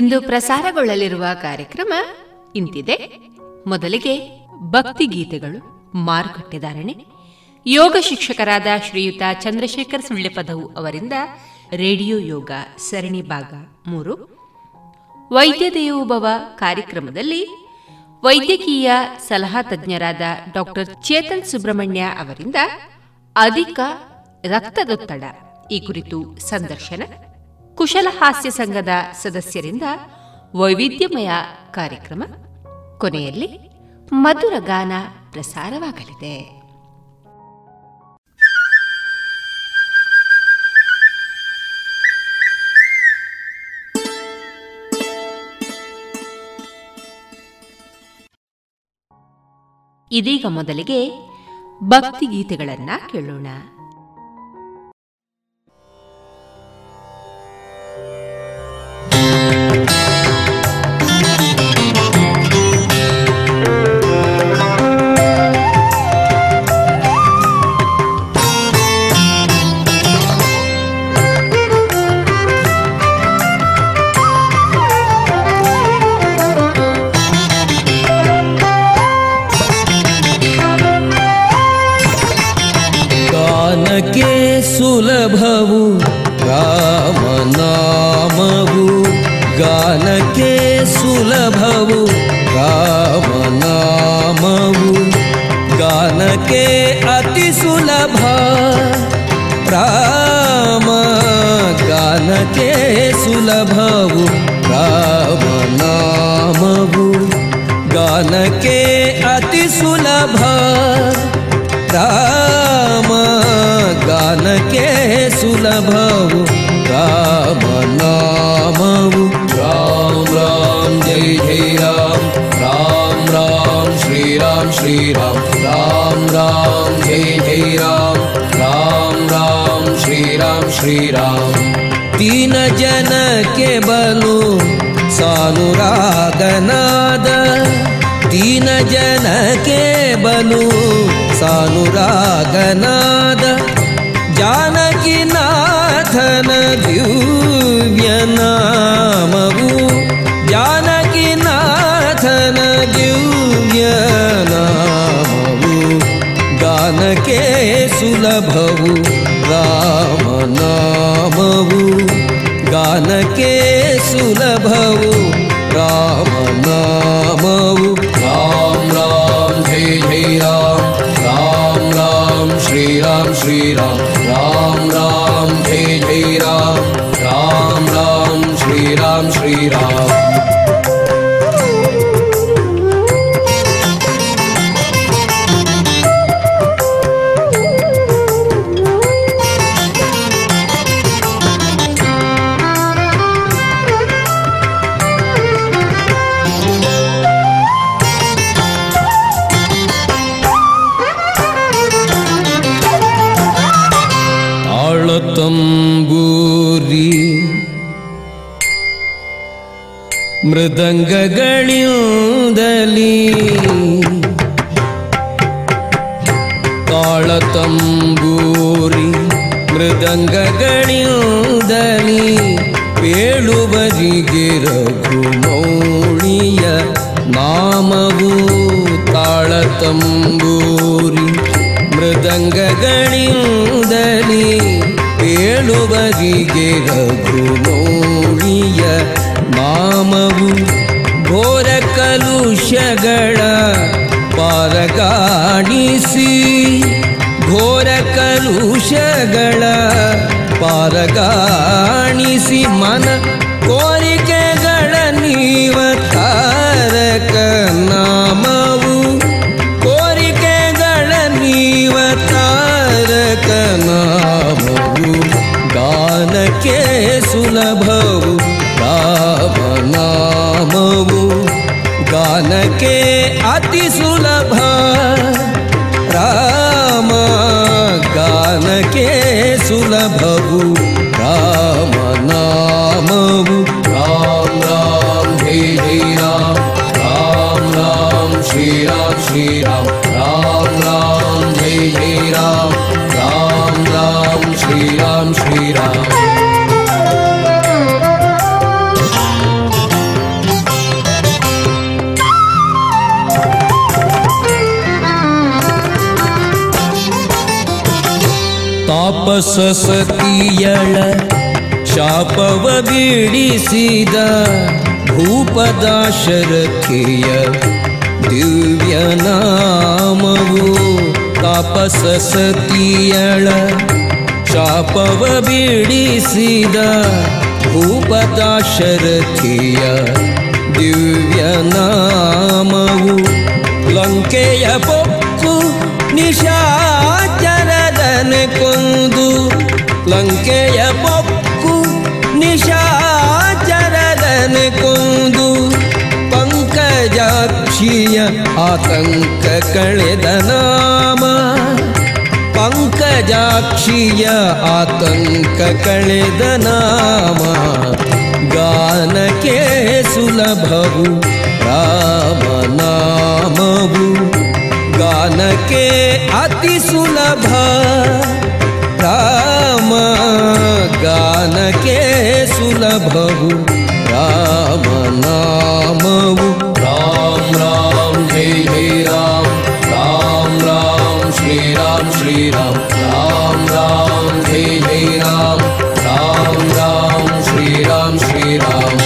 ಇಂದು ಪ್ರಸಾರಗೊಳ್ಳಲಿರುವ ಕಾರ್ಯಕ್ರಮ ಇಂತಿದೆ. ಮೊದಲಿಗೆ ಭಕ್ತಿಗೀತೆಗಳು, ಮಾರುಕಟ್ಟೆ ಧಾರಣೆ, ಯೋಗ ಶಿಕ್ಷಕರಾದ ಶ್ರೀಯುತ ಚಂದ್ರಶೇಖರ್ ಸುಳ್ಳೆಪದವು ಅವರಿಂದ ರೇಡಿಯೋ ಯೋಗ ಸರಣಿ ಭಾಗ 3, ವೈದ್ಯ ದೇವೋಭವ ಕಾರ್ಯಕ್ರಮದಲ್ಲಿ ವೈದ್ಯಕೀಯ ಸಲಹಾ ತಜ್ಞರಾದ ಡಾಕ್ಟರ್ ಚೇತನ್ ಸುಬ್ರಹ್ಮಣ್ಯ ಅವರಿಂದ ಅಧಿಕ ರಕ್ತದೊತ್ತಡ ಈ ಕುರಿತು ಸಂದರ್ಶನ, ಕುಶಲ ಹಾಸ್ಯ ಸಂಘದ ಸದಸ್ಯರಿಂದ ವೈವಿಧ್ಯಮಯ ಕಾರ್ಯಕ್ರಮ, ಕೊನೆಯಲ್ಲಿ ಮಧುರ ಗಾನ ಪ್ರಸಾರವಾಗಲಿದೆ. ಇದೀಗ ಮೊದಲಿಗೆ ಭಕ್ತಿಗೀತೆಗಳನ್ನ ಕೇಳೋಣ. ಸುಲಭವು ರಾಮನಾಮವು ಗಾನಕ್ಕೆ ಸುಲಭವು ರಾಮನಾಮವು ಗಾನಕ್ಕೆ ಅತಿ ಸುಲಭ ರಾಮ ಗಾನಕ್ಕೆ ಸುಲಭವು ರಾಮನಾಮವು ಗಾನಕ್ಕೆ ಅತಿ ಸುಲಭ ರಾಮ ಗಾನಕ್ಕೆ ಸುಲಭವು ರಾಮ ನಾಮವು ರಾಮ ರಾಮ ಜೈ ಜೈ ರಾಮ ರಾಮ ರಾಮ ಶ್ರೀರಾಮ ಶ್ರೀರಾಮ ರಾಮ ರಾಮ ಜೈ ಜೈ ರಾಮ ರಾಮ ರಾಮ ಶ್ರೀರಾಮ ಶ್ರೀರಾಮ ದೀನ ಜನಕ್ಕೆ ಬಲು ಸಾನುರಾಗನಾದ ದೀನ ಜನಕ್ಕೆ ಬಲು ಸಾನುರಾಗನಾದ ಜಾನಕಿನಾಥನ ದಿವ್ಯನಾಮವು ಜಾನಕಿನಾಥನ ದಿವ್ಯನಾಮವು ಗಾನಕ್ಕೆ ಸುಲಭವು ರಾಮನಾಮವು ಗಾನಕ್ಕೆ ಸುಲಭವು ರಾಮನಾಮವು ರಾಮ ರಾಮ ಜೈ ಜೈ ರಾಮ ರಾಮ ರಾಮ ಶ್ರೀರಾಮ ಶ್ರೀರಾಮ ರಾಮ ರಾಮ ಜೈ ಜೈ ರಾಮ ರಾಮ ರಾಮ ಶ್ರೀರಾಮ ಶ್ರೀರಾಮ ತಂಬೂರಿ ಮೃದಂಗಗಳಿಂದಲೀ ತಾಳ ತಂಬೂರಿ ಮೃದಂಗಗಳಿಂದಲೀ ಏಳುವರಿಗೆ ರಘುಮೌಳಿಯ ನಾಮವು ತಾಳ ತಂಬೂರಿ ಮೃದಂಗಗಳಿಂದಲೀ ಏಳುವರಿಗೆ ರಘುಮೌಳಿಯ ನಾಮವು ಘೋರ ಕಲುಷಗಳ ಪಾರಗಾಣಿಸಿ ಘೋರ ಕಲುಷಗಳ ಪಾರಗಾಣಿಸಿ ಮನ ಕೋರಿಕೆಗಳ ನೀವ ತಾರಕ ನಾಮವು ಕೋರಿಕೆಗಳ ನೀವ ತಾರಕ ನಾಮವು ಗಾನಕ್ಕೆ ಸುಲಭವು ರಾಮನಾಮವು ಗಾನಕ್ಕೆ ಅತಿ ಸುಲಭ ರಾಮ ಗಾನಕ್ಕೆ ಸುಲಭವು ರಾಮನಾಮವು ರಾಮ ರಾಮ ಹೇ ಹೇ ರಾಮ ರಾಮ ರಾಮ ಶ್ರೀರಾಮ ಶ್ರೀರಾಮ ರಾಮ ರಾಮ ಹೇ ಹೇ ರಾಮ ರಾಮ ರಾಮ ಶ್ರೀರಾಮ ಶ್ರೀರಾಮ ಸಸತಿಯಳ ಶಾಪವ ಬಿಡಿಸಿದ ಭೂಪದಾಶರಥಿಯ ದಿವ್ಯನಾಮವು ತಾಪಸಸತಿಯಳ ಶಾಪವ ಬಿಡಿಸಿದ ಭೂಪದಾಶರಥಿಯ ದಿವ್ಯನಾಮವು ಲಂಕೆಯ ಪೊಕ್ಕು ನಿಶಾಚರದನ ಕೊಂದು ಲಂಕೆಯ ಪೊಕ್ಕು ನಿಶಾಚರದನ ಕೊಂದು ಪಂಕಜಾಕ್ಷಿಯ ಆತಂಕ ಕಳೆದ ನಾಮ ಪಂಕಜಾಕ್ಷಿಯ ಆತಂಕ ಕಳೆದ ನಾಮ ಗಾನಕ್ಕೆ ಸುಲಭವು ರಾಮನಾಮವು ಗಾನಕ್ಕೆ ಅತಿ ಸುಲಭ ರಾಮ ಗಾನಕ್ಕೆ ಸುಲಭವು ರಾಮನಾಮವು ರಾಮ ರಾಮ ಹೇ ಹೇ ರಾಮ ರಾಮ ರಾಮ ಶ್ರೀರಾಮ ಶ್ರೀರಾಮ ರಾಮ ರಾಮ ಹೇ ಹೇ ರಾಮ ರಾಮ ರಾಮ ಶ್ರೀರಾಮ ಶ್ರೀರಾಮ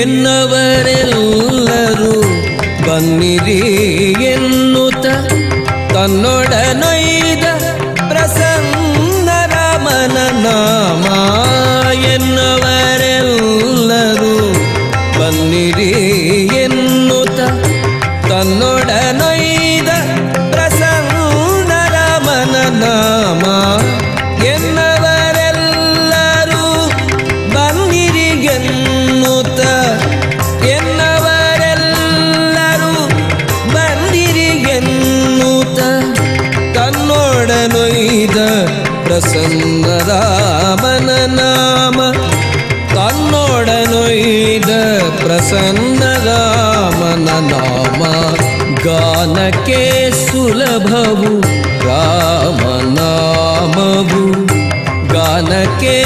ಎನ್ನವರೆಲ್ಲರೂ ಬನ್ನಿರಿ ಎನ್ನುತ್ತ ತನ್ನೊಡನೊಯ್ದ ಪ್ರಸನ್ನ ರಾಮನ ನಾಮ ಎನ್ನವರೆಲ್ಲರೂ ಬನ್ನಿರಿ ಎನ್ನುತ್ತ ತನ್ನೊಡನೊಯ್ದ ಪ್ರಸನ್ನ ರಾಮನ ನಾಮ ಎನ್ನವರೆಲ್ಲರೂ ಬನ್ನಿರಿ ಎನ್ನುತ್ತ ಪ್ರಸನ್ನ ರಾಮನ ನಾಮ ತನ್ನೊಡನೊಯ್ದ ಪ್ರಸನ್ನ ರಾಮನ ನಾಮ ಗಾನಕ್ಕೆ ಸುಲಭವು ರಾಮನಾಮವು ಗಾನಕ್ಕೆ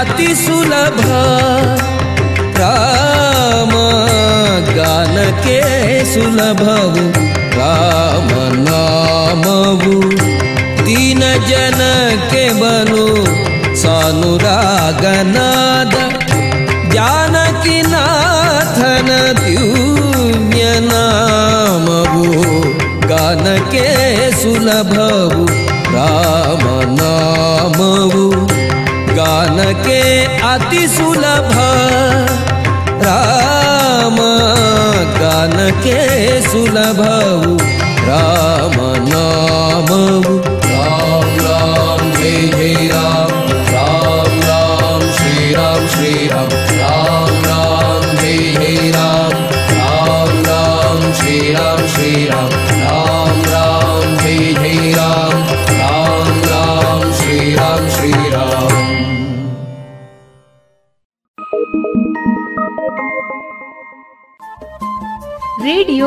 ಅತಿ ಸುಲಭ ರಾಮ ಗಾನಕ್ಕೆ ಸುಲಭವು ರಾಮನಾಮವು ದೀನ ಜನಕ್ಕೆ ಬನು ಸಾನುರಾಗನಾದ ಜಾನಕಿನಾಥನ ದಿವ್ಯನಾಮವು ಗಾನಕ್ಕೆ ಸುಲಭವು ರಾಮನಾಮವು ಗಾನಕ್ಕೆ ಅತಿ ಸುಲಭ ರಾಮ ಗಾನಕ್ಕೆ ಸುಲಭವು ರಾಮನಾಮವು ರೇಡಿಯೋ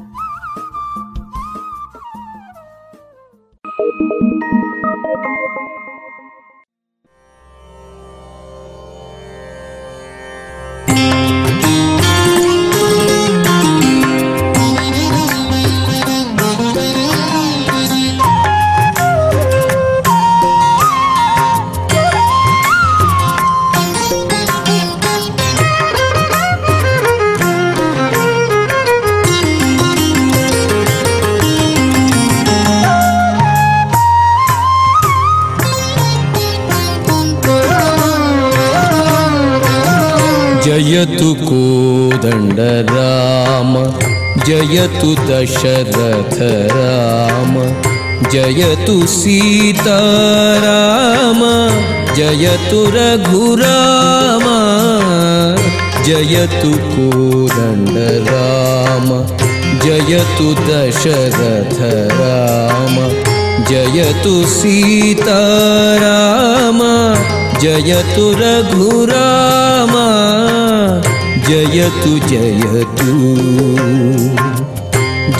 ಜಯತು ಕೋದಂಡ ರಾಮ ಜಯತು ದಶರಥ ರಾಮ ಜಯತು ಸೀತಾರಾಮ ಜಯತು ರಘುರಾಮ ಜಯತು ಕೋದಂಡ ರಾಮ ಜಯತು ದಶರಥ ರಾಮ ಜಯತು ಸೀತಾರಾಮ ಜಯತು ರಘುರಾಮ ಜಯತು ಜಯತು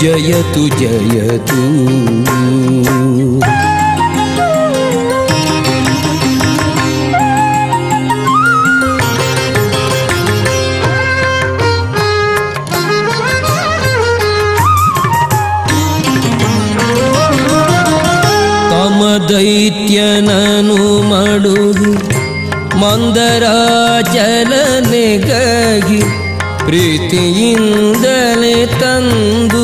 ಜಯತು ಜಯತು ದೈತ್ಯನನು ಮಡುಗಿ ಮಂದರಾಜಲನೆಗಾಗಿ ಪ್ರೀತಿಯಿಂದಲೇ ತಂದು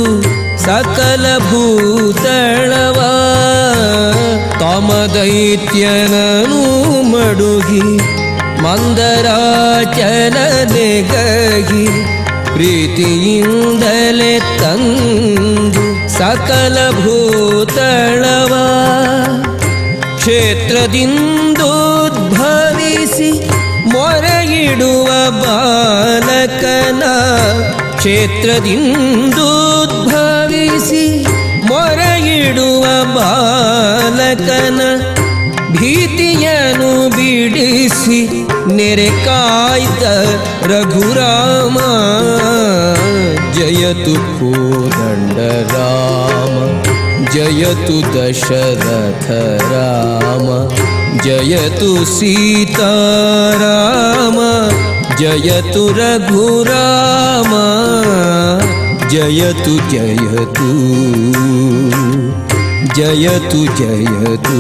ಸಕಲ ಭೂತಳವ ತಮದೈತ್ಯನನು ಮಡುಗಿ ಮಂದರಾಜಲನೆಗಾಗಿ ಪ್ರೀತಿಯಿಂದಲೇ ತಂದು ಸಕಲ ಭೂತಳವ ಕ್ಷೇತ್ರದಿಂದೋದ್ಭವಿಸಿ ಮೊರೆಯಿಡುವ ಬಾಲಕನ ಕ್ಷೇತ್ರದಿಂದೋದ್ಭವಿಸಿ ಮೊರೆಯಿಡುವ ಬಾಲಕನ ಭೀತಿಯನ್ನು ಬಿಡಿಸಿ ನೆರೆ ಕಾಯ್ತ ರಘುರಾಮ ಜಯತು ಕೋದಂಡ ರಾಮ ಜಯತು ದಶರಥ ರಾಮ ಜಯತು ಸೀತಾರಾಮ ಜಯತು ರಘುರಾಮ ಜಯತು ಜಯತು ಜಯತು ಜಯತು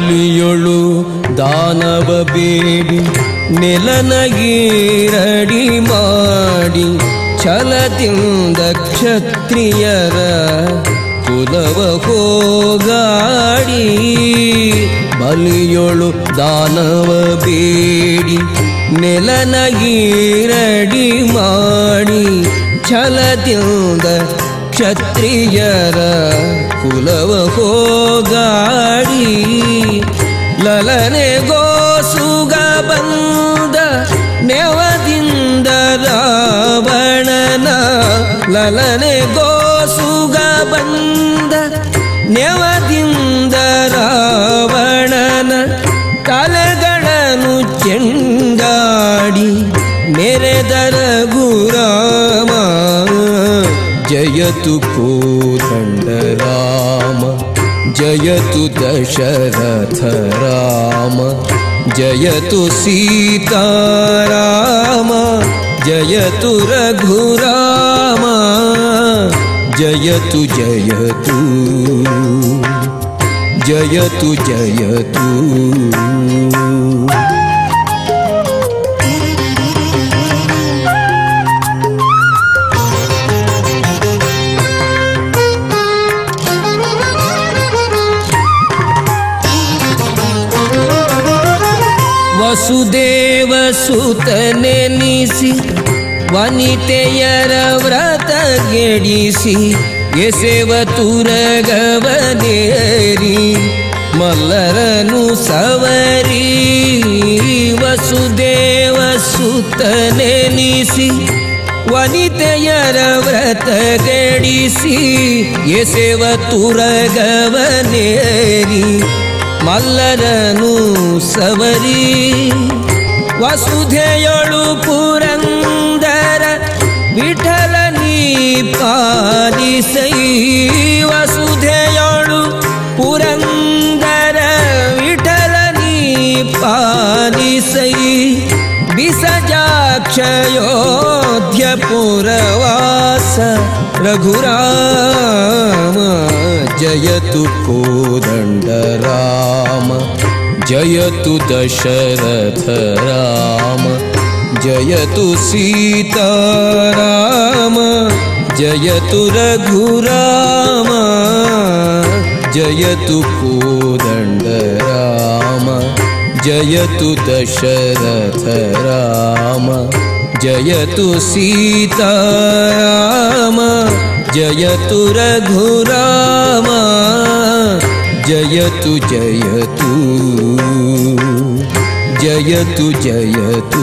ಬಲಿಯೊಳು ದಾನವ ಬೇಡಿ ನೆಲನಗೀರಡಿ ಮಾಡಿ ಛಲದಿಂದ ಕ್ಷತ್ರಿಯರ ಕುಲವ ಹೋಗಾಡಿ ಬಲಿಯೊಳು ದಾನವ ಬೇಡಿ ನೆಲನಗೀರಡಿ ಮಾಡಿ ಛಲದಿಂದ ಕ್ಷತ್ರಿಯರ ಕುಲವ ಹೋಗಾಡಿ ಲಲನೆ ಗೋಸುಗ ಬಂದ ನೆವದಿಂದ ರಾವಣನ ಲಲನೆ ಗೋಸುಗ ಬಂದ ನೆವದಿಂದ ರಾವಣನ ತಲೆಗಳನ್ನು ಚೆಂಡಾಡಿ ನೆರೆದರ ಗುರಾಮ ಜಯತು ಕೋದಂಡ ರಾಮ ಜಯತು ದಶರಥ ರಾಮ ಜಯತು ಸೀತಾರಾಮ ಜಯತು ರಘುರಾಮ ಜಯತು ಜಯತು ಜಯತು ಜಯತು ವಸುದೇವ ಸುತನೆನಿಸಿ ವನಿತೆಯರ ವ್ರತ ಗೆಡಿಸಿ ಎಸೆವ ತುರಗವನೇರಿ ಮಲ್ಲರನು ಸವರಿ ವಸುದೇವ ಸುತನೆನಿಸಿ ವನಿತೆಯರ ವ್ರತ ಗೆಡಿಸಿ ಎಸೆವ ತುರಗವನೇರಿ ಮಲ್ಲರನು ಸವರಿ ವಸುಧೆಯೊಳು ಪುರಂದರ ವಿಠಲನಿ ಪಾಲಿಸೈ ವಸುಧೆಯೊಳು ಪುರಂದರ ವಿಠಲನಿ ಪಾಲಿಸೈ ಬಿಸಜಾಕ್ಷಯೋಧ್ಯಪುರವಾಸ ರಘುರಾಮ ಜಯತು ಕೋದಂಡರಾಮ ಜಯತು ದಶರಥ ರಾಮ ಜಯತು ಸೀತಾರಾಮ ಜಯತು ರಘುರಾಮ ಜಯತು ಕೋದಂಡರಾಮ ಜಯತು ದಶರಥ ರಾಮ ಜಯತು ಸೀತಾರಾಮ ಜಯತು ರಘುರಾಮ ಜಯತು ಜಯತು ಜಯತು ಜಯತು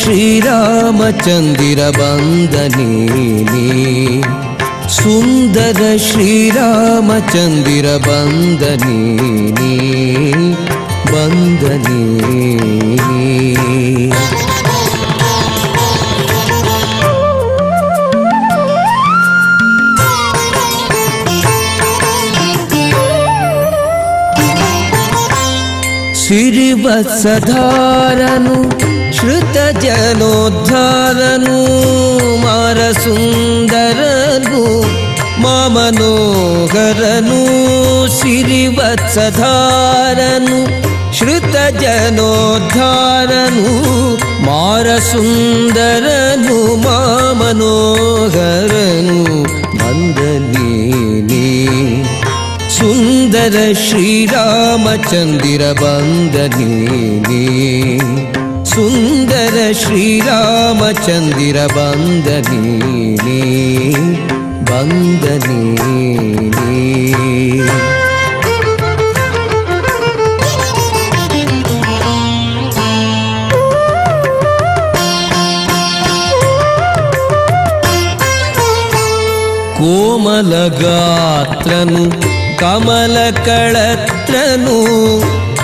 ಶ್ರೀರಾಮಚಂದಿರ ಬಂದನೇನೆ ಸುಂದರ ಶ್ರೀರಾಮಚಂದಿರ ಬಂದನೇನೆ ಬಂದನೇನೆ ಸಿರಿವತ್ಸಧಾರನು ಶ್ರುತಜನೋದ್ಧಾರನು ಮಾರಸುಂದರನು ಮಾಮನೋಹರನು ಸಿರಿವತ್ಸಧಾರನು ಶ್ರುತಜನೋದ್ಧಾರನು ಮಾರಸುಂದರನು ಮಾಮನೋಹರನು ವಂದನೇನೆ ಸುಂದರ ಶ್ರೀರಾಮಚಂದಿರ ವಂದನೇನೆ ಸುಂದರ ಶ್ರೀರಾಮಚಂದಿರ ವಂದನೇನೆ ವಂದನೇನೆ ಕೋಮಲಗಾತ್ರನು ಕಮಲಕಳತ್ರನು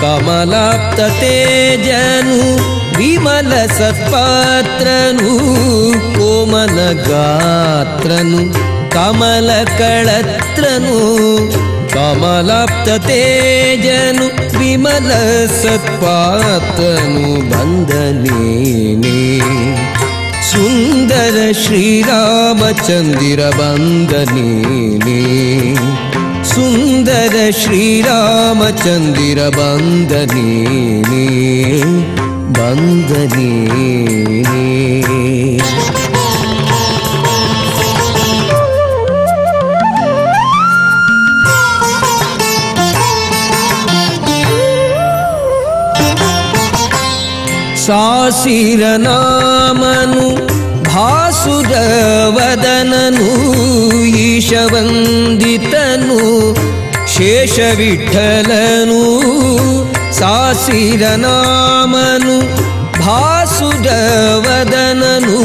ಕಮಲಾಪ್ತ ತೇಜನು ವಿಮಲ ಸತ್ಪಾತ್ರನು ಕೋಮಲಗಾತ್ರನು ಕಮಲಕಳತ್ರನು ಕಮಲಾಪ್ತ ತೇಜನು ವಿಮಲ ಸತ್ಪಾತ್ರನು ವಂದನೇನೆ ಸುಂದರ ಶ್ರೀರಾಮಚಂದಿರ ವಂದನೇನೆ ಸುಂದರ ಶ್ರೀರಾಮಚಂದಿರ ವಂದನೇನೆ ವಂದನೇನೆ ಸಾಸಿರನಾಮನು ಭಾಸ ಸುರವದನನು ಈಶವಂದಿತನು ಶೇಷವಿಠಲನು ಸಾಸಿರನಾಮನು ಭಾಸುರವದನನು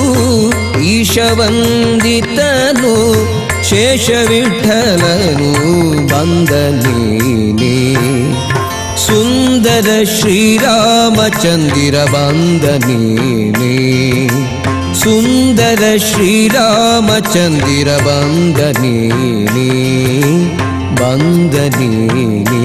ಈಶವಂದಿತನು ಶೇಷವಿಠಲನು ವಂದನೇನೆ ಸುಂದರ ಶ್ರೀರಾಮಚಂದಿರ ವಂದನೇನೆ ಸುಂದರ ಶ್ರೀರಾಮಚಂದಿರ ವಂದನೇನೆ ವಂದನೇನೆ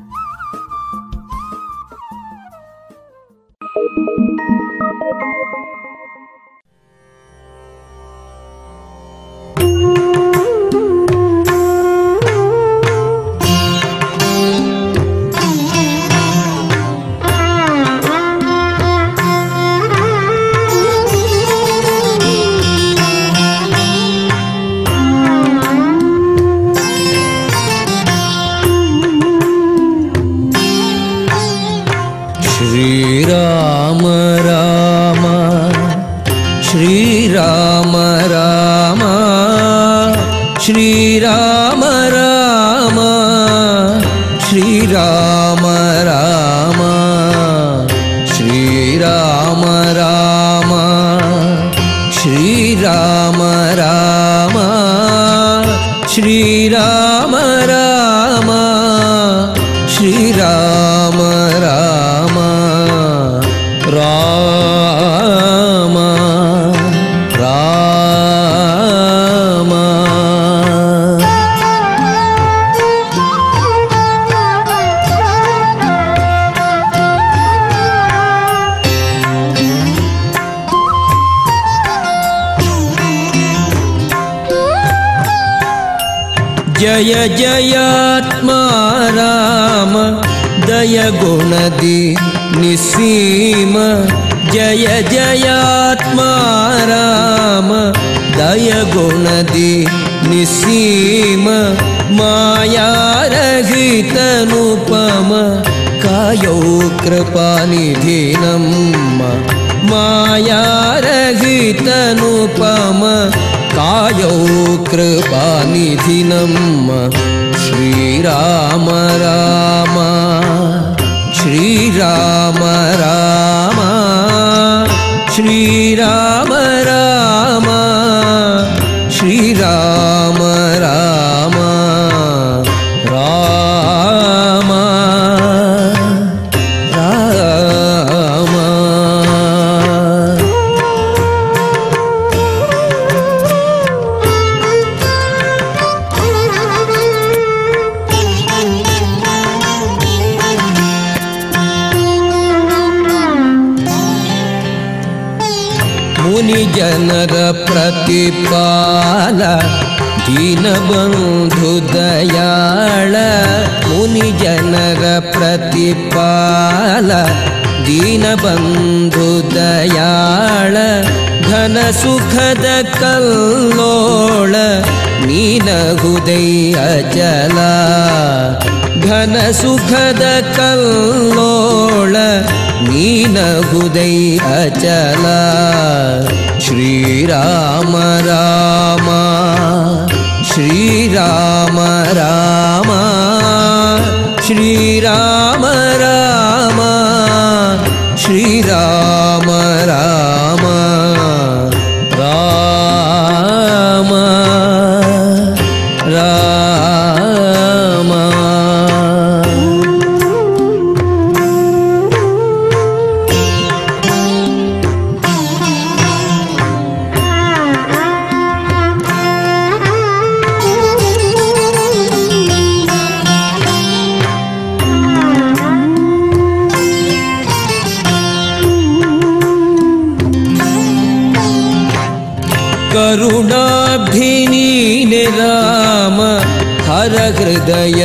ಹರ ಹೃದಯ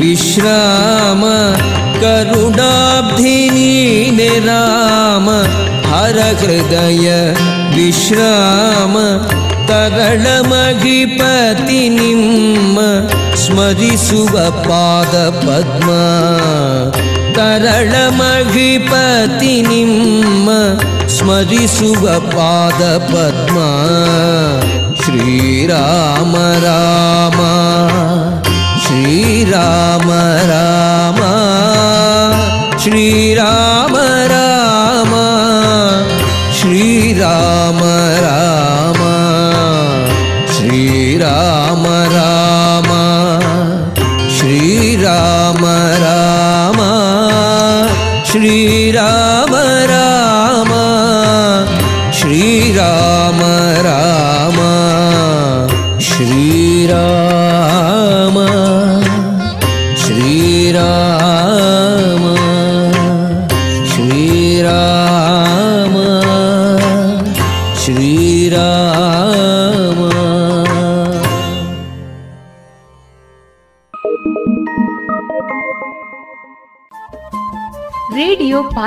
ವಿಶ್ರಾಮ ಕರುಣಾಬ್ಧಿ ನೀನೆ ರಾಮ ಹರ ಹೃದಯ ವಿಶ್ರಾಮ ತರಳಮಗಿಪತಿ ನಿಮ್ಮ ಸ್ಮರಿಸುವ ಪಾದ ಪದ್ಮ ತರಳಮಗಿಪತಿ ನಿಮ್ಮ ಸ್ಮರಿಸುವ ಪಾದ ಪದ್ಮ ಶ್ರೀರಾಮ ರಾಮ ಶ್ರೀರಾಮ ರಾಮ ಶ್ರೀರಾಮ ರಾಮ ಶ್ರೀರಾಮ ರಾಮ ಶ್ರೀರಾಮ ರಾಮ ಶ್ರೀರಾಮ ರಾಮ ಶ್ರೀರಾಮ ರಾಮ ಶ್ರೀರಾಮ ರಾಮ ಶ್ರೀರಾಮ ಶ್ರೀರಾಮ ಶ್ರೀರಾಮ ಶ್ರೀರಾಮ. ರೇಡಿಯೋ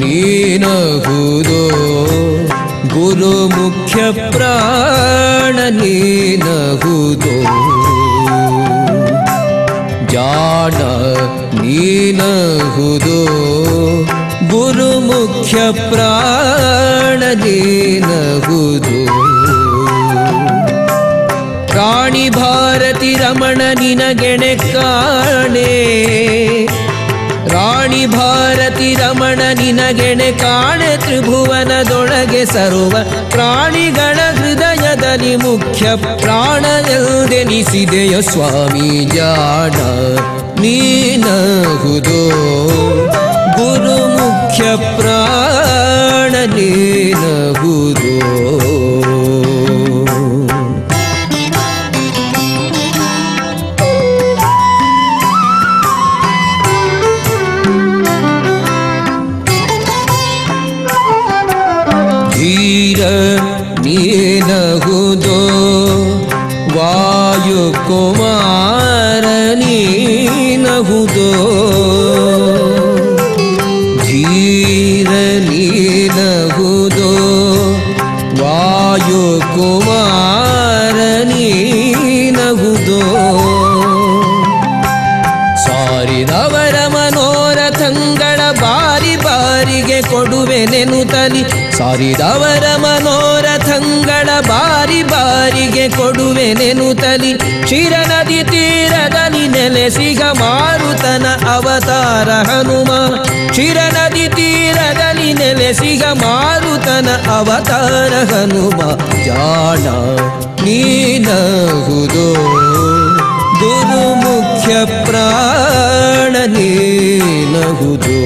ನೀನಹುದೋ ಗುರು ಮುಖ್ಯ ಪ್ರಾಣ ನೀನಹುದೋ ಜಾಣ ನೀನಹುದೋ ಗುರು ಮುಖ್ಯ ಪ್ರಾಣ ನೀನಹುದೋ ಪ್ರಾಣಿ ಭಾರತಿ ರಮಣ ನಿನಗೆಣೆ ಕಾಣೆ ರಾಣಿ ಭಾರತಿ ರಮಣ ನಿನಗೆಣೆ ಕಾಣೆ ತ್ರಿಭುವನದೊಳಗೆ ಸರ್ವ ಪ್ರಾಣಿಗಳ ಹೃದಯದಲ್ಲಿ ಮುಖ್ಯ ಪ್ರಾಣದೆನಿಸಿದೆಯ ಸ್ವಾಮಿ ಜಾಣ ನೀನಹುದೋ ಗುರು ಮುಖ್ಯ ಪ್ರಾಣ ನೀನಹುದೋ ನೀನಹುದೋ ವಾಯು ಕುಮಾರ ನೀನಹುದೋ ಧೀರ ನೀನಹುದೋ ವಾಯು ಕುಮಾರ ನೀನಹುದೋ ಸಾರಿದವರ ಮನೋರಥಂಗಳ ಬಾರಿ ಬಾರಿಗೆ ಕೊಡುವೆನೆನುತ್ತಲಿ ಸಾರಿದವರ ಮನೋರಥಂಗಳ ಬಾರಿ ಬಾರಿಗೆ ಕೊಡುವೆನೆನುತ್ತಲಿ ಚಿರನದಿ ತೀರದಲ್ಲಿ ನೆಲೆಸಿಗ ಮಾರುತನ ಅವತಾರ ಹನುಮ ಚಿರನದಿ ತೀರದಲ್ಲಿ ನೆಲೆಸಿಗ ಮಾರುತನ ಅವತಾರ ಹನುಮ ಜಾಣ ನೀನಹುದೋ ಗುರು ಮುಖ್ಯ ಪ್ರಾಣ ನೀನಹುದೋ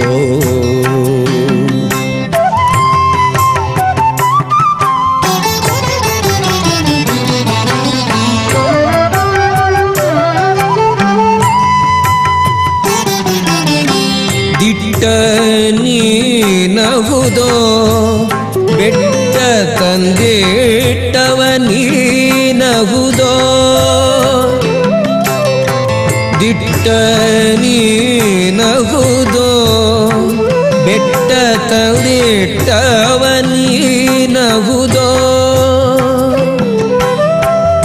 ನೀನಹುದೋ ಬೆಟ್ಟ ತಂದಿಟ್ಟವ ನೀನಹುದೋ ದಿಟ್ಟ ನೀನಹುದೋ ಬೆಟ್ಟ ತಂದಿಟ್ಟವ ನೀನಹುದೋ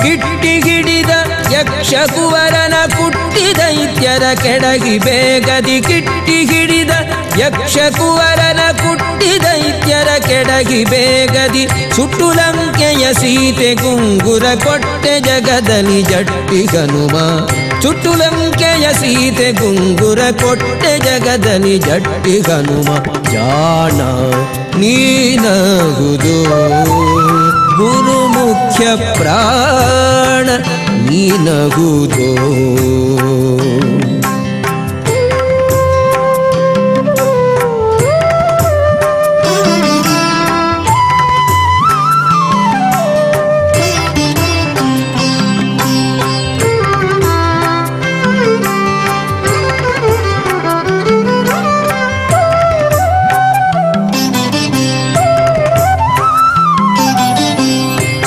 ಕಿಟ್ಟಿಗಿಡಿದ ಯಕ್ಷ ಕುವರನ ಕುಟ್ಟಿ ದೈತ್ಯರ ಕೆಡಗಿ ಬೇಗದಿ ಕಿಟ್ಟಿ ಹಿಡಿದ ಯಕ್ಷ ಕುವರನ ಕುಟ್ಟಿ ದೈತ್ಯರ ಕೆಡಗಿ ಬೇಗದಿ ಸುಟ್ಟು ಲಂಕೆಯ ಸೀತೆ ಗುಂಗುರ ಕೊಟ್ಟೆ ಜಗದಲ್ಲಿ ಜಟ್ಟಿ ಹನುಮ ಚುಟುಲಂಕೆಯ ಸೀತೆ ಗುಂಗುರ ಕೊಟ್ಟೆ ಜಗದಲ್ಲಿ ಜಟ್ಟಿ ಹನುಮ ಜಾಣ ನೀನಗುದು ಗುರು ಮುಖ್ಯ ಪ್ರಾಣ ನೀನಗುದು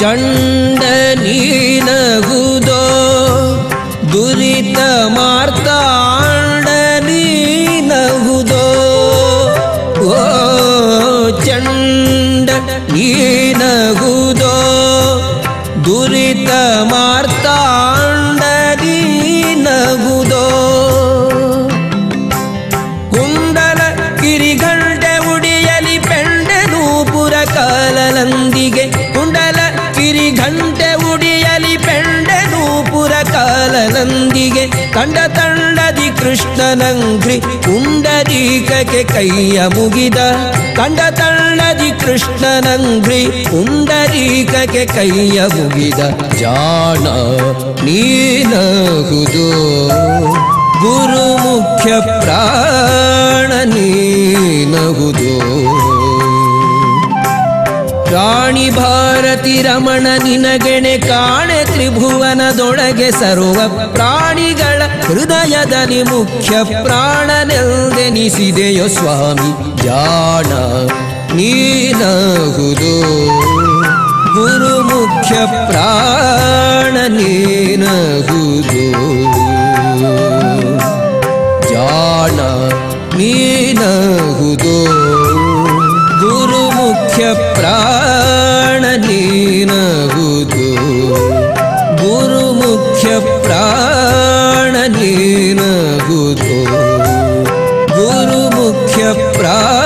ಚಂಡ ನೀನಗುದೋ ದುರಿತ ಮಾರ್ತಾಂಡ ನೀನಗುದೋ ಓ ಚಂಡ ನೀನಗುದೋ ದುರಿತ ಮಾರ್ತಾಂಡ ನೀನಗುದೋ ಕುಂಡಲ ಕಿರಿಗಂಟೆ ಉಡಿಯಲಿ ಪೆಂಡೆ ನೂಪುರ ಕಾಲಲಂದಿಗೆ ಕುಂಡಲ ಘಂಟೆ ಉಡಿಯಲಿ ಪೆಂಡೆ ನೂಪುರ ಕಾಲನಂದಿಗೆ ಕಂಡ ತಂಡದಿ ಕೃಷ್ಣನಂಗ್ರಿ ಪುಂಡರೀಕಕ್ಕೆ ಕೈಯ ಮುಗಿದ ಕಂಡ ತಂಡದಿ ಕೃಷ್ಣನಂಗ್ರಿ ಪುಂಡರೀಕಕ್ಕೆ ಕೈಯ ಮುಗಿದ ಜಾಣ ನೀನಗುದು ಗುರು ಮುಖ್ಯ ಪ್ರಾಣ ನೀನಗುದು ಪ್ರಾಣಿ ಭಾರತಿ ರಮಣ ನಿನಗೆಣೆ ಕಾಣೆ ತ್ರಿಭುವನದೊಳಗೆ ಸರ್ವ ಪ್ರಾಣಿಗಳ ಹೃದಯದಲ್ಲಿ ಮುಖ್ಯ ಪ್ರಾಣನೆಂದೆನಿಸಿದೆಯೋ ಸ್ವಾಮಿ ಜಾಣ ನೀನಗುದು ಗುರು ಮುಖ್ಯ ಪ್ರಾಣ ನೀನಗುದು ಜಾಣ ನೀನಗುದು ಗುರು ಮುಖ್ಯ ಪ್ರಾಣ ನೀನಗುದು ಗುರು ಮುಖ್ಯ ಪ್ರಾಣ ನೀನಗುದು ಗುರು ಮುಖ್ಯ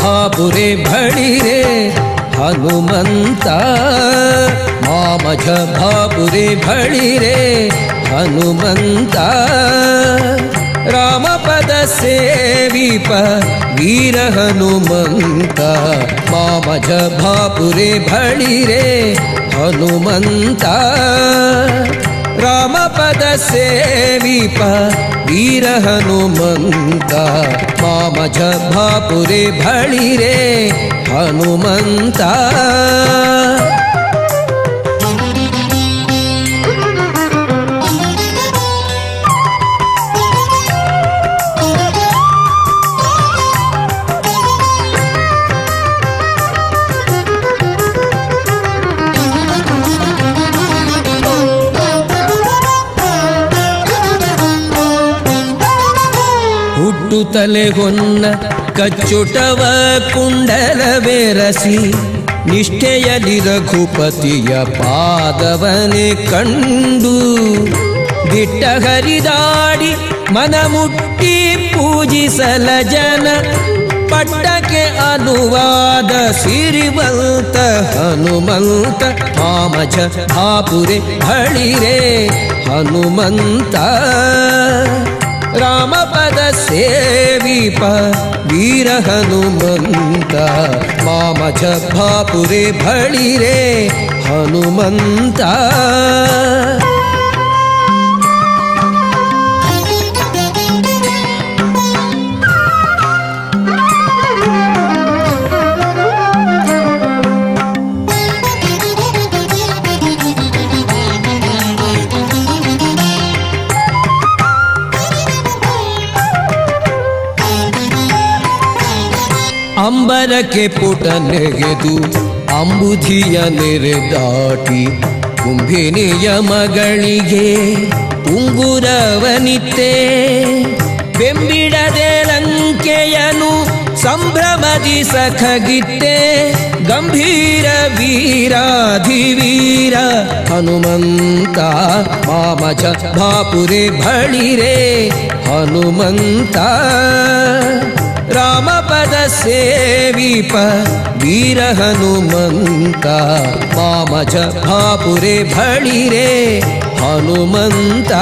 ಭಾಪುರೆ ಭಳಿರೆ ಹನುಮಂತ ಮಾಮಜ ಭಾಪುರೆ ಭಳಿರೆ ಹನುಮಂತ ರಾಮಪದ ಸೇವಿಪ ವೀರ ಹನುಮಂತ ಮಾಮಜ ಭಾಪುರೆ ಭಳಿರೆ ಹನುಮಂತ ರಾಮಪದ ಸೇವಿಪ ವೀರ ಹನುಮಂತ ಮಾಮಜ ಭಾಪುರೆ ಭಳಿರೆ ಹನುಮಂತ ತಲೆಗೊನ್ನ ಕಚ್ಚುಟವ ಕುಂಡಲವೆರಸಿ ನಿಷ್ಠೆಯಲಿ ರಘುಪತಿಯ ಪಾದವನೆ ಕಂಡು ದಿಟ್ಟ ಹರಿದಾಡಿ ಮನಮುಟ್ಟಿ ಪೂಜಿಸಲ ಜನ ಪಟ್ಟಕ್ಕೆ ಅನುವಾದ ಸಿರಿವಂತ ಹನುಮಂತ ಮಾಮಜ ಭಾಪುರೆ ಭಳಿರೆ ಹನುಮಂತ ರಾಮಪದ ಸೇವಿಪ ವೀರ ಹನುಮಂತ ಮಾಮ ಜಬ್ಬಾಪುರೆ ಬಳಿರೆ ಹನುಮಂತ. ಅಂಬರಕ್ಕೆ ಪುಟನೆಗೆದು ಅಂಬುಧಿಯ ನೆರೆದಾಟಿ ಕುಂಭಿನಿಯ ಮಗಳಿಗೆ ಉಂಗುರವನಿತೆ ಬೆಂಬಿಡದೆ ಲಂಕೆಯನು ಸಂಭ್ರಮದಿ ಸಖಗಿತ್ತೆ ಗಂಭೀರ ವೀರಾಧಿವೀರ ಹನುಮಂತ ಮಾಮಜ ಬಾಪುರೆ ಬಳಿರೆ ಹನುಮಂತ ರಾಮಪದ ಸೇವಿಪ ವೀರ ಹನುಮಂತ ಮಾಮಜ ಬಾಪುರೆ ಬಳಿರೆ ಹನುಮಂತ.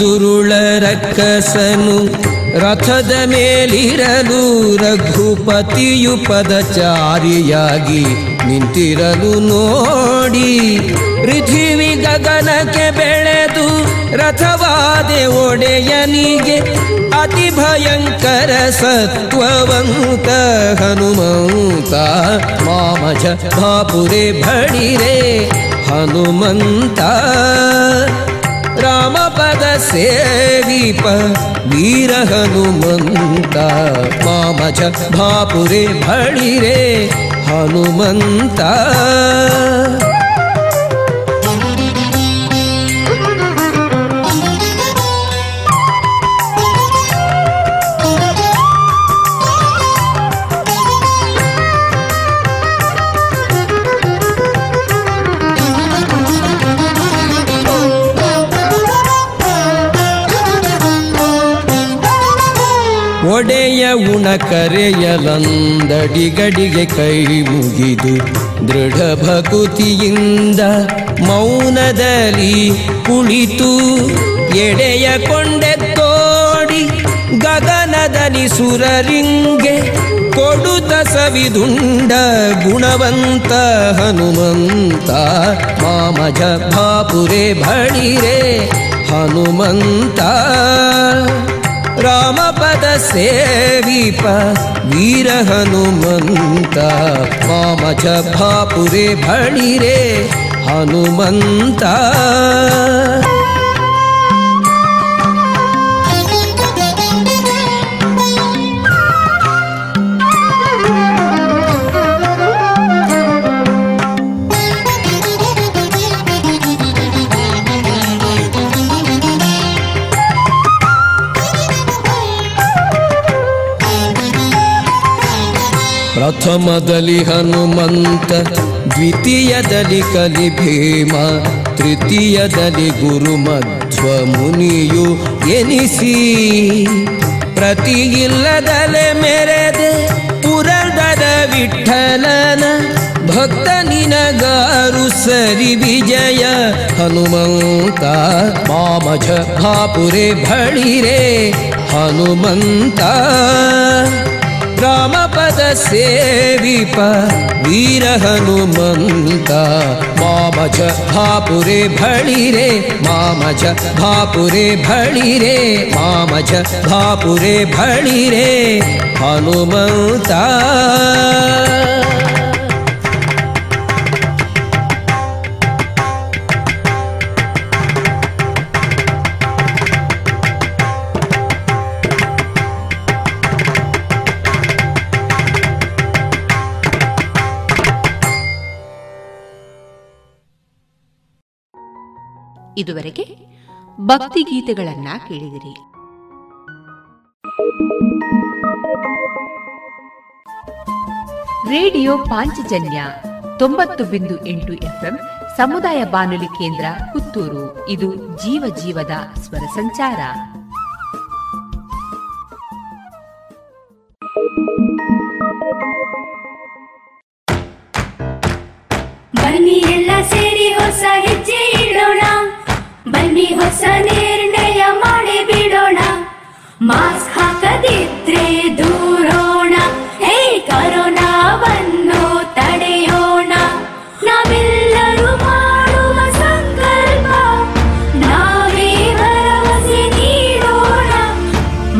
ದುರುಳ ರಕ್ಕಸನು ರಥದ ಮೇಲಿರಲು ರಘುಪತಿಯು ಪದಚಾರಿಯಾಗಿ ನಿಂತಿರಲು ನೋಡಿ ಪೃಥ್ವಿ ಗಗನಕ್ಕೆ ಬೆಳೆದು ರಥವಾದೆ ಒಡೆಯನಿಗೆ ಅತಿ ಭಯಂಕರ ಸತ್ವವಂತ ಹನುಮಂತ ಮಾಮಜ ಬಾಪುರೆ ಬಳಿರೆ ಹನುಮಂತ ರಾಮಪದ ಸೇವಿಪ ವೀರ ಹನುಮಂತ ಮಾಮಜ ಬಾಪುರೆ ಬಳಿರೆ ಹನುಮಂತ. ಒಡೆಯ ಉಣ ಕರೆಯಲಂದಡಿಗಡಿಗೆ ಕೈ ಮುಗಿದು ದೃಢ ಭಕುತಿಯಿಂದ ಮೌನದಲ್ಲಿ ಕುಳಿತು ಎಡೆಯ ಕೊಂಡೆತ್ತೋಡಿ ಗಗನದಲ್ಲಿ ಸುರರಿಂಗೆ ಕೊಡುತ ಸವಿದುಂಡ ಗುಣವಂತ ಹನುಮಂತ ಮಾಮಜ ಬಾಪುರೆ ಬಳಿರೆ ಹನುಮಂತ ರಾಮಪದ ಸೇವಿಪ ವೀರ ಹನುಮಂತ ಮಾಮಜ ಬಾಪುರೆ ಬಳಿರೆ ಹನುಮಂತ. ಪ್ರಥಮದಲ್ಲಿ ಹನುಮಂತ, ದ್ವಿತೀಯದಲ್ಲಿ ಕಲಿ ಭೀಮ, ತೃತೀಯದಲ್ಲಿ ಗುರು ಮಧ್ವ ಮುನಿಯು ಎನಿಸಿ ಪ್ರತಿಗಿಲ್ಲದಲೆ ಮೆರೆದೆ ಪುರಂದರ ವಿಠಲನ ಭಕ್ತ ನಿನಗಾರು ಸರಿ ವಿಜಯ ಹನುಮಂತ ಮಾಮಜ ಬಾಪುರೆ ಬಳಿರೆ ಹನುಮಂತ ರಾಮಪದ ಸೇವಿಪ ವೀರ ಹನುಮಂತ ಮಾಮಜ ಬಾಪುರೆ ಬಳಿರೆ ಮಾಮಜ ಬಾಪುರೆ ಬಳಿರೆ ಮಾಮಜ ಬಾಪುರೆ ಬಳಿರೆ ಹನುಮಂತ. ಇದುವರೆಗೆ ಭಕ್ತಿಗೀತೆಗಳನ್ನ ಕೇಳಿದಿರಿ. ರೇಡಿಯೋ ಪಾಂಚಜನ್ಯ 90.8 FM ಸಮುದಾಯ ಬಾನುಲಿ ಕೇಂದ್ರ ಪುತ್ತೂರು. ಇದು ಜೀವ ಜೀವದ ಸ್ವರ ಸಂಚಾರ. ಬನ್ನಿ ಎಲ್ಲ ಸೇರಿ ಹೊಸ ಹೆಜ್ಜೆ ಇಡೋಣ, ಬನ್ನಿ ಹೊಸ ನಿರ್ಣಯ ಮಾಡಿ ಬಿಡೋಣ, ಮಾಸ್ಕ್ ಹಾಕದಿದ್ರೆ ದೂರೋಣ, ಹೇ ಕರೋನಾವನ್ನು ತಡೆಯೋಣ, ನಾವೆಲ್ಲರೂ ಮಾಡುವ ಸಂಕಲ್ಪ ನಾವೇ ಭರವಸೆ ನೀಡೋಣ,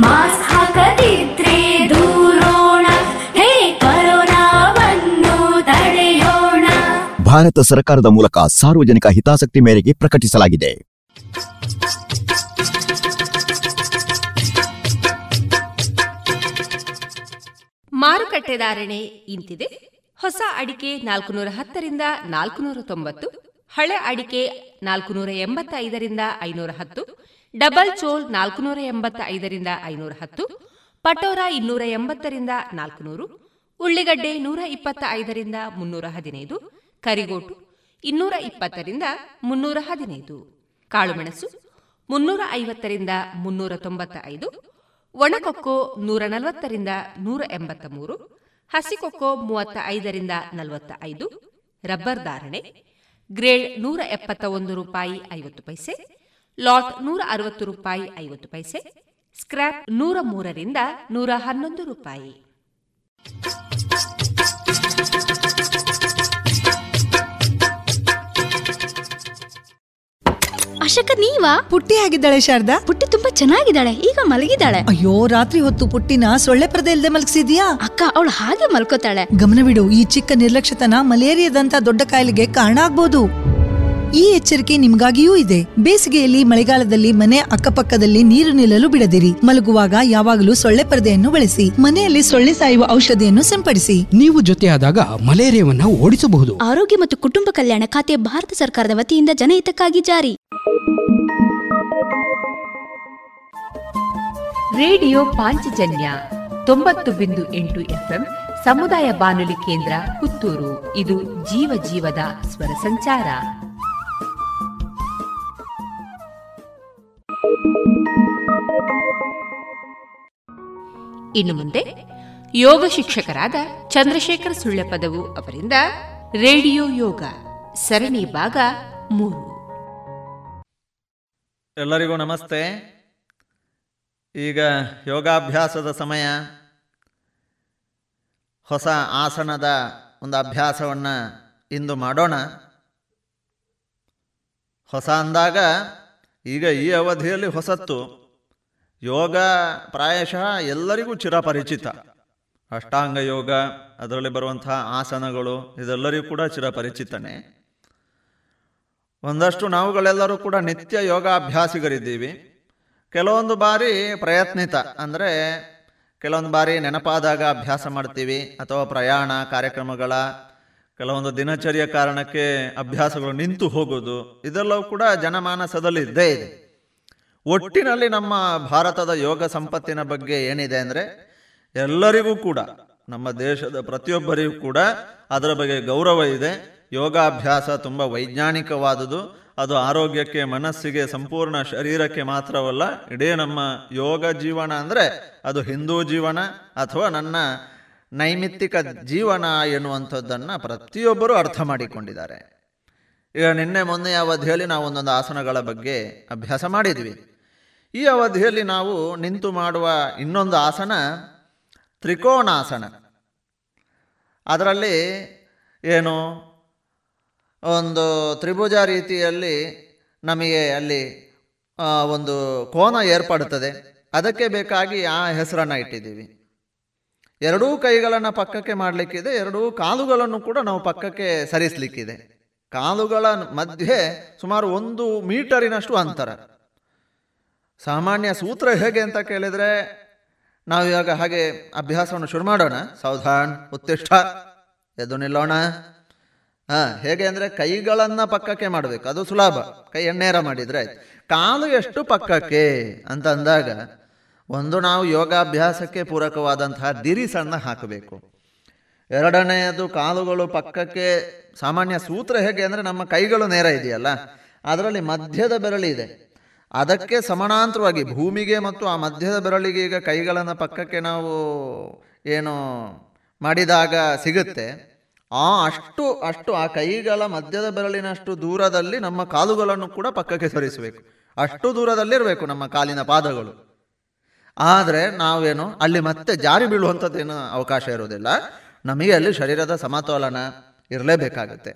ಮಾಸ್ಕ್ ಹಾಕದಿದ್ರೆ ದೂರೋಣ, ಹೇ ಕರೋನಾವನ್ನು ತಡೆಯೋಣ. ಭಾರತ ಸರ್ಕಾರದ ಮೂಲಕ ಸಾರ್ವಜನಿಕ ಹಿತಾಸಕ್ತಿ ಮೇರೆಗೆ ಪ್ರಕಟಿಸಲಾಗಿದೆ. ಮಾರುಕಟ್ಟೆ ಧಾರಣೆ ಇಂತಿದೆ. ಹೊಸ ಅಡಿಕೆ 410 ರಿಂದ 490, ಹಳೆ ಅಡಿಕೆ 485 ರಿಂದ 510, ಡಬಲ್ ಚೋಲ್ 485 ರಿಂದ 510, ಪಟೋರ 280 ರಿಂದ 400, ಉಳ್ಳಿಗಡ್ಡೆ 125 ರಿಂದ 315, ಕರಿಗೋಟು 220 ರಿಂದ 315, ಕಾಳುಮೆಣಸು 350 ರಿಂದ 395, ಒಣಕೊಕ್ಕೋ 140 ರಿಂದ 183, ಹಸಿಕೊಕ್ಕೋ 35 ರಿಂದ 45. ರಬ್ಬರ್ ಧಾರಣೆ ಗ್ರೇಡ್ ₹171.50, ಲಾಟ್ ₹160.50, ಸ್ಕ್ರಾಪ್ ₹103 ರಿಂದ 111. ಅಶಕ, ನೀವಾ? ಪುಟ್ಟಿ ಆಗಿದ್ದಾಳೆ ಶಾರದಾ. ಪುಟ್ಟಿ ತುಂಬಾ ಚೆನ್ನಾಗಿದ್ದಾಳೆ, ಈಗ ಮಲಗಿದ್ದಾಳೆ. ಅಯ್ಯೋ, ರಾತ್ರಿ ಹೊತ್ತು ಪುಟ್ಟಿನ ಸೊಳ್ಳೆ ಪರದೆ ಇಲ್ಲದೆ ಮಲಗಿಸಿದ್ಯಾ? ಅಕ್ಕ, ಅವಳು ಹಾಗೆ ಮಲ್ಕೋತಾಳೆ. ಗಮನವಿಡು, ಈ ಚಿಕ್ಕ ನಿರ್ಲಕ್ಷ್ಯತನ ಮಲೇರಿಯಾದಂತ ದೊಡ್ಡ ಕಾಯಿಲೆಗೆ ಕಾರಣ ಆಗ್ಬಹುದು. ಈ ಎಚ್ಚರಿಕೆ ನಿಮ್ಗಾಗಿಯೂ ಇದೆ. ಬೇಸಿಗೆಯಲ್ಲಿ, ಮಳೆಗಾಲದಲ್ಲಿ ಮನೆ ಅಕ್ಕಪಕ್ಕದಲ್ಲಿ ನೀರು ನಿಲ್ಲಲು ಬಿಡದಿರಿ. ಮಲಗುವಾಗ ಯಾವಾಗಲೂ ಸೊಳ್ಳೆ ಪರದೆಯನ್ನು ಬಳಸಿ. ಮನೆಯಲ್ಲಿ ಸೊಳ್ಳೆ ಸಾಯುವ ಔಷಧಿಯನ್ನು ಸಿಂಪಡಿಸಿ. ನೀವು ಜೊತೆಯಾದಾಗ ಮಲೇರಿಯಾವನ್ನು ಓಡಿಸಬಹುದು. ಆರೋಗ್ಯ ಮತ್ತು ಕುಟುಂಬ ಕಲ್ಯಾಣ ಖಾತೆ, ಭಾರತ ಸರ್ಕಾರದ ವತಿಯಿಂದ ಜನಹಿತಕ್ಕಾಗಿ ಜಾರಿ. ರೇಡಿಯೋ ಪಾಂಚಜನ್ಯ 90.8 FM ಸಮುದಾಯ ಬಾನುಲಿ ಕೇಂದ್ರ ಪುತ್ತೂರು. ಇದು ಜೀವ ಜೀವದ ಸ್ವರ ಸಂಚಾರ. ಇನ್ನು ಮುಂದೆ ಯೋಗ ಶಿಕ್ಷಕರಾದ ಚಂದ್ರಶೇಖರ ಸುಳ್ಳೆಪದವು ಅವರಿಂದ ರೇಡಿಯೋ ಯೋಗ ಸರಣಿ ಭಾಗ 3. ಎಲ್ಲರಿಗೂ ನಮಸ್ತೆ. ಈಗ ಯೋಗಾಭ್ಯಾಸದ ಸಮಯ. ಹೊಸ ಆಸನದ ಒಂದು ಅಭ್ಯಾಸವನ್ನು ಇಂದು ಮಾಡೋಣ. ಹೊಸ ಅಂದಾಗ ಈಗ ಈ ಅವಧಿಯಲ್ಲಿ ಹೊಸತ್ತು. ಯೋಗ ಪ್ರಾಯಶಃ ಎಲ್ಲರಿಗೂ ಚಿರಪರಿಚಿತ. ಅಷ್ಟಾಂಗ ಯೋಗ, ಅದರಲ್ಲಿ ಬರುವಂತಹ ಆಸನಗಳು ಇದೆಲ್ಲರಿಗೂ ಕೂಡ ಚಿರಪರಿಚಿತನೇ. ಒಂದಷ್ಟು ನಾವುಗಳೆಲ್ಲರೂ ಕೂಡ ನಿತ್ಯ ಯೋಗಾಭ್ಯಾಸಿಗರಿದ್ದೀವಿ. ಕೆಲವೊಂದು ಬಾರಿ ಪ್ರಯತ್ನಿತ, ಅಂದರೆ ಕೆಲವೊಂದು ಬಾರಿ ನೆನಪಾದಾಗ ಅಭ್ಯಾಸ ಮಾಡ್ತೀವಿ, ಅಥವಾ ಪ್ರಯಾಣ, ಕಾರ್ಯಕ್ರಮಗಳ ಕೆಲವೊಂದು ದಿನಚರಿಯ ಕಾರಣಕ್ಕೆ ಅಭ್ಯಾಸಗಳು ನಿಂತು ಹೋಗೋದು, ಇದೆಲ್ಲವೂ ಕೂಡ ಜನಮಾನಸದಲ್ಲಿ ಇದ್ದೇ ಇದೆ. ಒಟ್ಟಿನಲ್ಲಿ ನಮ್ಮ ಭಾರತದ ಯೋಗ ಸಂಪತ್ತಿನ ಬಗ್ಗೆ ಏನಿದೆ ಅಂದರೆ, ಎಲ್ಲರಿಗೂ ಕೂಡ, ನಮ್ಮ ದೇಶದ ಪ್ರತಿಯೊಬ್ಬರಿಗೂ ಕೂಡ ಅದರ ಬಗ್ಗೆ ಗೌರವ ಇದೆ. ಯೋಗಾಭ್ಯಾಸ ತುಂಬ ವೈಜ್ಞಾನಿಕವಾದುದು. ಅದು ಆರೋಗ್ಯಕ್ಕೆ, ಮನಸ್ಸಿಗೆ, ಸಂಪೂರ್ಣ ಶರೀರಕ್ಕೆ ಮಾತ್ರವಲ್ಲ, ಇಡೀ ನಮ್ಮ ಯೋಗ ಜೀವನ ಅಂದರೆ ಅದು ಹಿಂದೂ ಜೀವನ ಅಥವಾ ನನ್ನ ನೈಮಿತ್ತಿಕ ಜೀವನ ಎನ್ನುವಂಥದ್ದನ್ನು ಪ್ರತಿಯೊಬ್ಬರೂ ಅರ್ಥ ಮಾಡಿಕೊಂಡಿದ್ದಾರೆ. ಈಗ ನಿನ್ನೆ ಮೊನ್ನೆಯ ಅವಧಿಯಲ್ಲಿ ನಾವು ಒಂದೊಂದು ಆಸನಗಳ ಬಗ್ಗೆ ಅಭ್ಯಾಸ ಮಾಡಿದ್ವಿ. ಈ ಅವಧಿಯಲ್ಲಿ ನಾವು ನಿಂತು ಮಾಡುವ ಇನ್ನೊಂದು ಆಸನ ತ್ರಿಕೋಣಾಸನ. ಅದರಲ್ಲಿ ಏನು, ಒಂದು ತ್ರಿಭುಜ ರೀತಿಯಲ್ಲಿ ನಮಗೆ ಅಲ್ಲಿ ಒಂದು ಕೋನ ಏರ್ಪಡುತ್ತದೆ. ಅದಕ್ಕೆ ಬೇಕಾಗಿ ಆ ಹೆಸರನ್ನು ಇಟ್ಟಿದ್ದೀವಿ. ಎರಡೂ ಕೈಗಳನ್ನು ಪಕ್ಕಕ್ಕೆ ಮಾಡಲಿಕ್ಕಿದೆ, ಎರಡೂ ಕಾಲುಗಳನ್ನು ಕೂಡ ನಾವು ಪಕ್ಕಕ್ಕೆ ಸರಿಸಲಿಕ್ಕಿದೆ. ಕಾಲುಗಳ ಮಧ್ಯೆ ಸುಮಾರು 1 ಮೀಟರಿನಷ್ಟು ಅಂತರ. ಸಾಮಾನ್ಯ ಸೂತ್ರ ಹೇಗೆ ಅಂತ ಕೇಳಿದರೆ, ನಾವು ಇವಾಗ ಹಾಗೆ ಅಭ್ಯಾಸವನ್ನು ಶುರು ಮಾಡೋಣ. ಸಾವಧಾನ, ಉತ್ತಿಷ್ಠ, ಎದ್ದು ನಿಲ್ಲೋಣ, ಹೇಗೆ ಅಂದರೆ ಕೈಗಳನ್ನು ಪಕ್ಕಕ್ಕೆ ಮಾಡಬೇಕು, ಅದು ಸುಲಭ, ಕೈ ಎಣ್ಣೆರ ಮಾಡಿದರೆ ಆಯ್ತು. ಕಾಲು ಎಷ್ಟು ಪಕ್ಕಕ್ಕೆ ಅಂತ ಅಂದಾಗ ಒಂದು ನಾವು ಯೋಗಾಭ್ಯಾಸಕ್ಕೆ ಪೂರಕವಾದಂತಹ ದಿರಿಸನ್ನು ಹಾಕಬೇಕು. ಎರಡನೆಯದು ಕಾಲುಗಳು ಪಕ್ಕಕ್ಕೆ, ಸಾಮಾನ್ಯ ಸೂತ್ರ ಹೇಗೆ ಅಂದರೆ ನಮ್ಮ ಕೈಗಳು ನೇರ ಇದೆಯಲ್ಲ ಅದರಲ್ಲಿ ಮಧ್ಯದ ಬೆರಳಿದೆ, ಅದಕ್ಕೆ ಸಮಾನಾಂತರವಾಗಿ ಭೂಮಿಗೆ ಮತ್ತು ಆ ಮಧ್ಯದ ಬೆರಳಿಗೆ ಈಗ ಕೈಗಳನ್ನು ಪಕ್ಕಕ್ಕೆ ನಾವು ಏನು ಮಾಡಿದಾಗ ಸಿಗುತ್ತೆ ಅಷ್ಟು ಅಷ್ಟು ಆ ಕೈಗಳ ಮಧ್ಯದ ಬೆರಳಿನಷ್ಟು ದೂರದಲ್ಲಿ ನಮ್ಮ ಕಾಲುಗಳನ್ನು ಕೂಡ ಪಕ್ಕಕ್ಕೆ ಸರಿಸಬೇಕು. ಅಷ್ಟು ದೂರದಲ್ಲಿರಬೇಕು ನಮ್ಮ ಕಾಲಿನ ಪಾದಗಳು. ಆದರೆ ನಾವೇನು ಅಲ್ಲಿ ಮತ್ತೆ ಜಾರಿ ಬೀಳುವಂಥದ್ದೇನು ಅವಕಾಶ ಇರೋದಿಲ್ಲ, ನಮಗೆ ಅಲ್ಲಿ ಶರೀರದ ಸಮತೋಲನ ಇರಲೇಬೇಕಾಗುತ್ತೆ.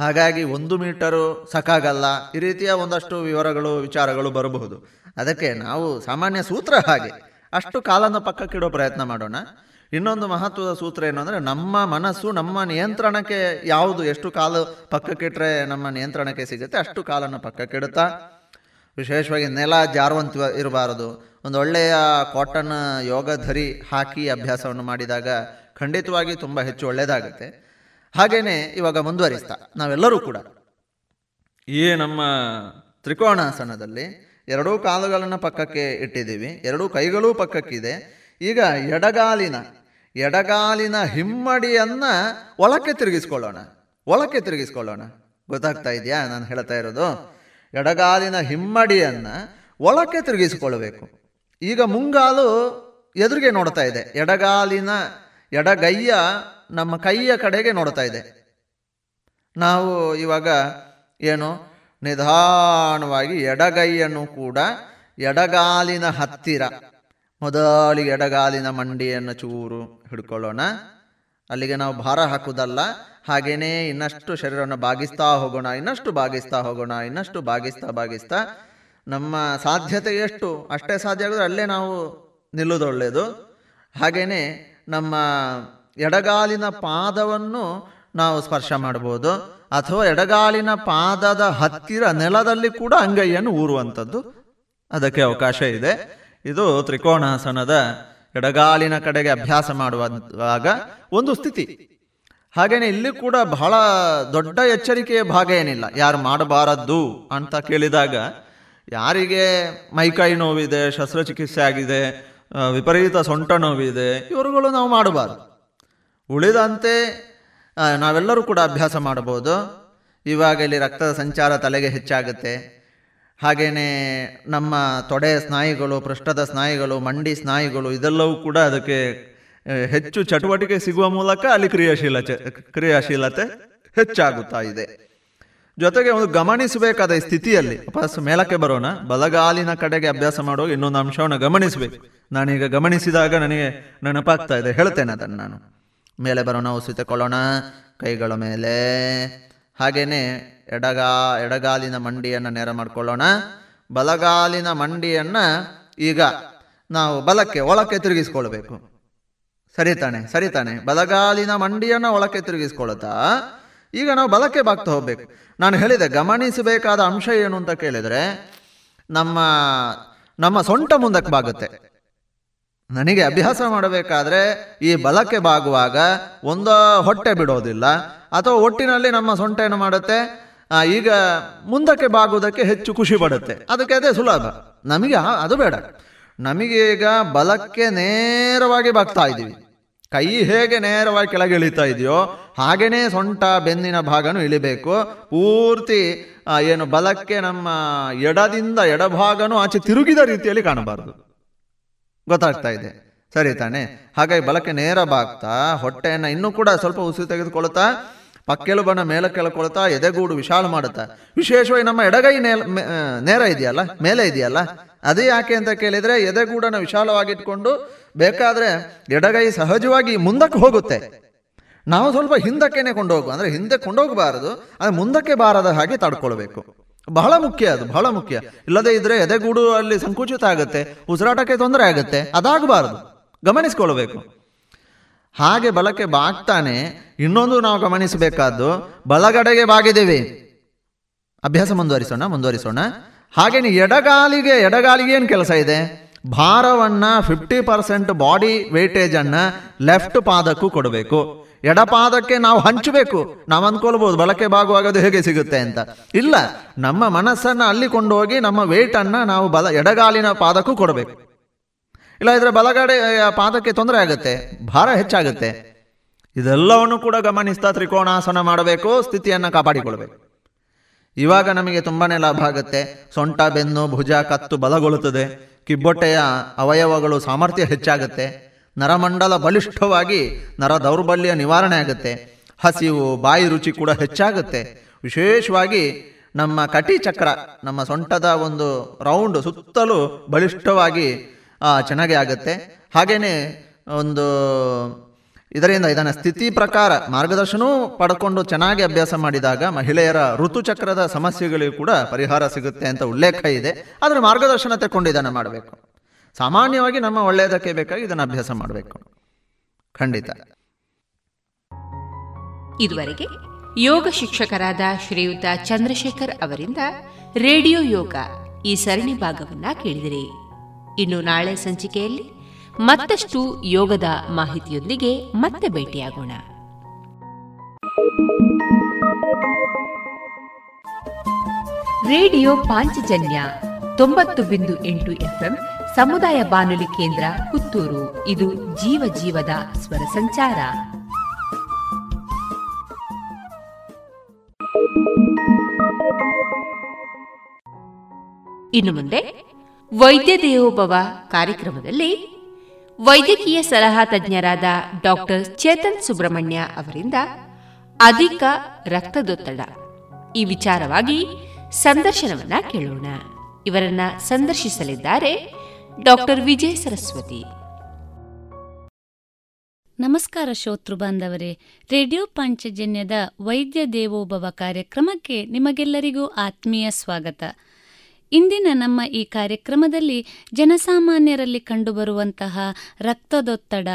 ಹಾಗಾಗಿ 1 ಮೀಟರು ಸಾಕಾಗಲ್ಲ, ಈ ರೀತಿಯ ಒಂದಷ್ಟು ವಿವರಗಳು ವಿಚಾರಗಳು ಬರಬಹುದು. ಅದಕ್ಕೆ ನಾವು ಸಾಮಾನ್ಯ ಸೂತ್ರ ಹಾಗೆ ಅಷ್ಟು ಕಾಲನ್ನು ಪಕ್ಕಕ್ಕಿಡೋ ಪ್ರಯತ್ನ ಮಾಡೋಣ. ಇನ್ನೊಂದು ಮಹತ್ವದ ಸೂತ್ರ ಏನು ಅಂದರೆ ನಮ್ಮ ಮನಸ್ಸು ನಮ್ಮ ನಿಯಂತ್ರಣಕ್ಕೆ ಯಾವುದು ಎಷ್ಟು ಕಾಲು ಪಕ್ಕಕ್ಕಿಟ್ರೆ ನಮ್ಮ ನಿಯಂತ್ರಣಕ್ಕೆ ಸಿಗುತ್ತೆ ಅಷ್ಟು ಕಾಲನ್ನು ಪಕ್ಕಕ್ಕಿಡುತ್ತಾ, ವಿಶೇಷವಾಗಿ ನೆಲ ಜಾರುವಂತ ಇರಬಾರದು. ಒಂದು ಒಳ್ಳೆಯ ಕಾಟನ್ ಯೋಗ ಧರಿ ಹಾಕಿ ಅಭ್ಯಾಸವನ್ನು ಮಾಡಿದಾಗ ಖಂಡಿತವಾಗಿ ತುಂಬ ಹೆಚ್ಚು ಒಳ್ಳೆಯದಾಗುತ್ತೆ. ಹಾಗೆಯೇ ಇವಾಗ ಮುಂದುವರಿಸ್ತಾ ನಾವೆಲ್ಲರೂ ಕೂಡ ಈ ನಮ್ಮ ತ್ರಿಕೋಣಾಸನದಲ್ಲಿ ಎರಡೂ ಕಾಲುಗಳನ್ನು ಪಕ್ಕಕ್ಕೆ ಇಟ್ಟಿದ್ದೀವಿ, ಎರಡೂ ಕೈಗಳೂ ಪಕ್ಕಕ್ಕಿದೆ. ಈಗ ಎಡಗಾಲಿನ ಹಿಮ್ಮಡಿಯನ್ನು ಒಳಕ್ಕೆ ತಿರುಗಿಸ್ಕೊಳ್ಳೋಣ. ಗೊತ್ತಾಗ್ತಾ ಇದೆಯಾ ನಾನು ಹೇಳ್ತಾ ಇರೋದು? ಎಡಗಾಲಿನ ಹಿಮ್ಮಡಿಯನ್ನು ಒಳಕ್ಕೆ ತಿರುಗಿಸಿಕೊಳ್ಳಬೇಕು. ಈಗ ಮುಂಗಾಲು ಎದುರಿಗೆ ನೋಡ್ತಾ ಇದೆ, ಎಡಗೈಯ ನಮ್ಮ ಕೈಯ ಕಡೆಗೆ ನೋಡ್ತಾ ಇದೆ. ನಾವು ಇವಾಗ ಏನು ನಿಧಾನವಾಗಿ ಎಡಗೈಯನ್ನು ಕೂಡ ಎಡಗಾಲಿನ ಹತ್ತಿರ, ಮೊದಲಿಗೆ ಎಡಗಾಲಿನ ಮಂಡಿಯನ್ನು ಚೂರು ಹಿಡ್ಕೊಳ್ಳೋಣ. ಅಲ್ಲಿಗೆ ನಾವು ಭಾರ ಹಾಕುವುದಲ್ಲ, ಹಾಗೆಯೇ ಇನ್ನಷ್ಟು ಶರೀರವನ್ನು ಬಾಗಿಸ್ತಾ ಹೋಗೋಣ ಇನ್ನಷ್ಟು ಬಾಗಿಸ್ತಾ ನಮ್ಮ ಸಾಧ್ಯತೆ ಎಷ್ಟು ಅಷ್ಟೇ ಸಾಧ್ಯ ಆಗೋದು ಅಲ್ಲೇ ನಾವು ನಿಲ್ಲೋದು ಒಳ್ಳೆಯದು. ಹಾಗೆಯೇ ನಮ್ಮ ಎಡಗಾಲಿನ ಪಾದವನ್ನು ನಾವು ಸ್ಪರ್ಶ ಮಾಡ್ಬೋದು, ಅಥವಾ ಎಡಗಾಲಿನ ಪಾದದ ಹತ್ತಿರ ನೆಲದಲ್ಲಿ ಕೂಡ ಅಂಗೈಯನ್ನು ಊರುವಂಥದ್ದು ಅದಕ್ಕೆ ಅವಕಾಶ ಇದೆ. ಇದು ತ್ರಿಕೋಣಾಸನದ ಎಡಗಾಲಿನ ಕಡೆಗೆ ಅಭ್ಯಾಸ ಮಾಡುವಾಗ ಒಂದು ಸ್ಥಿತಿ. ಹಾಗೆಯೇ ಇಲ್ಲಿ ಕೂಡ ಬಹಳ ದೊಡ್ಡ ಎಚ್ಚರಿಕೆಯ ಭಾಗ ಏನಿಲ್ಲ, ಯಾರು ಮಾಡಬಾರದ್ದು ಅಂತ ಕೇಳಿದಾಗ ಯಾರಿಗೆ ಮೈಕೈ ನೋವಿದೆ, ಶಸ್ತ್ರಚಿಕಿತ್ಸೆ ಆಗಿದೆ, ವಿಪರೀತ ಸೊಂಟ ನೋವಿದೆ, ಇವರುಗಳು ನಾವು ಮಾಡಬಾರ್ದು. ಉಳಿದಂತೆ ನಾವೆಲ್ಲರೂ ಕೂಡ ಅಭ್ಯಾಸ ಮಾಡ್ಬೋದು. ಇವಾಗ ಇಲ್ಲಿ ರಕ್ತದ ಸಂಚಾರ ತಲೆಗೆ ಹೆಚ್ಚಾಗುತ್ತೆ, ಹಾಗೆಯೇ ನಮ್ಮ ತೊಡೆ ಸ್ನಾಯುಗಳು, ಪೃಷ್ಠದ ಸ್ನಾಯುಗಳು, ಮಂಡಿ ಸ್ನಾಯುಗಳು ಇದೆಲ್ಲವೂ ಕೂಡ ಅದಕ್ಕೆ ಹೆಚ್ಚು ಚಟುವಟಿಕೆ ಸಿಗುವ ಮೂಲಕ ಅಲ್ಲಿ ಕ್ರಿಯಾಶೀಲತೆ ಹೆಚ್ಚಾಗುತ್ತಾ ಇದೆ. ಜೊತೆಗೆ ಒಂದು ಗಮನಿಸಬೇಕಾದ ಸ್ಥಿತಿಯಲ್ಲಿ ವಾಪಸ್ ಮೇಲಕ್ಕೆ ಬರೋಣ. ಬಲಗಾಲಿನ ಕಡೆಗೆ ಅಭ್ಯಾಸ ಮಾಡುವಾಗ ಇನ್ನೊಂದು ಅಂಶವನ್ನು ಗಮನಿಸಬೇಕು. ನಾನೀಗ ಗಮನಿಸಿದಾಗ ನನಗೆ ನೆನಪಾಗ್ತಾ ಇದೆ, ಹೇಳ್ತೇನೆ ಅದನ್ನು. ನಾನು ಮೇಲೆ ಬರೋಣ, ಉಸಿ ತಗೊಳ್ಳೋಣ, ಕೈಗಳ ಮೇಲೆ. ಹಾಗೆಯೇ ಎಡಗಾಲಿನ ಮಂಡಿಯನ್ನು ನೇರ ಮಾಡ್ಕೊಳ್ಳೋಣ. ಬಲಗಾಲಿನ ಮಂಡಿಯನ್ನು ಈಗ ನಾವು ಒಳಕ್ಕೆ ತಿರುಗಿಸ್ಕೊಳ್ಬೇಕು. ಸರಿತಾನೆ ಬಲಗಾಲಿನ ಮಂಡಿಯನ್ನು ಒಳಕ್ಕೆ ತಿರುಗಿಸ್ಕೊಳ್ತಾ ಈಗ ನಾವು ಬಲಕ್ಕೆ ಬಾಗ್ತಾ ಹೋಗ್ಬೇಕು. ನಾನು ಹೇಳಿದೆ ಗಮನಿಸಬೇಕಾದ ಅಂಶ ಏನು ಅಂತ ಕೇಳಿದರೆ, ನಮ್ಮ ನಮ್ಮ ಸೊಂಟ ಮುಂದಕ್ಕೆ ಬಾಗುತ್ತೆ. ನನಗೆ ಅಭ್ಯಾಸ ಮಾಡಬೇಕಾದ್ರೆ ಈ ಬಲಕ್ಕೆ ಬಾಗುವಾಗ ಒಂದು ಹೊಟ್ಟೆ ಬಿಡೋದಿಲ್ಲ, ಅಥವಾ ಒಟ್ಟಿನಲ್ಲಿ ನಮ್ಮ ಸೊಂಟ ಏನು ಮಾಡುತ್ತೆ, ಈಗ ಮುಂದಕ್ಕೆ ಬಾಗುವುದಕ್ಕೆ ಹೆಚ್ಚು ಖುಷಿ ಪಡುತ್ತೆ. ಅದಕ್ಕೆ ಅದೇ ಸುಲಭ. ನಮಗೆ ಅದು ಬೇಡ. ನಮಗೀಗ ಬಲಕ್ಕೆ ನೇರವಾಗಿ ಬಾಗ್ತಾ ಇದ್ದೀವಿ. ಕೈ ಹೇಗೆ ನೇರವಾಗಿ ಕೆಳಗೆ ಇಳಿತಾ ಇದೆಯೋ ಹಾಗೆಯೇ ಸೊಂಟ ಬೆನ್ನಿನ ಭಾಗನೂ ಇಳಿಬೇಕು. ಪೂರ್ತಿ ಏನು ಬಲಕ್ಕೆ ನಮ್ಮ ಎಡಭಾಗನೂ ಆಚೆ ತಿರುಗಿದ ರೀತಿಯಲ್ಲಿ ಕಾಣಬಾರದು. ಗೊತ್ತಾಗ್ತಾ ಇದೆ ಸರಿ ತಾನೆ? ಹಾಗಾಗಿ ಬಲಕ್ಕೆ ನೇರ ಬಾಗ್ತಾ ಹೊಟ್ಟೆಯನ್ನು ಇನ್ನೂ ಕೂಡ ಸ್ವಲ್ಪ ಉಸಿ ತೆಗೆದುಕೊಳ್ತಾ, ಪಕ್ಕೆಲುಬನ್ನು ಮೇಲೆ ಕೆಳಕೊಳ್ತಾ, ಎದೆಗೂಡು ವಿಶಾಲ ಮಾಡುತ್ತಾ. ವಿಶೇಷವಾಗಿ ನಮ್ಮ ಎಡಗೈ ಮೇಲೆ ಇದೆಯಲ್ಲ ಅದೇ ಯಾಕೆ ಅಂತ ಕೇಳಿದರೆ, ಎದೆಗೂಡನ್ನು ವಿಶಾಲವಾಗಿಟ್ಕೊಂಡು ಬೇಕಾದರೆ ಎಡಗೈ ಸಹಜವಾಗಿ ಮುಂದಕ್ಕೆ ಹೋಗುತ್ತೆ. ನಾವು ಸ್ವಲ್ಪ ಹಿಂದಕ್ಕೇನೆ ಕೊಂಡೋಗು ಅಂದರೆ ಹಿಂದೆ ಕೊಂಡೋಗಬಾರದು, ಆದರೆ ಮುಂದಕ್ಕೆ ಬಾರದ ಹಾಗೆ ತಡ್ಕೊಳ್ಬೇಕು. ಬಹಳ ಮುಖ್ಯ. ಇಲ್ಲದೇ ಇದ್ದರೆ ಎದೆಗೂಡು ಅಲ್ಲಿ ಸಂಕುಚಿತ ಆಗುತ್ತೆ, ಉಸಿರಾಟಕ್ಕೆ ತೊಂದರೆ ಆಗುತ್ತೆ. ಅದಾಗಬಾರದು, ಗಮನಿಸ್ಕೊಳ್ಬೇಕು. ಹಾಗೆ ಬಲಕ್ಕೆ ಬಾಗ್ತಾನೆ ಇನ್ನೊಂದು ನಾವು ಗಮನಿಸಬೇಕಾದ್ದು, ಬಲಗಡೆಗೆ ಬಾಗಿದ್ದೀವಿ. ಅಭ್ಯಾಸ ಮುಂದುವರಿಸೋಣ. ಹಾಗೇನೆ ಎಡಗಾಲಿಗೆ ಏನು ಕೆಲಸ ಇದೆ? ಭಾರವನ್ನು 50% ಬಾಡಿ ವೇಟೇಜನ್ನು ಲೆಫ್ಟ್ ಪಾದಕ್ಕೂ ಕೊಡಬೇಕು. ಎಡಪಾದಕ್ಕೆ ನಾವು ಹಂಚಬೇಕು. ನಾವು ಅಂದ್ಕೊಳ್ಬೋದು ಬಳಕೆ ಭಾಗವಾಗೋದು ಹೇಗೆ ಸಿಗುತ್ತೆ ಅಂತ. ಇಲ್ಲ, ನಮ್ಮ ಮನಸ್ಸನ್ನು ಅಲ್ಲಿ ಕೊಂಡೋಗಿ ನಮ್ಮ ವೇಟನ್ನು ನಾವು ಎಡಗಾಲಿನ ಪಾದಕ್ಕೂ ಕೊಡಬೇಕು. ಇಲ್ಲ ಇದ್ರೆ ಬಲಗಡೆ ಪಾದಕ್ಕೆ ತೊಂದರೆ ಆಗುತ್ತೆ, ಭಾರ ಹೆಚ್ಚಾಗುತ್ತೆ. ಇದೆಲ್ಲವನ್ನು ಕೂಡ ಗಮನಿಸ್ತಾ ತ್ರಿಕೋಣಾಸನ ಮಾಡಬೇಕು, ಸ್ಥಿತಿಯನ್ನು ಕಾಪಾಡಿಕೊಳ್ಬೇಕು. ಇವಾಗ ನಮಗೆ ತುಂಬಾ ಲಾಭ ಆಗುತ್ತೆ. ಸೊಂಟ, ಬೆನ್ನು, ಭುಜ, ಕತ್ತು ಬಲಗೊಳ್ಳುತ್ತದೆ. ಕಿಬ್ಬೊಟ್ಟೆಯ ಅವಯವಗಳು ಸಾಮರ್ಥ್ಯ ಹೆಚ್ಚಾಗುತ್ತೆ. ನರಮಂಡಲ ಬಲಿಷ್ಠವಾಗಿ ನರ ದೌರ್ಬಲ್ಯ ನಿವಾರಣೆ ಆಗುತ್ತೆ. ಹಸಿವು, ಬಾಯಿ ರುಚಿ ಕೂಡ ಹೆಚ್ಚಾಗುತ್ತೆ. ವಿಶೇಷವಾಗಿ ನಮ್ಮ ಕಟಿ ಚಕ್ರ, ನಮ್ಮ ಸೊಂಟದ ಒಂದು ರೌಂಡ್ ಸುತ್ತಲೂ ಬಲಿಷ್ಠವಾಗಿ ಚೆನ್ನಾಗಿ ಆಗುತ್ತೆ. ಹಾಗೆಯೇ ಒಂದು ಇದರಿಂದ ಇದನ್ನು ಸ್ಥಿತಿ ಪ್ರಕಾರ ಮಾರ್ಗದರ್ಶನವೂ ಪಡ್ಕೊಂಡು ಚೆನ್ನಾಗಿ ಅಭ್ಯಾಸ ಮಾಡಿದಾಗ ಮಹಿಳೆಯರ ಋತುಚಕ್ರದ ಸಮಸ್ಯೆಗಳಿಗೂ ಕೂಡ ಪರಿಹಾರ ಸಿಗುತ್ತೆ ಅಂತ ಉಲ್ಲೇಖ ಇದೆ. ಆದರೆ ಮಾರ್ಗದರ್ಶನ ತಗೊಂಡು ಇದನ್ನು ಮಾಡಬೇಕು. ಸಾಮಾನ್ಯವಾಗಿ ನಮ್ಮ ಒಳ್ಳೆಯದಕ್ಕೆ ಬೇಕಾಗಿ ಇದನ್ನು ಅಭ್ಯಾಸ ಮಾಡಬೇಕು ಖಂಡಿತ. ಇದುವರೆಗೆ ಯೋಗ ಶಿಕ್ಷಕರಾದ ಶ್ರೀಯುತ ಚಂದ್ರಶೇಖರ್ ಅವರಿಂದ ರೇಡಿಯೋ ಯೋಗ ಈ ಸರಣಿ ಭಾಗವನ್ನು ಕೇಳಿದಿರಿ. ಇನ್ನು ನಾಳೆ ಸಂಚಿಕೆಯಲ್ಲಿ ಮತ್ತಷ್ಟು ಯೋಗದ ಮಾಹಿತಿಯೊಂದಿಗೆ ಮತ್ತೆ ಭೇಟಿಯಾಗೋಣ. ರೇಡಿಯೋ ಪಾಂಚಜನ್ಯ 90.8 FM ಸಮುದಾಯ ಬಾನುಲಿ ಕೇಂದ್ರ ಪುತ್ತೂರು. ಇದು ಜೀವ ಜೀವದ ಸ್ವರ ಸಂಚಾರ. ಇನ್ನು ಮುಂದೆ ವೈದ್ಯ ದೇವೋಭವ ಕಾರ್ಯಕ್ರಮದಲ್ಲಿ ವೈದ್ಯಕೀಯ ಸಲಹಾ ತಜ್ಞರಾದ ಡಾಕ್ಟರ್ ಚೇತನ್ ಸುಬ್ರಹ್ಮಣ್ಯ ಅವರಿಂದ ಅಧಿಕ ರಕ್ತದೊತ್ತಡ ಈ ವಿಚಾರವಾಗಿ ಸಂದರ್ಶನವನ್ನ ಕೇಳೋಣ. ಇವರನ್ನ ಸಂದರ್ಶಿಸಲಿದ್ದಾರೆ ಡಾಕ್ಟರ್ ವಿಜಯ ಸರಸ್ವತಿ. ನಮಸ್ಕಾರ ಶ್ರೋತೃ ಬಾಂಧವರೇ, ರೇಡಿಯೋ ಪಾಂಚಜನ್ಯದ ವೈದ್ಯ ದೇವೋಭವ ಕಾರ್ಯಕ್ರಮಕ್ಕೆ ನಿಮಗೆಲ್ಲರಿಗೂ ಆತ್ಮೀಯ ಸ್ವಾಗತ. ಇಂದಿನ ನಮ್ಮ ಈ ಕಾರ್ಯಕ್ರಮದಲ್ಲಿ ಜನಸಾಮಾನ್ಯರಲ್ಲಿ ಕಂಡುಬರುವಂತಹ ರಕ್ತದೊತ್ತಡ,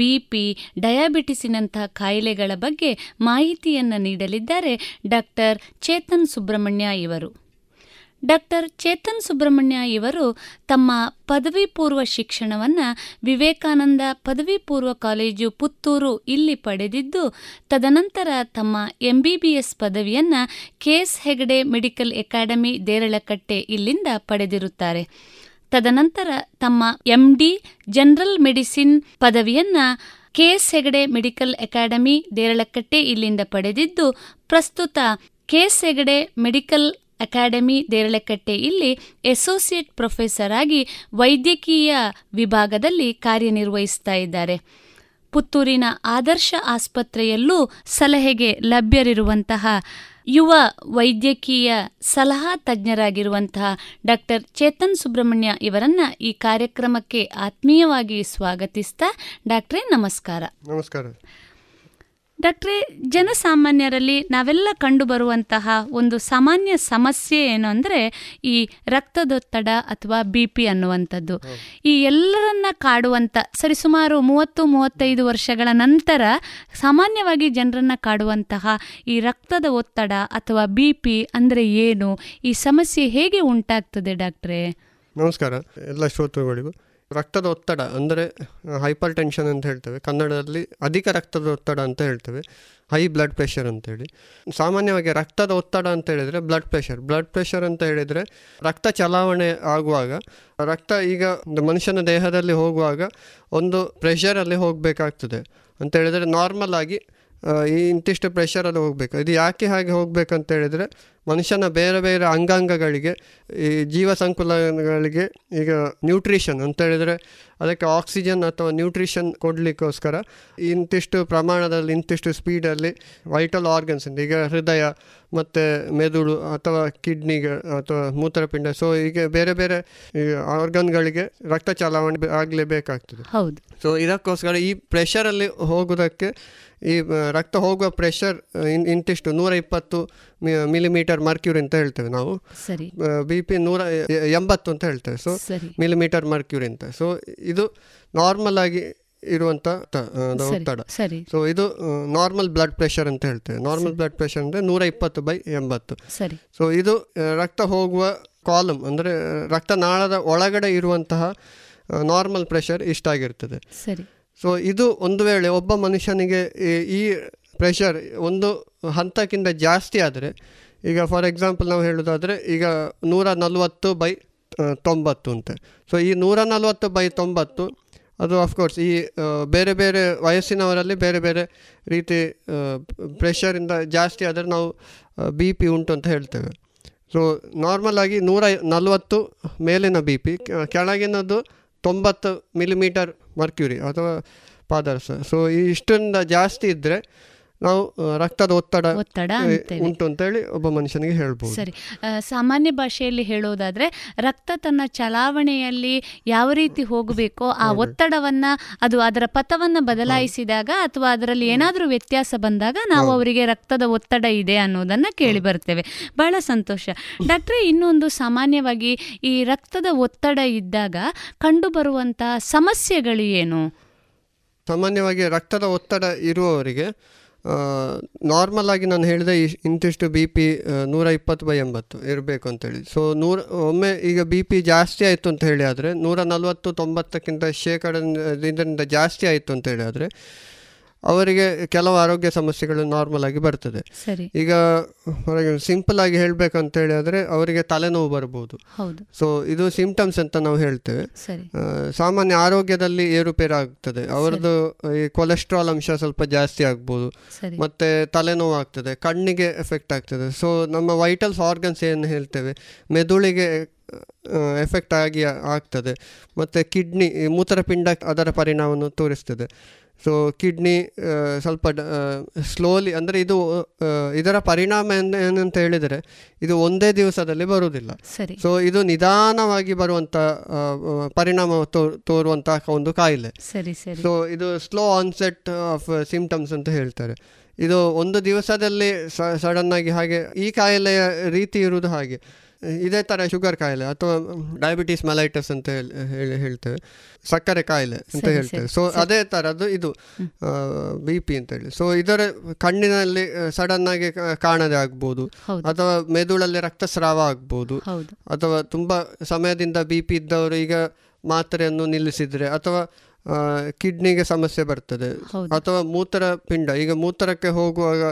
ಬಿಪಿ, ಡಯಾಬಿಟಿಸಿನಂತಹ ಕಾಯಿಲೆಗಳ ಬಗ್ಗೆ ಮಾಹಿತಿಯನ್ನು ನೀಡಲಿದ್ದಾರೆ ಡಾಕ್ಟರ್ ಚೇತನ್ ಸುಬ್ರಹ್ಮಣ್ಯ ಇವರು. ಡಾಕ್ಟರ್ ಚೇತನ್ ಸುಬ್ರಹ್ಮಣ್ಯ ಇವರು ತಮ್ಮ ಪದವಿ ಪೂರ್ವ ಶಿಕ್ಷಣವನ್ನು ವಿವೇಕಾನಂದ ಪದವಿ ಪೂರ್ವ ಕಾಲೇಜು ಪುತ್ತೂರು ಇಲ್ಲಿ ಪಡೆದಿದ್ದು, ತದನಂತರ ತಮ್ಮ MBBS ಪದವಿಯನ್ನು KS Hegde medical academy Deralakatte ಇಲ್ಲಿಂದ ಪಡೆದಿರುತ್ತಾರೆ. ತದನಂತರ ತಮ್ಮ MD ಜನರಲ್ ಮೆಡಿಸಿನ್ ಪದವಿಯನ್ನು KS Hegde medical academy Deralakatte ಇಲ್ಲಿಂದ ಪಡೆದಿದ್ದು, ಪ್ರಸ್ತುತ KS Hegde medical academy Deralakatte ಇಲ್ಲಿ ಅಸೋಸಿಯೇಟ್ ಪ್ರೊಫೆಸರ್ ಆಗಿ ವೈದ್ಯಕೀಯ ವಿಭಾಗದಲ್ಲಿ ಕಾರ್ಯನಿರ್ವಹಿಸ್ತಾ ಇದ್ದಾರೆ. ಪುತ್ತೂರಿನ ಆದರ್ಶ ಆಸ್ಪತ್ರೆಯಲ್ಲೂ ಸಲಹೆಗೆ ಲಭ್ಯರಿರುವಂತಹ ಯುವ ವೈದ್ಯಕೀಯ ಸಲಹಾ ತಜ್ಞರಾಗಿರುವಂತಹ ಡಾಕ್ಟರ್ ಚೇತನ್ ಸುಬ್ರಹ್ಮಣ್ಯ ಇವರನ್ನು ಈ ಕಾರ್ಯಕ್ರಮಕ್ಕೆ ಆತ್ಮೀಯವಾಗಿ ಸ್ವಾಗತಿಸ್ತಾ, ಡಾಕ್ಟ್ರೇ ನಮಸ್ಕಾರ. ನಮಸ್ಕಾರ ಡಾಕ್ಟ್ರೇ, ಜನಸಾಮಾನ್ಯರಲ್ಲಿ ನಾವೆಲ್ಲ ಕಂಡುಬರುವಂತಹ ಒಂದು ಸಾಮಾನ್ಯ ಸಮಸ್ಯೆ ಏನು ಅಂದರೆ ಈ ರಕ್ತದೊತ್ತಡ ಅಥವಾ BP ಅನ್ನುವಂಥದ್ದು. ಈ ಎಲ್ಲರನ್ನ ಕಾಡುವಂಥ ಸರಿಸುಮಾರು 30-35 ವರ್ಷಗಳ ನಂತರ ಸಾಮಾನ್ಯವಾಗಿ ಜನರನ್ನು ಕಾಡುವಂತಹ ಈ ರಕ್ತದ ಒತ್ತಡ ಅಥವಾ BP ಅಂದರೆ ಏನು, ಈ ಸಮಸ್ಯೆ ಹೇಗೆ ಉಂಟಾಗ್ತದೆ ಡಾಕ್ಟ್ರೇ? ನಮಸ್ಕಾರ ಎಲ್ಲ ಶ್ರೋತೃಗಳಿಗೂ. ರಕ್ತದ ಒತ್ತಡ ಅಂದರೆ ಹೈಪರ್ ಟೆನ್ಷನ್ ಅಂತ ಹೇಳ್ತೇವೆ, ಕನ್ನಡದಲ್ಲಿ ಅಧಿಕ ರಕ್ತದ ಒತ್ತಡ ಅಂತ ಹೇಳ್ತೇವೆ, ಹೈ ಬ್ಲಡ್ ಪ್ರೆಷರ್ ಅಂತೇಳಿ. ಸಾಮಾನ್ಯವಾಗಿ ರಕ್ತದ ಒತ್ತಡ ಅಂತ ಹೇಳಿದರೆ ಬ್ಲಡ್ ಪ್ರೆಷರ್ ಅಂತ ಹೇಳಿದರೆ ರಕ್ತ ಚಲಾವಣೆ ಆಗುವಾಗ, ರಕ್ತ ಈಗ ಮನುಷ್ಯನ ದೇಹದಲ್ಲಿ ಹೋಗುವಾಗ ಒಂದು ಪ್ರೆಷರಲ್ಲಿ ಹೋಗಬೇಕಾಗ್ತದೆ. ಅಂತ ಹೇಳಿದರೆ ನಾರ್ಮಲ್ ಆಗಿ ಈ ಇಂತಿಷ್ಟು ಪ್ರೆಷರಲ್ಲಿ ಹೋಗಬೇಕು. ಇದು ಯಾಕೆ ಹಾಗೆ ಹೋಗಬೇಕಂತ ಹೇಳಿದರೆ ಮನುಷ್ಯನ ಬೇರೆ ಬೇರೆ ಅಂಗಾಂಗಗಳಿಗೆ, ಈ ಜೀವ ಸಂಕುಲಗಳಿಗೆ ಈಗ ನ್ಯೂಟ್ರಿಷನ್ ಅಂತ ಹೇಳಿದರೆ ಅದಕ್ಕೆ ಆಕ್ಸಿಜನ್ ಅಥವಾ ನ್ಯೂಟ್ರಿಷನ್ ಕೊಡಲಿಕ್ಕೋಸ್ಕರ ಇಂತಿಷ್ಟು ಪ್ರಮಾಣದಲ್ಲಿ ಇಂತಿಷ್ಟು ಸ್ಪೀಡಲ್ಲಿ ವೈಟಲ್ ಆರ್ಗನ್ಸ್ ಅಂತ, ಈಗ ಹೃದಯ ಮತ್ತು ಮೆದುಳು ಅಥವಾ ಕಿಡ್ನಿಗೆ ಅಥವಾ ಮೂತ್ರಪಿಂಡ, ಸೊ ಹೀಗೆ ಬೇರೆ ಬೇರೆ ಆರ್ಗನ್ಗಳಿಗೆ ರಕ್ತ ಚಲಾವಣೆ ಆಗಲೇಬೇಕಾಗ್ತದೆ. ಹೌದು. ಸೊ ಇದಕ್ಕೋಸ್ಕರ ಈ ಪ್ರೆಷರಲ್ಲಿ ಹೋಗೋದಕ್ಕೆ, ಈ ರಕ್ತ ಹೋಗುವ ಪ್ರೆಷರ್ ಇಂತಿಷ್ಟು 120 ಮರ್ಕ್ಯೂರಿ ಅಂತ ಹೇಳ್ತೇವೆ ನಾವು. BP 180 ಅಂತ ಹೇಳ್ತೇವೆ, ಸೊ ಮಿಲಿಮೀಟರ್ ಮರ್ಕ್ಯೂರಿ ಅಂತ. ಸೊ ಇದು ನಾರ್ಮಲ್ ಆಗಿ ಇರುವಂಥ ಒತ್ತಡ. ಸೊ ಇದು ನಾರ್ಮಲ್ ಬ್ಲಡ್ ಪ್ರೆಷರ್ ಅಂತ ಹೇಳ್ತೇವೆ. ನಾರ್ಮಲ್ ಬ್ಲಡ್ ಪ್ರೆಷರ್ ಅಂದರೆ 120/80. ಸೊ ಇದು ರಕ್ತ ಹೋಗುವ ಕಾಲಮ್ ಅಂದರೆ ರಕ್ತನಾಳದ ಒಳಗಡೆ ಇರುವಂತಹ ನಾರ್ಮಲ್ ಪ್ರೆಷರ್ ಇಷ್ಟಾಗಿರ್ತದೆ. ಸರಿ, ಸೊ ಇದು ಒಂದು ವೇಳೆ ಒಬ್ಬ ಮನುಷ್ಯನಿಗೆ ಈ ಪ್ರೆಷರ್ ಒಂದು ಹಂತಕ್ಕಿಂತ ಜಾಸ್ತಿ ಆದರೆ, ಈಗ ಫಾರ್ ಎಕ್ಸಾಂಪಲ್ ನಾವು ಹೇಳೋದಾದರೆ ಈಗ 140/90 ಅಂತೆ. ಸೊ ಈ 140/90 ಅದು ಅಫ್ಕೋರ್ಸ್ ಈ ಬೇರೆ ಬೇರೆ ವಯಸ್ಸಿನವರಲ್ಲಿ ಬೇರೆ ಬೇರೆ ರೀತಿ ಪ್ರೆಷರಿಂದ ಜಾಸ್ತಿ ಆದರೆ ನಾವು ಬಿ ಪಿ ಉಂಟು ಅಂತ ಹೇಳ್ತೇವೆ. ಸೊ ನಾರ್ಮಲ್ ಆಗಿ 140 ಮೇಲಿನ ಬಿ ಪಿ, ಕೆಳಗಿನದ್ದು 90 ಮಿಲಿಮೀಟರ್ ಮರ್ಕ್ಯೂರಿ ಅಥವಾ ಪಾದರಸ. ಸೊ ಈ ಇಷ್ಟರಿಂದ ಜಾಸ್ತಿ ಇದ್ದರೆ ನಾವು ರಕ್ತದ ಒತ್ತಡ ಉಂಟು ಅಂತೇಳಿ ಒಬ್ಬ ಮನುಷ್ಯನಿಗೆ ಹೇಳ್ಬೋದು. ಸರಿ, ಸಾಮಾನ್ಯ ಭಾಷೆಯಲ್ಲಿ ಹೇಳೋದಾದರೆ ರಕ್ತ ತನ್ನ ಚಲಾವಣೆಯಲ್ಲಿ ಯಾವ ರೀತಿ ಹೋಗಬೇಕೋ ಆ ಒತ್ತಡವನ್ನು, ಅದು ಅದರ ಪಥವನ್ನು ಬದಲಾಯಿಸಿದಾಗ ಅಥವಾ ಅದರಲ್ಲಿ ಏನಾದರೂ ವ್ಯತ್ಯಾಸ ಬಂದಾಗ ನಾವು ಅವರಿಗೆ ರಕ್ತದ ಒತ್ತಡ ಇದೆ ಅನ್ನೋದನ್ನು ಕೇಳಿ ಬರ್ತೇವೆ. ಬಹಳ ಸಂತೋಷ ಡಾಕ್ಟ್ರೇ. ಇನ್ನೊಂದು, ಸಾಮಾನ್ಯವಾಗಿ ಈ ರಕ್ತದ ಒತ್ತಡ ಇದ್ದಾಗ ಕಂಡುಬರುವಂಥ ಸಮಸ್ಯೆಗಳು ಏನು? ಸಾಮಾನ್ಯವಾಗಿ ರಕ್ತದ ಒತ್ತಡ ಇರುವವರಿಗೆ ನಾರ್ಮಲ್ ಆಗಿ ನಾನು ಹೇಳಿದೆ ಇಂತಿಷ್ಟು ಬಿ ಪಿ 120/80 ಇರಬೇಕು ಅಂತೇಳಿ. ಸೊ ಒಮ್ಮೆ ಈಗ ಬಿ ಪಿ ಜಾಸ್ತಿ ಆಯಿತು ಅಂತ ಹೇಳಿ ಆದರೆ 140/90% ಜಾಸ್ತಿ ಆಯಿತು ಅಂತ ಹೇಳಿ ಆದರೆ ಅವರಿಗೆ ಕೆಲವು ಆರೋಗ್ಯ ಸಮಸ್ಯೆಗಳು ನಾರ್ಮಲ್ ಆಗಿ ಬರ್ತದೆ. ಈಗ ಸಿಂಪಲ್ ಆಗಿ ಹೇಳಬೇಕಂತ ಹೇಳಿದ್ರೆ ಅವರಿಗೆ ತಲೆನೋವು ಬರ್ಬೋದು. ಸೊ ಇದು ಸಿಂಪ್ಟಮ್ಸ್ ಅಂತ ನಾವು ಹೇಳ್ತೇವೆ. ಸಾಮಾನ್ಯ ಆರೋಗ್ಯದಲ್ಲಿ ಏರುಪೇರು ಆಗ್ತದೆ, ಅವರದ್ದು ಈ ಕೊಲೆಸ್ಟ್ರಾಲ್ ಅಂಶ ಸ್ವಲ್ಪ ಜಾಸ್ತಿ ಆಗ್ಬೋದು, ಮತ್ತೆ ತಲೆನೋವು ಆಗ್ತದೆ, ಕಣ್ಣಿಗೆ ಎಫೆಕ್ಟ್ ಆಗ್ತದೆ. ಸೊ ನಮ್ಮ ವೈಟಲ್ಸ್ ಆರ್ಗನ್ಸ್ ಏನು ಹೇಳ್ತೇವೆ ಮೆದುಳಿಗೆ ಎಫೆಕ್ಟ್ ಆಗ್ತದೆ, ಮತ್ತೆ ಕಿಡ್ನಿ ಮೂತ್ರಪಿಂಡ ಅದರ ಪರಿಣಾಮವನ್ನು ತೋರಿಸ್ತದೆ. ಸೊ ಕಿಡ್ನಿ ಸ್ವಲ್ಪ ಸ್ಲೋಲಿ, ಅಂದರೆ ಇದು ಇದರ ಪರಿಣಾಮ ಏನಂತ ಹೇಳಿದರೆ ಇದು ಒಂದೇ ದಿವಸದಲ್ಲಿ ಬರುವುದಿಲ್ಲ. ಸೊ ಇದು ನಿಧಾನವಾಗಿ ಬರುವಂಥ ಪರಿಣಾಮ ತೋರುವಂತಹ ಒಂದು ಕಾಯಿಲೆ. ಸೊ ಇದು ಸ್ಲೋ ಆನ್ಸೆಟ್ ಆಫ್ ಸಿಂಪ್ಟಮ್ಸ್ ಅಂತ ಹೇಳ್ತಾರೆ. ಇದು ಒಂದು ದಿವಸದಲ್ಲಿ ಸಡನ್ನಾಗಿ ಹಾಗೆ ಈ ಕಾಯಿಲೆಯ ರೀತಿ ಇರುವುದು ಹಾಗೆ. ಇದೇ ಥರ ಶುಗರ್ ಕಾಯಿಲೆ ಅಥವಾ ಡಯಾಬಿಟಿಸ್ ಮಲೈಟಸ್ ಅಂತ ಹೇಳ್ತೇವೆ, ಸಕ್ಕರೆ ಕಾಯಿಲೆ ಅಂತ ಹೇಳ್ತೇವೆ. ಸೊ ಅದೇ ಥರದ್ದು ಇದು ಬಿ ಪಿ ಅಂತೇಳಿ. ಸೊ ಇದರ ಕಣ್ಣಿನಲ್ಲಿ ಸಡನ್ನಾಗಿ ಕಾಣದೇ ಆಗ್ಬೋದು, ಅಥವಾ ಮೆದುಳಲ್ಲಿ ರಕ್ತಸ್ರಾವ ಆಗ್ಬೋದು, ಅಥವಾ ತುಂಬ ಸಮಯದಿಂದ ಬಿ ಪಿ ಇದ್ದವರು ಈಗ ಮಾತ್ರೆಯನ್ನು ನಿಲ್ಲಿಸಿದರೆ, ಅಥವಾ ಕಿಡ್ನಿಗೆ ಸಮಸ್ಯೆ ಬರ್ತದೆ, ಅಥವಾ ಮೂತ್ರಪಿಂಡ ಈಗ ಮೂತ್ರಕ್ಕೆ ಹೋಗುವಾಗ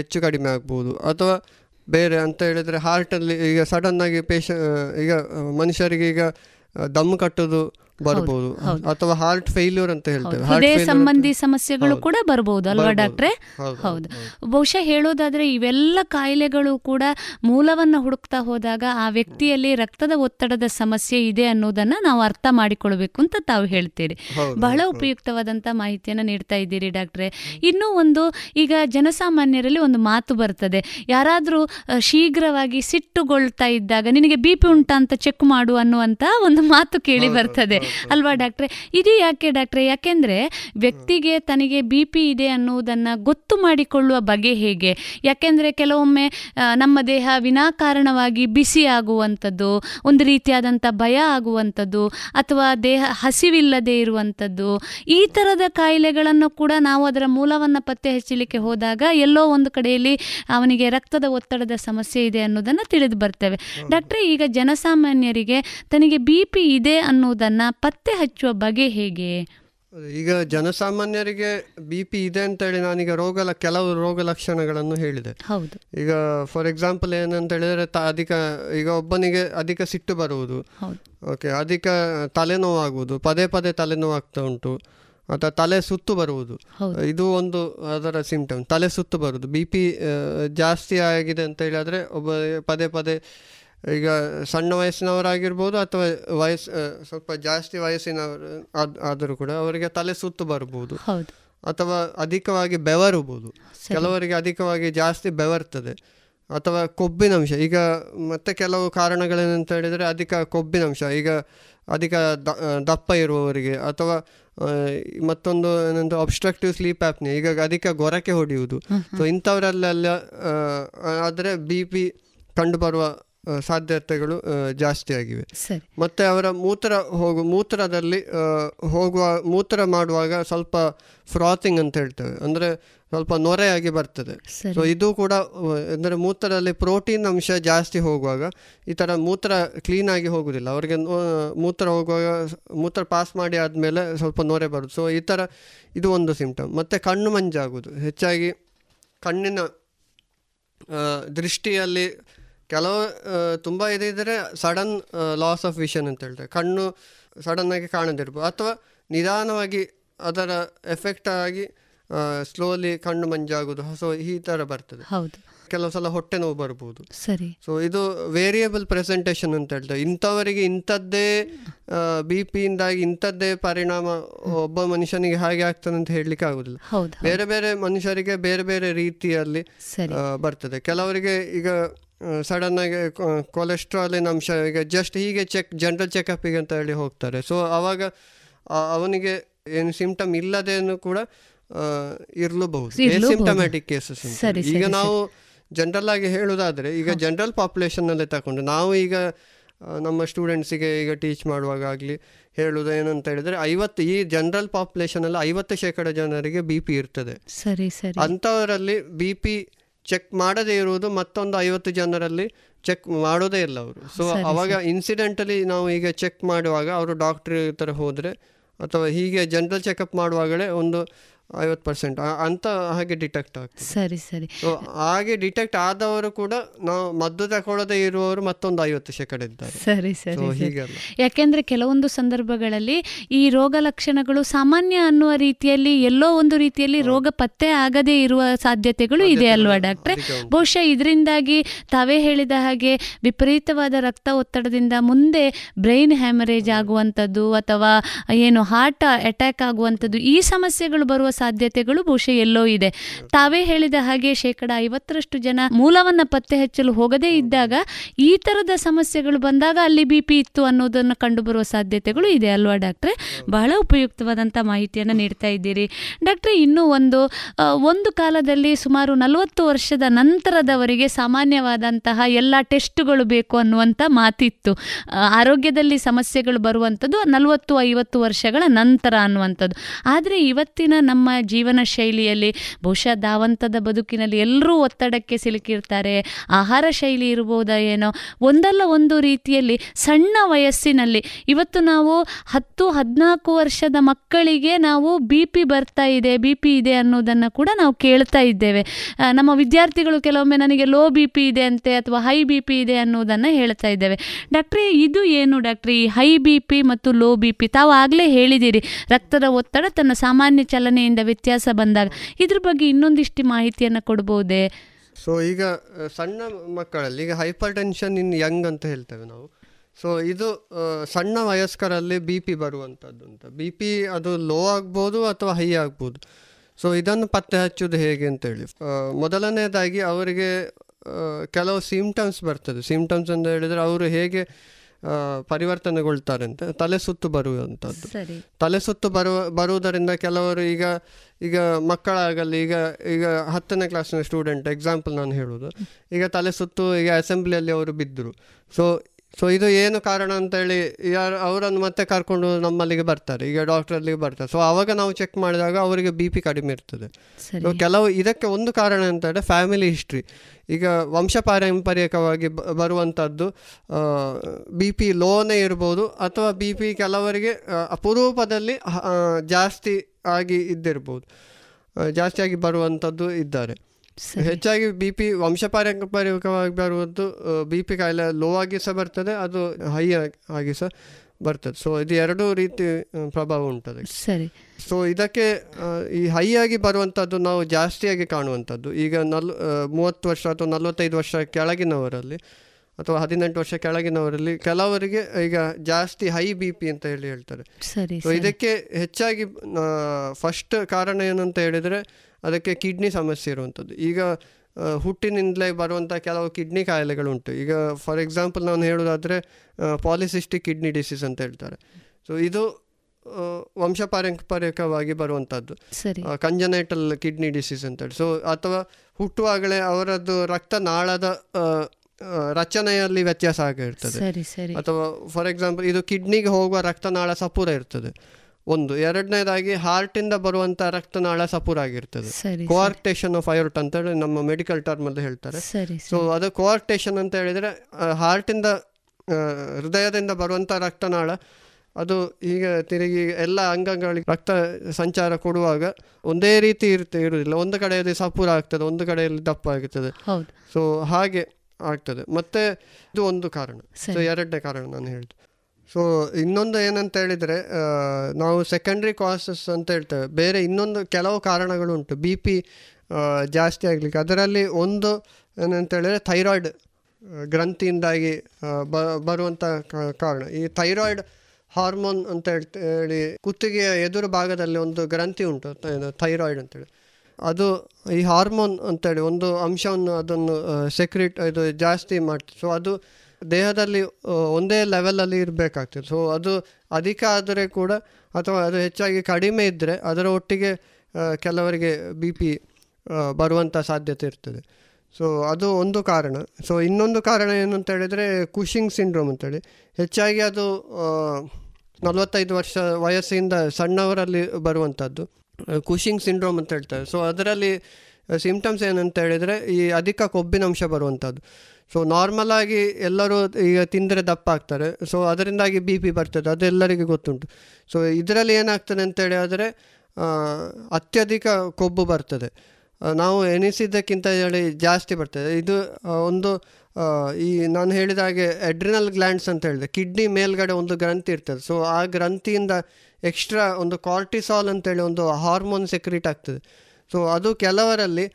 ಹೆಚ್ಚು ಕಡಿಮೆ ಆಗ್ಬೋದು, ಅಥವಾ ಬೇರೆ ಅಂತ ಹೇಳಿದರೆ ಹಾರ್ಟಲ್ಲಿ ಈಗ ಸಡನ್ನಾಗಿ ಈಗ ಮನುಷ್ಯರಿಗೆ ಈಗ ದಮ್ ಕಟ್ಟೋದು ಬರ್ಬೋದು, ಅಥವಾ ಹಾರ್ಟ್ ಫೇಲ್ಯೂರ್ ಅಂತ ಹೇಳ್ತೇವೆ, ಹೃದಯ ಸಂಬಂಧಿ ಸಮಸ್ಯೆಗಳು ಕೂಡ ಬರ್ಬೋದು ಅಲ್ವಾ ಡಾಕ್ಟ್ರೆ? ಹೌದು, ಬಹುಶಃ ಹೇಳೋದಾದ್ರೆ ಇವೆಲ್ಲ ಕಾಯಿಲೆಗಳು ಕೂಡ ಮೂಲವನ್ನು ಹುಡುಕ್ತಾ ಹೋದಾಗ ಆ ವ್ಯಕ್ತಿಯಲ್ಲಿ ರಕ್ತದ ಒತ್ತಡದ ಸಮಸ್ಯೆ ಇದೆ ಅನ್ನೋದನ್ನ ನಾವು ಅರ್ಥ ಮಾಡಿಕೊಳ್ಬೇಕು ಅಂತ ತಾವು ಹೇಳ್ತೀರಿ. ಬಹಳ ಉಪಯುಕ್ತವಾದಂಥ ಮಾಹಿತಿಯನ್ನು ನೀಡ್ತಾ ಇದ್ದೀರಿ ಡಾಕ್ಟ್ರೆ. ಇನ್ನೂ ಒಂದು, ಈಗ ಜನಸಾಮಾನ್ಯರಲ್ಲಿ ಒಂದು ಮಾತು ಬರ್ತದೆ, ಯಾರಾದರೂ ಶೀಘ್ರವಾಗಿ ಸಿಟ್ಟುಗೊಳ್ತಾ ಇದ್ದಾಗ ನಿನಗೆ ಬಿ ಪಿ ಉಂಟಾ ಅಂತ ಚೆಕ್ ಮಾಡು ಅನ್ನುವಂಥ ಒಂದು ಮಾತು ಕೇಳಿ ಬರ್ತದೆ ಅಲ್ವಾ ಡಾಕ್ಟ್ರೆ? ಇದು ಯಾಕೆ ಡಾಕ್ಟ್ರೆ? ಯಾಕೆಂದ್ರೆ ವ್ಯಕ್ತಿಗೆ ತನಗೆ ಬಿ ಪಿ ಇದೆ ಅನ್ನುವುದನ್ನು ಗೊತ್ತು ಮಾಡಿಕೊಳ್ಳುವ ಬಗೆ ಹೇಗೆ? ಯಾಕೆಂದರೆ ಕೆಲವೊಮ್ಮೆ ನಮ್ಮ ದೇಹ ವಿನಾಕಾರಣವಾಗಿ ಬಿಸಿ ಆಗುವಂಥದ್ದು, ಒಂದು ರೀತಿಯಾದಂಥ ಭಯ ಆಗುವಂಥದ್ದು, ಅಥವಾ ದೇಹ ಹಸಿವಿಲ್ಲದೆ ಇರುವಂಥದ್ದು, ಈ ಥರದ ಕಾಯಿಲೆಗಳನ್ನು ಕೂಡ ನಾವು ಅದರ ಮೂಲವನ್ನು ಪತ್ತೆ ಹಚ್ಚಲಿಕ್ಕೆ ಹೋದಾಗ ಎಲ್ಲೋ ಒಂದು ಕಡೆಯಲ್ಲಿ ಅವನಿಗೆ ರಕ್ತದ ಒತ್ತಡದ ಸಮಸ್ಯೆ ಇದೆ ಅನ್ನೋದನ್ನು ತಿಳಿದು ಬರ್ತೇವೆ. ಡಾಕ್ಟ್ರೆ, ಈಗ ಜನಸಾಮಾನ್ಯರಿಗೆ ತನಗೆ ಬಿ ಪಿ ಇದೆ ಅನ್ನೋದನ್ನು ಪತ್ತೆ ಹಚ್ಚುವ ಬಗೆ ಹೇಗೆ? ಈಗ ಜನಸಾಮಾನ್ಯರಿಗೆ ಬಿ ಪಿ ಇದೆ ಅಂತೇಳಿ ನಾನೀಗ ಕೆಲವು ರೋಗ ಲಕ್ಷಣಗಳನ್ನು ಹೇಳಿದೆ. ಈಗ ಫಾರ್ ಎಕ್ಸಾಂಪಲ್ ಏನಂತ ಹೇಳಿದ್ರೆ ಈಗ ಒಬ್ಬನಿಗೆ ಅಧಿಕ ಸಿಟ್ಟು ಬರುವುದು, ಓಕೆ, ಅಧಿಕ ತಲೆನೋವು ಆಗುವುದು, ಪದೇ ಪದೇ ತಲೆನೋವು ಆಗ್ತಾ ಉಂಟು, ಅಥವಾ ತಲೆ ಸುತ್ತು ಬರುವುದು, ಇದು ಒಂದು ಅದರ ಸಿಂಪ್ಟಮ್. ತಲೆ ಸುತ್ತು ಬರುವುದು ಬಿ ಪಿ ಜಾಸ್ತಿ ಆಗಿದೆ ಅಂತ ಹೇಳಿದ್ರೆ ಒಬ್ಬ ಪದೇ ಪದೇ, ಈಗ ಸಣ್ಣ ವಯಸ್ಸಿನವರಾಗಿರ್ಬೋದು ಅಥವಾ ಸ್ವಲ್ಪ ಜಾಸ್ತಿ ವಯಸ್ಸಿನವರು ಆದರೂ ಕೂಡ ಅವರಿಗೆ ತಲೆ ಸುತ್ತು ಬರ್ಬೋದು, ಅಥವಾ ಅಧಿಕವಾಗಿ ಬೆವರ್ಬೋದು. ಕೆಲವರಿಗೆ ಅಧಿಕವಾಗಿ ಜಾಸ್ತಿ ಬೆವರ್ತದೆ, ಅಥವಾ ಕೊಬ್ಬಿನಂಶ. ಈಗ ಮತ್ತೆ ಕೆಲವು ಕಾರಣಗಳೇನಂತ ಹೇಳಿದರೆ ಅಧಿಕ ಕೊಬ್ಬಿನಂಶ, ಈಗ ಅಧಿಕ ದಪ್ಪ ಇರುವವರಿಗೆ, ಅಥವಾ ಮತ್ತೊಂದು ಏನಂದ್ರೆ ಅಬ್ಸ್ಟ್ರಕ್ಟಿವ್ ಸ್ಲೀಪ್ ಆಪ್ನಿ, ಈಗ ಅಧಿಕ ಗೊರಕೆ ಹೊಡೆಯುವುದು. ಸೊ ಇಂಥವರಲ್ಲೆಲ್ಲ ಆದರೆ ಬಿ ಪಿ ಕಂಡುಬರುವ ಸಾಧ್ಯತೆಗಳು ಜಾಸ್ತಿ ಆಗಿವೆ. ಮತ್ತೆ ಅವರ ಮೂತ್ರದಲ್ಲಿ ಹೋಗುವ ಮೂತ್ರ ಮಾಡುವಾಗ ಸ್ವಲ್ಪ ಫ್ರಾತಿಂಗ್ ಅಂತ ಹೇಳ್ತೇವೆ, ಅಂದರೆ ಸ್ವಲ್ಪ ನೊರೆಯಾಗಿ ಬರ್ತದೆ. ಸೊ ಇದು ಕೂಡ ಅಂದರೆ ಮೂತ್ರದಲ್ಲಿ ಪ್ರೋಟೀನ್ ಅಂಶ ಜಾಸ್ತಿ ಹೋಗುವಾಗ ಈ ಥರ ಮೂತ್ರ ಕ್ಲೀನಾಗಿ ಹೋಗೋದಿಲ್ಲ. ಅವ್ರಿಗೆ ಮೂತ್ರ ಹೋಗುವಾಗ ಮೂತ್ರ ಪಾಸ್ ಮಾಡಿ ಆದಮೇಲೆ ಸ್ವಲ್ಪ ನೊರೆ ಬರುತ್ತೆ. ಸೊ ಈ ಥರ ಇದು ಒಂದು ಸಿಂಪ್ಟಮ್. ಮತ್ತು ಕಣ್ಣು ಮಂಜಾಗೋದು, ಹೆಚ್ಚಾಗಿ ಕಣ್ಣಿನ ದೃಷ್ಟಿಯಲ್ಲಿ ಕೆಲವು ತುಂಬ ಇದಿದ್ದರೆ ಸಡನ್ ಲಾಸ್ ಆಫ್ ವಿಷನ್ ಅಂತ ಹೇಳ್ತಾರೆ. ಕಣ್ಣು ಸಡನ್ನಾಗಿ ಕಾಣದಿರ್ಬೋದು ಅಥವಾ ನಿಧಾನವಾಗಿ ಅದರ ಎಫೆಕ್ಟ್ ಆಗಿ ಸ್ಲೋಲಿ ಕಣ್ಣು ಮಂಜಾಗೋದು. ಸೊ ಈ ಥರ ಬರ್ತದೆ. ಕೆಲವು ಸಲ ಹೊಟ್ಟೆ ನೋವು ಬರ್ಬೋದು. ಸರಿ, ಸೊ ಇದು ವೇರಿಯಬಲ್ ಪ್ರೆಸೆಂಟೇಷನ್ ಅಂತ ಹೇಳ್ತಾರೆ. ಇಂಥವರಿಗೆ ಇಂಥದ್ದೇ ಬಿ ಪಿಯಿಂದಾಗಿ ಇಂಥದ್ದೇ ಪರಿಣಾಮ ಒಬ್ಬ ಮನುಷ್ಯನಿಗೆ ಹಾಗೆ ಆಗ್ತದೆ ಅಂತ ಹೇಳಲಿಕ್ಕೆ ಆಗುದಿಲ್ಲ. ಬೇರೆ ಬೇರೆ ಮನುಷ್ಯರಿಗೆ ಬೇರೆ ಬೇರೆ ರೀತಿಯಲ್ಲಿ ಬರ್ತದೆ. ಕೆಲವರಿಗೆ ಈಗ ಸಡನ್ ಆಗಿ ಕೊಲೆಸ್ಟ್ರಾಲಿನ ಅಂಶ ಈಗ ಜಸ್ಟ್ ಹೀಗೆ ಜನರಲ್ ಚೆಕಪ್ಪಿಗೆ ಅಂತ ಹೇಳಿ ಹೋಗ್ತಾರೆ. ಸೊ ಆವಾಗ ಅವನಿಗೆ ಏನು ಸಿಂಪ್ಟಮ್ ಇಲ್ಲದೇನು ಕೂಡ ಇರಲೂಬಹುದು, ಸಿಂಪ್ಟಮ್ಯಾಟಿಕ್ ಕೇಸಸ್. ಈಗ ನಾವು ಜನರಲ್ ಆಗಿ ಹೇಳುವುದಾದ್ರೆ, ಈಗ ಜನರಲ್ ಪಾಪ್ಯುಲೇಷನ್ ಅಲ್ಲೇ ತಗೊಂಡು ನಾವು ಈಗ ನಮ್ಮ ಸ್ಟೂಡೆಂಟ್ಸಿಗೆ ಈಗ ಟೀಚ್ ಮಾಡುವಾಗ ಆಗಲಿ ಹೇಳುವುದು ಏನಂತ ಹೇಳಿದ್ರೆ, 50 ಈ ಜನರಲ್ ಪಾಪ್ಯುಲೇಷನ್ ಅಲ್ಲಿ 50% ಜನರಿಗೆ ಬಿ ಪಿ ಇರ್ತದೆ. ಅಂಥವರಲ್ಲಿ ಬಿ ಪಿ ಚೆಕ್ ಮಾಡದೇ ಇರುವುದು ಮತ್ತೊಂದು 50 ಜನರಲ್ಲಿ ಚೆಕ್ ಮಾಡೋದೇ ಇಲ್ಲ ಅವರು. ಸೊ ಅವಾಗ ಇನ್ಸಿಡೆಂಟಲಿ ನಾವು ಈಗ ಚೆಕ್ ಮಾಡುವಾಗ ಅವರು ಡಾಕ್ಟ್ರ್ ಥರ ಹೋದರೆ ಅಥವಾ ಹೀಗೆ ಜನರಲ್ ಚೆಕಪ್ ಮಾಡುವಾಗಲೇ ಒಂದು 50% ಅಂತ ಹಾಗೆ ಡಿಟೆಕ್ಟ್ ಆಗ್ತದೆ. ಸರಿ ಸರಿ, ಹಾಗೆ ಡಿಟೆಕ್ಟ್ ಆದವರು ಕೂಡ ನಾವು ಮದ್ದು ತಗೊಳ್ಳದೆ ಇರುವವರು ಮತ್ತೊಂದು 50% ಇದ್ದಾರೆ. ಸರಿ ಸರಿ, ಹೀಗಲ್ಲ. ಯಾಕೆಂದ್ರೆ ಕೆಲವೊಂದು ಸಂದರ್ಭಗಳಲ್ಲಿ ಈ ರೋಗ ಲಕ್ಷಣಗಳು ಸಾಮಾನ್ಯ ಅನ್ನುವ ರೀತಿಯಲ್ಲಿ ಎಲ್ಲೋ ಒಂದು ರೀತಿಯಲ್ಲಿ ರೋಗ ಪತ್ತೆ ಆಗದೇ ಇರುವ ಸಾಧ್ಯತೆಗಳು ಇದೆ ಅಲ್ವಾ ಡಾಕ್ಟ್ರೆ? ಬಹುಶಃ ಇದರಿಂದಾಗಿ ತಾವೇ ಹೇಳಿದ ಹಾಗೆ ವಿಪರೀತವಾದ ರಕ್ತ ಒತ್ತಡದಿಂದ ಮುಂದೆ ಬ್ರೈನ್ ಹ್ಯಾಮರೇಜ್ ಆಗುವಂಥದ್ದು ಅಥವಾ ಏನು ಹಾರ್ಟ್ ಅಟ್ಯಾಕ್ ಆಗುವಂಥದ್ದು, ಈ ಸಮಸ್ಯೆಗಳು ಬರುವ ಸಾಧ್ಯತೆಗಳು ಬಹುಶಃ ಎಲ್ಲೋ ಇದೆ. ತಾವೇ ಹೇಳಿದ ಹಾಗೆ 50% ಜನ ಮೂಲವನ್ನು ಪತ್ತೆ ಹಚ್ಚಲು ಹೋಗದೇ ಇದ್ದಾಗ ಈ ತರದ ಸಮಸ್ಯೆಗಳು ಬಂದಾಗ ಅಲ್ಲಿ ಬಿಪಿ ಇತ್ತು ಅನ್ನೋದನ್ನು ಕಂಡುಬರುವ ಸಾಧ್ಯತೆಗಳು ಇದೆ ಅಲ್ವಾ ಡಾಕ್ಟ್ರೆ? ಬಹಳ ಉಪಯುಕ್ತವಾದಂಥ ಮಾಹಿತಿಯನ್ನು ನೀಡ್ತಾ ಇದ್ದೀರಿ ಡಾಕ್ಟ್ರೆ. ಇನ್ನೂ ಒಂದು ಕಾಲದಲ್ಲಿ ಸುಮಾರು 40 ವರ್ಷದ ನಂತರದವರಿಗೆ ಸಾಮಾನ್ಯವಾದಂತಹ ಎಲ್ಲ ಟೆಸ್ಟ್ಗಳು ಬೇಕು ಅನ್ನುವಂಥ ಮಾತಿತ್ತು. ಆರೋಗ್ಯದಲ್ಲಿ ಸಮಸ್ಯೆಗಳು ಬರುವಂಥದ್ದು 40-50 ವರ್ಷಗಳ ನಂತರ ಅನ್ನುವಂಥದ್ದು. ಆದರೆ ಇವತ್ತಿನ ನಮ್ಮ ಜೀವನ ಶೈಲಿಯಲ್ಲಿ ಬಹುಶಃ ಧಾವಂತದ ಬದುಕಿನಲ್ಲಿ ಎಲ್ಲರೂ ಒತ್ತಡಕ್ಕೆ ಸಿಲುಕಿರ್ತಾರೆ. ಆಹಾರ ಶೈಲಿ ಇರ್ಬೋದಾ ಏನೋ, ಒಂದಲ್ಲ ಒಂದು ರೀತಿಯಲ್ಲಿ ಸಣ್ಣ ವಯಸ್ಸಿನಲ್ಲಿ ಇವತ್ತು ನಾವು 10-14 ವರ್ಷದ ಮಕ್ಕಳಿಗೆ ನಾವು ಬಿ ಪಿ ಬರ್ತಾ ಇದೆ, ಬಿ ಪಿ ಇದೆ ಅನ್ನೋದನ್ನು ಕೂಡ ನಾವು ಕೇಳ್ತಾ ಇದ್ದೇವೆ. ನಮ್ಮ ವಿದ್ಯಾರ್ಥಿಗಳು ಕೆಲವೊಮ್ಮೆ ನನಗೆ ಲೋ ಬಿ ಪಿ ಇದೆ ಅಂತೆ ಅಥವಾ ಹೈ ಬಿ ಪಿ ಇದೆ ಅನ್ನೋದನ್ನು ಹೇಳ್ತಾ ಇದ್ದೇವೆ ಡಾಕ್ಟ್ರಿ. ಇದು ಏನು ಡಾಕ್ಟ್ರಿ, ಈ ಹೈ ಬಿ ಪಿ ಮತ್ತು ಲೋ ಬಿ ಪಿ? ತಾವು ಆಗಲೇ ಹೇಳಿದ್ದೀರಿ ರಕ್ತದ ಒತ್ತಡ ತನ್ನ ಸಾಮಾನ್ಯ ಚಲನೆ ವ್ಯತ್ಯಾಸ ಬಂದಾಗ ಇದ್ರ ಬಗ್ಗೆ ಇನ್ನೊಂದಿಷ್ಟು ಮಾಹಿತಿಯನ್ನು ಕೊಡಬಹುದೇ? ಸೊ ಈಗ ಸಣ್ಣ ಮಕ್ಕಳಲ್ಲಿ ಈಗ ಹೈಪರ್ ಟೆನ್ಷನ್ ಇನ್ ಯಂಗ್ ಅಂತ ಹೇಳ್ತೇವೆ ನಾವು. ಸೊ ಇದು ಸಣ್ಣ ವಯಸ್ಕರಲ್ಲಿ ಬಿ ಪಿ ಬರುವಂಥದ್ದು ಅಂತ. ಬಿ ಪಿ ಅದು ಲೋ ಆಗ್ಬೋದು ಅಥವಾ ಹೈ ಆಗ್ಬೋದು. ಸೊ ಇದನ್ನು ಪತ್ತೆ ಹಚ್ಚೋದು ಹೇಗೆ ಅಂತೇಳಿ, ಮೊದಲನೇದಾಗಿ ಅವರಿಗೆ ಕೆಲವು ಸಿಂಪ್ಟಮ್ಸ್ ಬರ್ತದೆ. ಸಿಂಪ್ಟಮ್ಸ್ ಅಂತ ಹೇಳಿದರೆ ಅವರು ಹೇಗೆ ಪರಿವರ್ತನೆಗೊಳ್ತಾರೆ ಅಂತ, ತಲೆ ಸುತ್ತು ಬರುವಂಥದ್ದು. ತಲೆ ಸುತ್ತು ಬರುವುದರಿಂದ ಕೆಲವರು ಈಗ ಮಕ್ಕಳಾಗಲಿ, ಈಗ 10ನೇ ಕ್ಲಾಸ್ನ ಸ್ಟೂಡೆಂಟ್ ಎಕ್ಸಾಂಪಲ್ ನಾನು ಹೇಳೋದು, ಈಗ ತಲೆ ಸುತ್ತು ಈಗ ಅಸೆಂಬ್ಲಿಯಲ್ಲಿ ಅವರು ಬಿದ್ದರು. ಸೊ ಇದು ಏನು ಕಾರಣ ಅಂತೇಳಿ ಯಾರು ಅವರನ್ನು ಮತ್ತೆ ಕರ್ಕೊಂಡು ನಮ್ಮಲ್ಲಿಗೆ ಬರ್ತಾರೆ, ಈಗ ಡಾಕ್ಟ್ರಲ್ಲಿಗೆ ಬರ್ತಾರೆ. ಸೊ ಆವಾಗ ನಾವು ಚೆಕ್ ಮಾಡಿದಾಗ ಅವರಿಗೆ ಬಿ ಪಿ ಕಡಿಮೆ ಇರ್ತದೆ. ಸೊ ಕೆಲವು ಇದಕ್ಕೆ ಒಂದು ಕಾರಣ ಅಂತ ಹೇಳಿದ್ರೆ ಫ್ಯಾಮಿಲಿ ಹಿಸ್ಟ್ರಿ, ಈಗ ವಂಶ ಪಾರಂಪರಿಕವಾಗಿ ಬರುವಂಥದ್ದು ಬಿ ಪಿ ಲೋನೇ ಇರ್ಬೋದು ಅಥವಾ ಬಿ ಪಿ ಕೆಲವರಿಗೆ ಅಪರೂಪದಲ್ಲಿ ಜಾಸ್ತಿ ಆಗಿ ಇದ್ದಿರ್ಬೋದು, ಜಾಸ್ತಿಯಾಗಿ ಬರುವಂಥದ್ದು ಇದ್ದಾರೆ. ಹೆಚ್ಚಾಗಿ ಬಿ ಪಿ ವಂಶ ಪಾರಂಪರಿಕವಾಗಿ ಬರುವಂಥದ್ದು ಬಿ ಪಿ ಕಾಯಿಲೆ ಲೋ ಆಗಿ ಸಹ ಬರ್ತದೆ, ಅದು ಹೈ ಆಗಿ ಸಹ ಬರ್ತದೆ. ಸೊ ಇದು ಎರಡೂ ರೀತಿ ಪ್ರಭಾವ ಉಂಟದೆ. ಸರಿ, ಸೊ ಇದಕ್ಕೆ ಈ ಹೈ ಆಗಿ ಬರುವಂಥದ್ದು ನಾವು ಜಾಸ್ತಿಯಾಗಿ ಕಾಣುವಂಥದ್ದು ಈಗ 30 ವರ್ಷ ಅಥವಾ 45 ವರ್ಷ ಕೆಳಗಿನವರಲ್ಲಿ ಅಥವಾ 18 ವರ್ಷ ಕೆಳಗಿನವರಲ್ಲಿ ಕೆಲವರಿಗೆ ಈಗ ಜಾಸ್ತಿ ಹೈ ಬಿ ಪಿ ಅಂತ ಹೇಳಿ ಹೇಳ್ತಾರೆ. ಸೊ ಇದಕ್ಕೆ ಹೆಚ್ಚಾಗಿ ಫಸ್ಟ್ ಕಾರಣ ಏನಂತ ಹೇಳಿದರೆ ಅದಕ್ಕೆ ಕಿಡ್ನಿ ಸಮಸ್ಯೆ ಇರುವಂಥದ್ದು. ಈಗ ಹುಟ್ಟಿನಿಂದಲೇ ಬರುವಂಥ ಕೆಲವು ಕಿಡ್ನಿ ಕಾಯಿಲೆಗಳುಂಟು. ಈಗ ಫಾರ್ ಎಕ್ಸಾಂಪಲ್ ನಾನು ಹೇಳೋದಾದರೆ ಪಾಲಿಸಿಸ್ಟಿಕ್ ಕಿಡ್ನಿ ಡಿಸೀಸ್ ಅಂತ ಹೇಳ್ತಾರೆ. ಸೊ ಇದು ವಂಶ ಪಾರಂಪರಿಕವಾಗಿ ಬರುವಂಥದ್ದು, ಕಂಜನೈಟಲ್ ಕಿಡ್ನಿ ಡಿಸೀಸ್ ಅಂತ ಹೇಳಿ. ಸೊ ಅಥವಾ ಹುಟ್ಟುವಾಗಲೇ ಅವರದ್ದು ರಕ್ತನಾಳದ ರಚನೆಯಲ್ಲಿ ವ್ಯತ್ಯಾಸ ಆಗಿರ್ತದೆ. ಅಥವಾ ಫಾರ್ ಎಕ್ಸಾಂಪಲ್ ಇದು ಕಿಡ್ನಿಗೆ ಹೋಗುವ ರಕ್ತನಾಳ ಸಪೂರ ಇರ್ತದೆ. ಒಂದು. ಎರಡನೇದಾಗಿ ಹಾರ್ಟಿಂದ ಬರುವಂತ ರಕ್ತನಾಳ ಸಪೂರಾಗಿರ್ತದೆ, ಕೋಆರ್ಟೇಷನ್ ಆಫ್ ಐರೋಟ್ ಅಂತ ಹೇಳಿ ನಮ್ಮ ಮೆಡಿಕಲ್ ಟರ್ಮ್ ಅಲ್ಲಿ ಹೇಳ್ತಾರೆ. ಸೊ ಅದು ಕೋಆರ್ಟೇಷನ್ ಅಂತ ಹೇಳಿದ್ರೆ ಹಾರ್ಟಿಂದ ಹೃದಯದಿಂದ ಬರುವಂತ ರಕ್ತನಾಳ ಅದು ಈಗ ತಿರುಗಿ ಎಲ್ಲ ಅಂಗಗಳಿಗೆ ರಕ್ತ ಸಂಚಾರ ಕೊಡುವಾಗ ಒಂದೇ ರೀತಿ ಇರುವುದಿಲ್ಲ. ಒಂದು ಕಡೆಯಲ್ಲಿ ಸಪೂರ ಆಗ್ತದೆ, ಒಂದು ಕಡೆಯಲ್ಲಿ ದಪ್ಪ ಆಗುತ್ತದೆ. ಸೊ ಹಾಗೆ ಆಗ್ತದೆ. ಮತ್ತೆ ಇದು ಒಂದು ಕಾರಣ, ಎರಡನೇ ಕಾರಣ ನಾನು ಹೇಳಿದೆ. ಸೊ ಇನ್ನೊಂದು ಏನಂತ ಹೇಳಿದರೆ, ನಾವು ಸೆಕೆಂಡ್ರಿ ಕಾಸಸ್ ಅಂತ ಹೇಳ್ತೇವೆ. ಬೇರೆ ಇನ್ನೊಂದು ಕೆಲವು ಕಾರಣಗಳು ಉಂಟು ಬಿ ಪಿ ಜಾಸ್ತಿ ಆಗಲಿಕ್ಕೆ. ಅದರಲ್ಲಿ ಒಂದು ಏನಂತ ಹೇಳಿದರೆ ಥೈರಾಯ್ಡ್ ಗ್ರಂಥಿಯಿಂದಾಗಿ ಬರುವಂಥ ಕಾರಣ. ಈ ಥೈರಾಯ್ಡ್ ಹಾರ್ಮೋನ್ ಅಂತ ಹೇಳಿ ಕುತ್ತಿಗೆಯ ಎದುರು ಭಾಗದಲ್ಲಿ ಒಂದು ಗ್ರಂಥಿ ಉಂಟು ಥೈರಾಯ್ಡ್ ಅಂತೇಳಿ. ಅದು ಈ ಹಾರ್ಮೋನ್ ಅಂತೇಳಿ ಒಂದು ಅಂಶವನ್ನು ಅದನ್ನು ಸೆಕ್ರಿಟ್ ಇದು ಜಾಸ್ತಿ ಮಾಡ್ತದೆ. ಸೊ ಅದು ದೇಹದಲ್ಲಿ ಒಂದೇ ಲೆವೆಲಲ್ಲಿ ಇರಬೇಕಾಗ್ತದೆ. ಸೊ ಅದು ಅಧಿಕ ಆದರೆ ಕೂಡ ಅಥವಾ ಅದು ಹೆಚ್ಚಾಗಿ ಕಡಿಮೆ ಇದ್ದರೆ ಅದರ ಒಟ್ಟಿಗೆ ಕೆಲವರಿಗೆ ಬಿ ಪಿ ಬರುವಂಥ ಸಾಧ್ಯತೆ ಇರ್ತದೆ. ಸೊ ಅದು ಒಂದು ಕಾರಣ. ಸೊ ಇನ್ನೊಂದು ಕಾರಣ ಏನು ಅಂತ ಹೇಳಿದರೆ ಕುಷಿಂಗ್ ಸಿಂಡ್ರೋಮ್ ಅಂತೇಳಿ. ಹೆಚ್ಚಾಗಿ ಅದು 45 ವರ್ಷ ವಯಸ್ಸಿಂದ ಸಣ್ಣವರಲ್ಲಿ ಬರುವಂಥದ್ದು ಕುಷಿಂಗ್ ಸಿಂಡ್ರೋಮ್ ಅಂತ ಹೇಳ್ತಾರೆ. ಸೊ ಅದರಲ್ಲಿ ಸಿಂಪ್ಟಮ್ಸ್ ಏನಂತ ಹೇಳಿದರೆ ಈ ಅಧಿಕ ಕೊಬ್ಬಿನಂಶ ಬರುವಂಥದ್ದು. ಸೊ ನಾರ್ಮಲಾಗಿ ಎಲ್ಲರೂ ಈಗ ತಿಂದರೆ ದಪ್ಪ ಆಗ್ತಾರೆ. ಸೊ ಅದರಿಂದಾಗಿ ಬಿ ಪಿ ಬರ್ತದೆ, ಅದೆಲ್ಲರಿಗೂ ಗೊತ್ತುಂಟು. ಸೊ ಇದರಲ್ಲಿ ಏನಾಗ್ತದೆ ಅಂತೇಳಿ ಆದರೆ ಅತ್ಯಧಿಕ ಕೊಬ್ಬು ಬರ್ತದೆ, ನಾವು ಎನಿಸಿದ್ದಕ್ಕಿಂತ ಹೇಳಿ ಜಾಸ್ತಿ ಬರ್ತದೆ. ಇದು ಒಂದು ಈ ನಾನು ಹೇಳಿದ ಹಾಗೆ ಅಡ್ರಿನಲ್ ಗ್ಲ್ಯಾಂಡ್ಸ್ ಅಂತ ಹೇಳಿದೆ, ಕಿಡ್ನಿ ಮೇಲ್ಗಡೆ ಒಂದು ಗ್ರಂಥಿ ಇರ್ತದೆ. ಸೊ ಆ ಗ್ರಂಥಿಯಿಂದ ಎಕ್ಸ್ಟ್ರಾ ಒಂದು ಕಾರ್ಟಿಸಾಲ್ ಅಂತೇಳಿ ಒಂದು ಹಾರ್ಮೋನ್ ಸೆಕ್ರೀಟ್ ಆಗ್ತದೆ. ಸೊ ಅದು ಕೆಲವರಲ್ಲಿ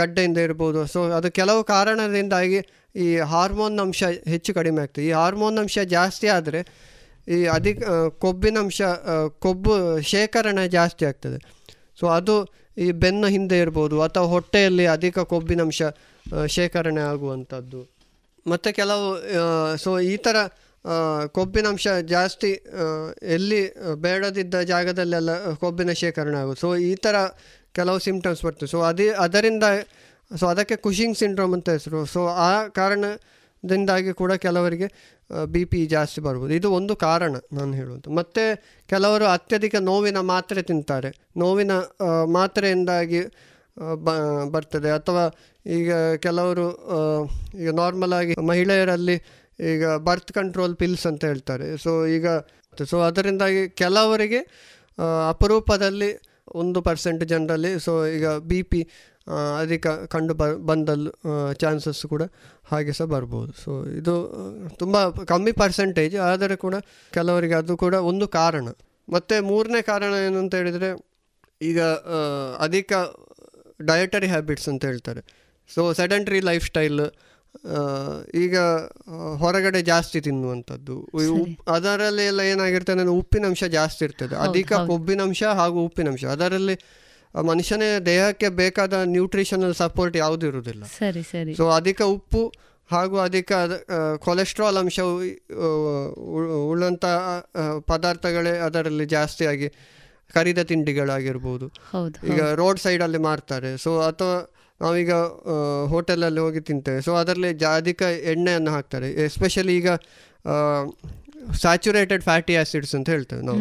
ಗಡ್ಡೆಯಿಂದ ಇರ್ಬೋದು. ಸೊ ಅದು ಕೆಲವು ಕಾರಣದಿಂದಾಗಿ ಈ ಹಾರ್ಮೋನ್ ಅಂಶ ಹೆಚ್ಚು ಕಡಿಮೆ ಆಗ್ತದೆ. ಈ ಹಾರ್ಮೋನ್ ಅಂಶ ಜಾಸ್ತಿ ಆದರೆ ಈ ಅಧಿಕ ಕೊಬ್ಬಿನಂಶ ಕೊಬ್ಬು ಶೇಖರಣೆ ಜಾಸ್ತಿ ಆಗ್ತದೆ. ಸೊ ಅದು ಈ ಬೆನ್ನ ಹಿಂದೆ ಇರ್ಬೋದು ಅಥವಾ ಹೊಟ್ಟೆಯಲ್ಲಿ ಅಧಿಕ ಕೊಬ್ಬಿನಂಶ ಶೇಖರಣೆ ಆಗುವಂಥದ್ದು. ಮತ್ತು ಕೆಲವು ಸೊ ಈ ಥರ ಕೊಬ್ಬಿನಂಶ ಜಾಸ್ತಿ ಎಲ್ಲಿ ಬೇಡದಿದ್ದ ಜಾಗದಲ್ಲೆಲ್ಲ ಕೊಬ್ಬಿನ ಶೇಖರಣೆ ಆಗುತ್ತೆ. ಸೊ ಈ ಥರ ಕೆಲವು ಸಿಂಪ್ಟಮ್ಸ್ ಬರ್ತದೆ. ಸೊ ಅದರಿಂದ ಸೊ ಅದಕ್ಕೆ ಕುಷಿಂಗ್ ಸಿಂಡ್ರೋಮ್ ಅಂತ ಹೆಸರು. ಸೊ ಆ ಕಾರಣದಿಂದಾಗಿ ಕೂಡ ಕೆಲವರಿಗೆ ಬಿ ಪಿ ಜಾಸ್ತಿ ಬರ್ಬೋದು. ಇದು ಒಂದು ಕಾರಣ ನಾನು ಹೇಳುವಂಥ. ಮತ್ತು ಕೆಲವರು ಅತ್ಯಧಿಕ ನೋವಿನ ಮಾತ್ರೆ ತಿಂತಾರೆ, ನೋವಿನ ಮಾತ್ರೆಯಿಂದಾಗಿ ಬರ್ತದೆ. ಅಥವಾ ಈಗ ಕೆಲವರು ಈಗ ನಾರ್ಮಲಾಗಿ ಮಹಿಳೆಯರಲ್ಲಿ ಈಗ ಬರ್ತ್ ಕಂಟ್ರೋಲ್ ಪಿಲ್ಸ್ ಅಂತ ಹೇಳ್ತಾರೆ. ಸೊ ಈಗ ಸೊ ಅದರಿಂದಾಗಿ ಕೆಲವರಿಗೆ ಅಪರೂಪದಲ್ಲಿ 1% ಜನರಲ್ಲಿ ಸೊ ಈಗ ಬಿ ಪಿ ಅಧಿಕ ಕಂಡು ಬಂದಲ್ಲೂ ಚಾನ್ಸಸ್ ಕೂಡ ಹಾಗೆ ಸಹ ಬರ್ಬೋದು. ಸೊ ಇದು ತುಂಬ ಕಮ್ಮಿ ಪರ್ಸೆಂಟೇಜ್, ಆದರೆ ಕೂಡ ಕೆಲವರಿಗೆ ಅದು ಕೂಡ ಒಂದು ಕಾರಣ. ಮತ್ತು ಮೂರನೇ ಕಾರಣ ಏನು ಅಂತ ಹೇಳಿದರೆ ಈಗ ಅಧಿಕ ಡಯಟರಿ ಹ್ಯಾಬಿಟ್ಸ್ ಅಂತ ಹೇಳ್ತಾರೆ. ಸೊ ಸೆಡೆಂಟ್ರಿ ಲೈಫ್ ಸ್ಟೈಲ್, ಈಗ ಹೊರಗಡೆ ಜಾಸ್ತಿ ತಿನ್ನುವಂಥದ್ದು, ಅದರಲ್ಲಿ ಎಲ್ಲ ಏನಾಗಿರ್ತದೆ ಅಂದರೆ ಉಪ್ಪಿನಂಶ ಜಾಸ್ತಿ ಇರ್ತದೆ, ಅಧಿಕ ಕೊಬ್ಬಿನಂಶ ಹಾಗೂ ಉಪ್ಪಿನಂಶ. ಅದರಲ್ಲಿ ಮನುಷ್ಯನೇ ದೇಹಕ್ಕೆ ಬೇಕಾದ ನ್ಯೂಟ್ರಿಷನಲ್ ಸಪೋರ್ಟ್ ಯಾವುದೂ ಇರುವುದಿಲ್ಲ. ಸೊ ಅಧಿಕ ಉಪ್ಪು ಹಾಗೂ ಅಧಿಕ ಕೊಲೆಸ್ಟ್ರಾಲ್ ಅಂಶವು ಉಳ್ಳಂಥ ಪದಾರ್ಥಗಳೇ ಅದರಲ್ಲಿ ಜಾಸ್ತಿಯಾಗಿ ಕರಿದ ತಿಂಡಿಗಳಾಗಿರ್ಬೋದು. ಈಗ ರೋಡ್ ಸೈಡಲ್ಲಿ ಮಾರ್ತಾರೆ. ಸೊ ಅಥವಾ ನಾವೀಗ ಹೋಟೆಲಲ್ಲಿ ಹೋಗಿ ತಿಂತೇವೆ. ಸೊ ಅದರಲ್ಲಿ ಅಧಿಕ ಎಣ್ಣೆಯನ್ನು ಹಾಕ್ತಾರೆ, ಎಸ್ಪೆಷಲಿ ಈಗ ಸ್ಯಾಚುರೇಟೆಡ್ ಫ್ಯಾಟಿ ಆ್ಯಸಿಡ್ಸ್ ಅಂತ ಹೇಳ್ತೇವೆ ನಾವು.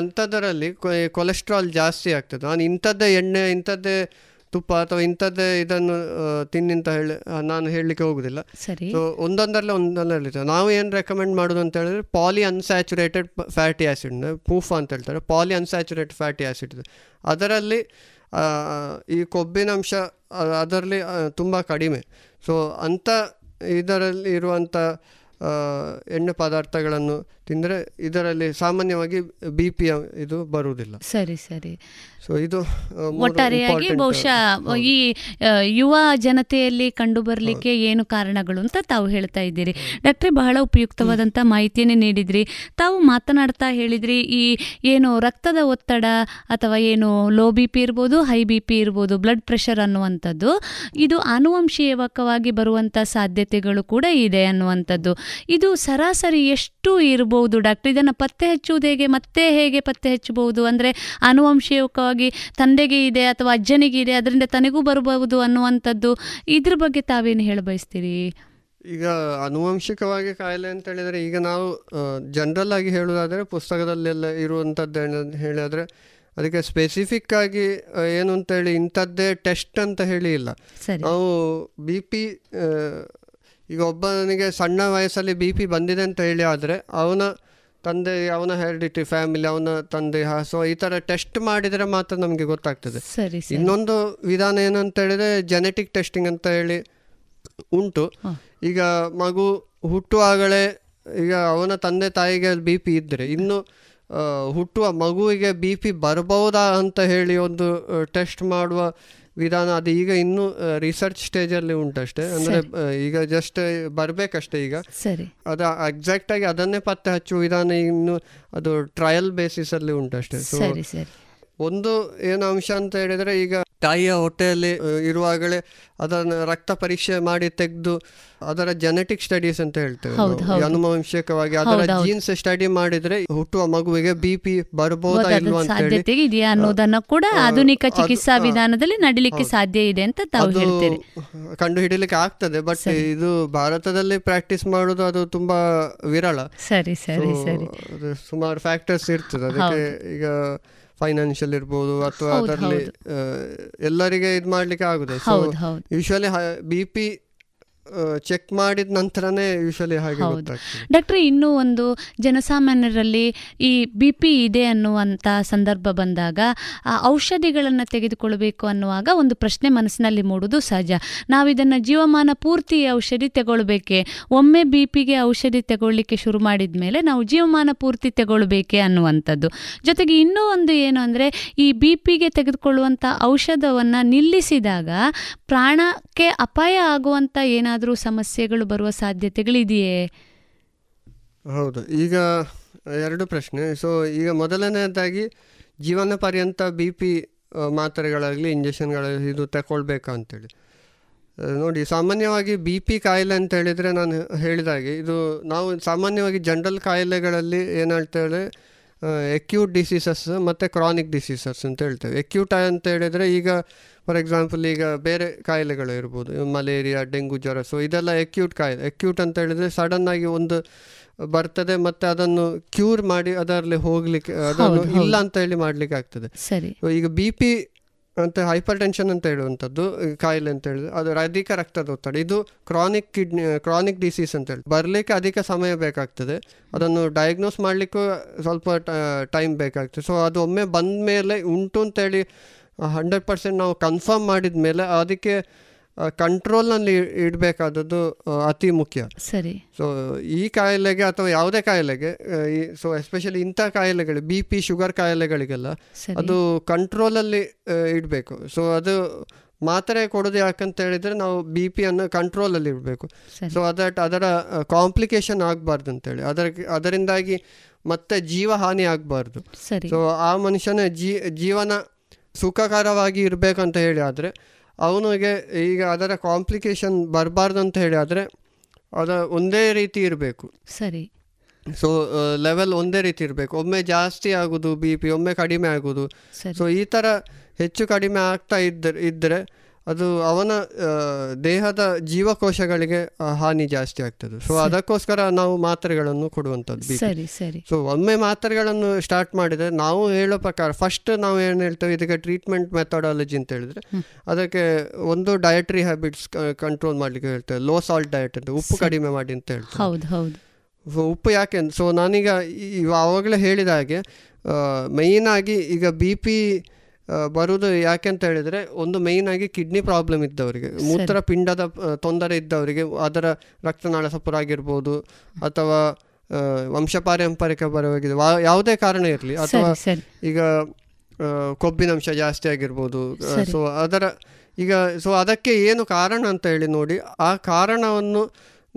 ಅಂಥದ್ದರಲ್ಲಿ ಕೊಲೆಸ್ಟ್ರಾಲ್ ಜಾಸ್ತಿ ಆಗ್ತದೆ. ನಾನು ಇಂಥದ್ದೇ ಎಣ್ಣೆ, ಇಂಥದ್ದೇ ತುಪ್ಪ ಅಥವಾ ಇಂಥದ್ದೇ ಇದನ್ನು ತಿನ್ನಿಂತ ಹೇಳಿ ನಾನು ಹೇಳಲಿಕ್ಕೆ ಹೋಗುದಿಲ್ಲ. ಸೊ ಒಂದೊಂದರಲ್ಲಿ ನಾವು ಏನು ರೆಕಮೆಂಡ್ ಮಾಡೋದು ಅಂತ ಹೇಳಿದ್ರೆ poly unsaturated fatty acid, PUFA ಅಂತ ಹೇಳ್ತಾರೆ, ಪಾಲಿ ಅನ್ಸ್ಯಾಚುರೇಟೆಡ್ ಫ್ಯಾಟಿ ಆ್ಯಸಿಡ್. ಅದರಲ್ಲಿ ಈ ಕೊಬ್ಬಿನಂಶ ಅದರಲ್ಲಿ ತುಂಬ ಕಡಿಮೆ. ಸೊ ಅಂಥ ಇದರಲ್ಲಿ ಇರುವಂಥ ಎಣ್ಣೆ ಪದಾರ್ಥಗಳನ್ನು ತಿಂದರೆ ಇದರಲ್ಲಿ ಸಾಮಾನ್ಯವಾಗಿ ಬಿ ಪಿ ಇದು ಬರುವುದಿಲ್ಲ. ಸರಿ ಸರಿ. ಸೊ ಇದು ಒಟ್ಟಾರೆಯಾಗಿ ಬಹುಶಃ ಈ ಯುವ ಜನತೆಯಲ್ಲಿ ಕಂಡು ಬರಲಿಕ್ಕೆ ಏನು ಕಾರಣಗಳು ಅಂತ ತಾವು ಹೇಳ್ತಾ ಇದ್ದೀರಿ. ಡಾಕ್ಟ್ರೇ, ಬಹಳ ಉಪಯುಕ್ತವಾದಂಥ ಮಾಹಿತಿಯನ್ನೇ ನೀಡಿದ್ರಿ. ತಾವು ಮಾತನಾಡ್ತಾ ಹೇಳಿದ್ರಿ ಈ ಏನು ರಕ್ತದ ಒತ್ತಡ ಅಥವಾ ಏನು ಲೋ ಬಿ ಪಿ ಇರ್ಬೋದು, ಹೈ ಬಿ ಪಿ ಇರ್ಬೋದು, ಬ್ಲಡ್ ಪ್ರೆಷರ್ ಅನ್ನುವಂಥದ್ದು, ಇದು ಆನುವಂಶೀಯವಾಗಿ ಬರುವಂಥ ಸಾಧ್ಯತೆಗಳು ಕೂಡ ಇದೆ ಅನ್ನುವಂಥದ್ದು. ಇದು ಸರಾಸರಿ ಎಷ್ಟು ಇರಬಹುದು ಡಾಕ್ಟರ್? ಇದನ್ನು ಪತ್ತೆ ಹಚ್ಚುವುದು ಹೇಗೆ, ಮತ್ತೆ ಹೇಗೆ ಪತ್ತೆ ಹಚ್ಚಬಹುದು? ಅಂದರೆ ಆನುವಂಶಿಕವಾಗಿ ತಂದೆಗೆ ಇದೆ ಅಥವಾ ಅಜ್ಜನಿಗೆ ಇದೆ, ಅದರಿಂದ ತನಗೂ ಬರಬಹುದು ಅನ್ನುವಂಥದ್ದು, ಇದ್ರ ಬಗ್ಗೆ ತಾವೇನು ಹೇಳಬಯಸ್ತೀರಿ? ಈಗ ಆನುವಂಶಿಕವಾಗಿ ಕಾಯಿಲೆ ಅಂತ ಹೇಳಿದರೆ, ಈಗ ನಾವು ಜನರಲ್ ಆಗಿ ಹೇಳೋದಾದರೆ ಪುಸ್ತಕದಲ್ಲೆಲ್ಲ ಇರುವಂಥದ್ದು ಹೇಳಿದ್ರೆ ಅದಕ್ಕೆ ಸ್ಪೆಸಿಫಿಕ್ ಆಗಿ ಏನು ಅಂತೇಳಿ ಇಂಥದ್ದೇ ಟೆಸ್ಟ್ ಅಂತ ಹೇಳಿ ಇಲ್ಲ. ನಾವು ಬಿ ಪಿ, ಈಗ ಒಬ್ಬನಿಗೆ ಸಣ್ಣ ವಯಸ್ಸಲ್ಲಿ ಬಿ ಪಿ ಬಂದಿದೆ ಅಂತ ಹೇಳಿ ಆದರೆ ಅವನ ತಂದೆ, ಅವನ ಹೆರಿಡಿಟಿ ಫ್ಯಾಮಿಲಿ, ಅವನ ತಂದೆ, ಸೊ ಈ ಥರ ಟೆಸ್ಟ್ ಮಾಡಿದರೆ ಮಾತ್ರ ನಮಗೆ ಗೊತ್ತಾಗ್ತದೆ. ಇನ್ನೊಂದು ವಿಧಾನ ಏನಂತ ಹೇಳಿದರೆ ಜೆನೆಟಿಕ್ ಟೆಸ್ಟಿಂಗ್ ಅಂತ ಹೇಳಿ ಉಂಟು. ಈಗ ಮಗು ಹುಟ್ಟುವಾಗಲೇ ಈಗ ಅವನ ತಂದೆ ತಾಯಿಗೆ ಬಿ ಪಿ ಇದ್ದರೆ, ಇನ್ನು ಹುಟ್ಟುವ ಮಗುವಿಗೆ ಬಿ ಪಿ ಬರಬಹುದಾ ಅಂತ ಹೇಳಿ ಒಂದು ಟೆಸ್ಟ್ ಮಾಡುವ ವಿಧಾನ ಅದು ಈಗ ಇನ್ನೂ ರಿಸರ್ಚ್ ಸ್ಟೇಜಲ್ಲಿ ಉಂಟಷ್ಟೇ. ಅಂದರೆ ಈಗ ಜಸ್ಟ್ ಬರಬೇಕಷ್ಟೇ. ಈಗ ಅದು ಎಕ್ಸಾಕ್ಟಾಗಿ ಅದನ್ನೇ ಪತ್ತೆ ಹಚ್ಚುವ ವಿಧಾನ ಇನ್ನು ಅದು ಟ್ರಯಲ್ ಬೇಸಿಸಲ್ಲಿ ಉಂಟಷ್ಟೇ. ಸೊ ಒಂದು ಏನು ಅಂಶ ಅಂತ ಹೇಳಿದರೆ, ಈಗ ತಾಯಿಯ ಹೊಟ್ಟೆಯಲ್ಲಿ ಇರುವಾಗಲೇ ಅದನ್ನು ರಕ್ತ ಪರೀಕ್ಷೆ ಮಾಡಿ ತೆಗೆದು ಅದರ ಜೆನೆಟಿಕ್ ಸ್ಟಡೀಸ್ ಅಂತ ಹೇಳ್ತೇವೆ, ಆನುವಂಶಿಕವಾಗಿ ಅದರ ಜೀನ್ಸ್ ಸ್ಟಡಿ ಮಾಡಿದ್ರೆ ಹುಟ್ಟುವ ಮಗುವಿಗೆ ಬಿ ಪಿ ಬರಬಹುದಾ ಇಲ್ವಾ ಅಂತ ಸಾಧ್ಯತೆ ಇದೆಯಾ ಅನ್ನೋದನ್ನ ಕೂಡ ಆಧುನಿಕ ಚಿಕಿತ್ಸಾ ವಿಧಾನದಲ್ಲಿ ನಡೀಲಿಕ್ಕೆ ಸಾಧ್ಯ ಇದೆ ಅಂತ ತಾವು ಹೇಳ್ತೀರಿ. ಕಂಡು ಹಿಡಿಯಲಿಕ್ಕೆ ಆಗ್ತದೆ, ಬಟ್ ಇದು ಭಾರತದಲ್ಲಿ ಪ್ರಾಕ್ಟೀಸ್ ಮಾಡೋದು ಅದು ತುಂಬಾ ವಿರಳ. ಸರಿ, ಸುಮಾರು ಫ್ಯಾಕ್ಟರ್ಸ್ ಇರ್ತದೆ. ಅದಕ್ಕೆ ಈಗ ಫೈನಾನ್ಷಿಯಲ್ ಇರ್ಬೋದು ಅಥವಾ ಅದರಲ್ಲಿ ಎಲ್ಲರಿಗೆ ಇದು ಮಾಡಲಿಕ್ಕೆ ಆಗುದು. So usually B P check ಮಾಡಿದ ನಂತರನೇ ಯೂಶುವಲಿ ಹಾಗೆ ಗೊತ್ತಾಗ್ತದೆ. ಡಾಕ್ಟ್ರೆ, ಇನ್ನೂ ಒಂದು ಜನಸಾಮಾನ್ಯರಲ್ಲಿ ಈ ಬಿ ಪಿ ಇದೆ ಅನ್ನುವಂಥ ಸಂದರ್ಭ ಬಂದಾಗ ಔಷಧಿಗಳನ್ನು ತೆಗೆದುಕೊಳ್ಳಬೇಕು ಅನ್ನುವಾಗ ಒಂದು ಪ್ರಶ್ನೆ ಮನಸ್ಸಿನಲ್ಲಿ ಮೂಡುವುದು ಸಹಜ. ನಾವಿದನ್ನು ಜೀವಮಾನ ಪೂರ್ತಿ ಔಷಧಿ ತಗೊಳ್ಬೇಕೆ? ಒಮ್ಮೆ ಬಿ ಪಿಗೆ ಔಷಧಿ ತಗೊಳ್ಳಿಕ್ಕೆ ಶುರು ಮಾಡಿದ ಮೇಲೆ ನಾವು ಜೀವಮಾನ ಪೂರ್ತಿ ತಗೊಳ್ಬೇಕೆ ಅನ್ನುವಂಥದ್ದು. ಜೊತೆಗೆ ಇನ್ನೂ ಒಂದು ಏನು ಅಂದರೆ, ಈ ಬಿ ಪಿಗೆ ತೆಗೆದುಕೊಳ್ಳುವಂಥ ಔಷಧವನ್ನು ನಿಲ್ಲಿಸಿದಾಗ ಪ್ರಾಣಕ್ಕೆ ಅಪಾಯ ಆಗುವಂಥ ಏನಾದರೂ ಸಮಸ್ಯೆಗಳು ಬರುವ ಸಾಧ್ಯತೆಗಳಿದೆಯೇ? ಹೌದು, ಈಗ ಎರಡು ಪ್ರಶ್ನೆ. ಸೊ ಈಗ ಮೊದಲನೇದಾಗಿ ಜೀವನ ಪರ್ಯಂತ ಬಿ ಪಿ ಮಾತ್ರೆಗಳಾಗಲಿ ಇಂಜೆಕ್ಷನ್ಗಳಾಗಲಿ ಇದು ತಗೊಳ್ಬೇಕಾ ಅಂತೇಳಿ ನೋಡಿ, ಸಾಮಾನ್ಯವಾಗಿ ಬಿ ಪಿ ಕಾಯಿಲೆ ಅಂತ ಹೇಳಿದರೆ ನಾನು ಹೇಳಿದಾಗೆ ಇದು ನಾವು ಸಾಮಾನ್ಯವಾಗಿ ಜನರಲ್ ಕಾಯಿಲೆಗಳಲ್ಲಿ ಏನು ಹೇಳ್ತೇವೆ, ಎಕ್ಯೂಟ್ ಡಿಸೀಸಸ್ ಮತ್ತು ಕ್ರಾನಿಕ್ ಡಿಸೀಸಸ್ ಅಂತ ಹೇಳ್ತೇವೆ. ಎಕ್ಯೂಟ್ ಅಂತ ಹೇಳಿದರೆ ಈಗ ಫಾರ್ ಎಕ್ಸಾಂಪಲ್ ಈಗ ಬೇರೆ ಕಾಯಿಲೆಗಳು ಇರ್ಬೋದು, ಮಲೇರಿಯಾ, ಡೆಂಗು ಜ್ವರ, ಸೊ ಇದೆಲ್ಲ ಎಕ್ಯೂಟ್ ಕಾಯಿಲೆ. ಎಕ್ಯೂಟ್ ಅಂತ ಹೇಳಿದರೆ ಸಡನ್ನಾಗಿ ಒಂದು ಬರ್ತದೆ ಮತ್ತು ಅದನ್ನು ಕ್ಯೂರ್ ಮಾಡಿ ಅದರಲ್ಲಿ ಹೋಗ್ಲಿಕ್ಕೆ ಅದನ್ನು ಇಲ್ಲ ಅಂತ ಹೇಳಿ ಮಾಡಲಿಕ್ಕೆ ಆಗ್ತದೆ. ಈಗ ಬಿ ಪಿ ಅಂತ ಹೈಪರ್ ಟೆನ್ಷನ್ ಅಂತ ಹೇಳುವಂಥದ್ದು ಕಾಯಿಲೆ ಅಂತ ಹೇಳಿದ್ರೆ ಅದು ಅಧಿಕ ರಕ್ತದ ಒತ್ತಡ, ಇದು ಕ್ರಾನಿಕ್ ಡಿಸೀಸ್ ಅಂತ ಹೇಳಿ ಬರಲಿಕ್ಕೆ ಅಧಿಕ ಸಮಯ ಬೇಕಾಗ್ತದೆ. ಅದನ್ನು ಡಯಾಗ್ನೋಸ್ ಮಾಡಲಿಕ್ಕೂ ಸ್ವಲ್ಪ ಟೈಮ್ ಬೇಕಾಗ್ತದೆ. ಸೊ ಅದು ಒಮ್ಮೆ ಬಂದ ಮೇಲೆ ಉಂಟು ಅಂತೇಳಿ 100% ನಾವು ಕನ್ಫರ್ಮ್ ಮಾಡಿದ ಮೇಲೆ ಅದಕ್ಕೆ ಕಂಟ್ರೋಲ್ನಲ್ಲಿ ಇಡಬೇಕಾದದ್ದು ಅತಿ ಮುಖ್ಯ. ಸೊ ಈ ಕಾಯಿಲೆಗೆ ಅಥವಾ ಯಾವುದೇ ಕಾಯಿಲೆಗೆ, ಸೊ ಎಸ್ಪೆಷಲಿ ಇಂಥ ಕಾಯಿಲೆಗಳು ಬಿ ಪಿ, ಶುಗರ್ ಕಾಯಿಲೆಗಳಿಗೆಲ್ಲ ಅದು ಕಂಟ್ರೋಲಲ್ಲಿ ಇಡಬೇಕು. ಸೊ ಅದು ಮಾತ್ರೆ ಕೊಡೋದು ಯಾಕಂತ ಹೇಳಿದರೆ ನಾವು ಬಿ ಪಿಯನ್ನು ಕಂಟ್ರೋಲಲ್ಲಿ ಇಡಬೇಕು. ಸೊ ಅದರ ಕಾಂಪ್ಲಿಕೇಶನ್ ಆಗಬಾರ್ದು ಅಂತೇಳಿ, ಅದರಿಂದಾಗಿ ಮತ್ತೆ ಜೀವ ಹಾನಿ ಆಗಬಾರ್ದು. ಸೊ ಆ ಮನುಷ್ಯನ ಜೀವನ ಸುಖಕರವಾಗಿ ಇರಬೇಕಂತ ಹೇಳಿ ಆದರೆ ಅವನಿಗೆ ಈಗ ಅದರ ಕಾಂಪ್ಲಿಕೇಶನ್ ಬರಬಾರ್ದು ಅಂತ ಹೇಳಿ ಆದರೆ ಅದು ಒಂದೇ ರೀತಿ ಇರಬೇಕು. ಸೊ ಲೆವೆಲ್ ಒಂದೇ ರೀತಿ ಇರಬೇಕು. ಒಮ್ಮೆ ಜಾಸ್ತಿ ಆಗೋದು ಬಿ ಪಿ, ಒಮ್ಮೆ ಕಡಿಮೆ ಆಗೋದು, ಸೊ ಈ ಥರ ಹೆಚ್ಚು ಕಡಿಮೆ ಆಗ್ತಾ ಇದ್ದರೆ ಅದು ಅವನ ದೇಹದ ಜೀವಕೋಶಗಳಿಗೆ ಹಾನಿ ಜಾಸ್ತಿ ಆಗ್ತದೆ. ಸೊ ಅದಕ್ಕೋಸ್ಕರ ನಾವು ಮಾತ್ರೆಗಳನ್ನು ಕೊಡುವಂಥದ್ದು. ಸೊ ಒಮ್ಮೆ ಮಾತ್ರೆಗಳನ್ನು ಸ್ಟಾರ್ಟ್ ಮಾಡಿದರೆ ನಾವು ಹೇಳೋ ಪ್ರಕಾರ ಫಸ್ಟ್ ನಾವು ಏನು ಹೇಳ್ತೇವೆ, ಇದಕ್ಕೆ ಟ್ರೀಟ್ಮೆಂಟ್ ಮೆಥಡಾಲಜಿ ಅಂತ ಹೇಳಿದರೆ ಅದಕ್ಕೆ ಒಂದು ಡಯಟರಿ ಹ್ಯಾಬಿಟ್ಸ್ ಕಂಟ್ರೋಲ್ ಮಾಡಲಿಕ್ಕೆ ಹೇಳ್ತೇವೆ. ಲೋ ಸಾಲ್ಟ್ ಡಯಟ್ ಅಂತ, ಉಪ್ಪು ಕಡಿಮೆ ಮಾಡಿ ಅಂತ ಹೇಳ್ತೇವೆ. ಸೊ ಉಪ್ಪು ಯಾಕೆ, ಸೊ ನಾನೀಗ ಆವಾಗಲೇ ಹೇಳಿದ ಹಾಗೆ ಮೇಯ್ನಾಗಿ ಈಗ ಬಿ ಪಿ ಬರುವುದು ಯಾಕೆಂತ ಹೇಳಿದರೆ ಒಂದು ಮೇಯ್ನಾಗಿ ಕಿಡ್ನಿ ಪ್ರಾಬ್ಲಮ್ ಇದ್ದವರಿಗೆ, ಮೂತ್ರಪಿಂಡದ ತೊಂದರೆ ಇದ್ದವರಿಗೆ, ಅದರ ರಕ್ತನಾಳ ಸಪ್ಪರಾಗಿರ್ಬೋದು ಅಥವಾ ವಂಶಪಾರಂಪರಿಕ ಬರವಾಗಿದೆ ಯಾವುದೇ ಕಾರಣ ಇರಲಿ, ಅಥವಾ ಈಗ ಕೊಬ್ಬಿನಂಶ ಜಾಸ್ತಿ ಆಗಿರ್ಬೋದು. ಸೊ ಅದರ ಈಗ ಸೊ ಅದಕ್ಕೆ ಏನು ಕಾರಣ ಅಂತ ಹೇಳಿ ನೋಡಿ, ಆ ಕಾರಣವನ್ನು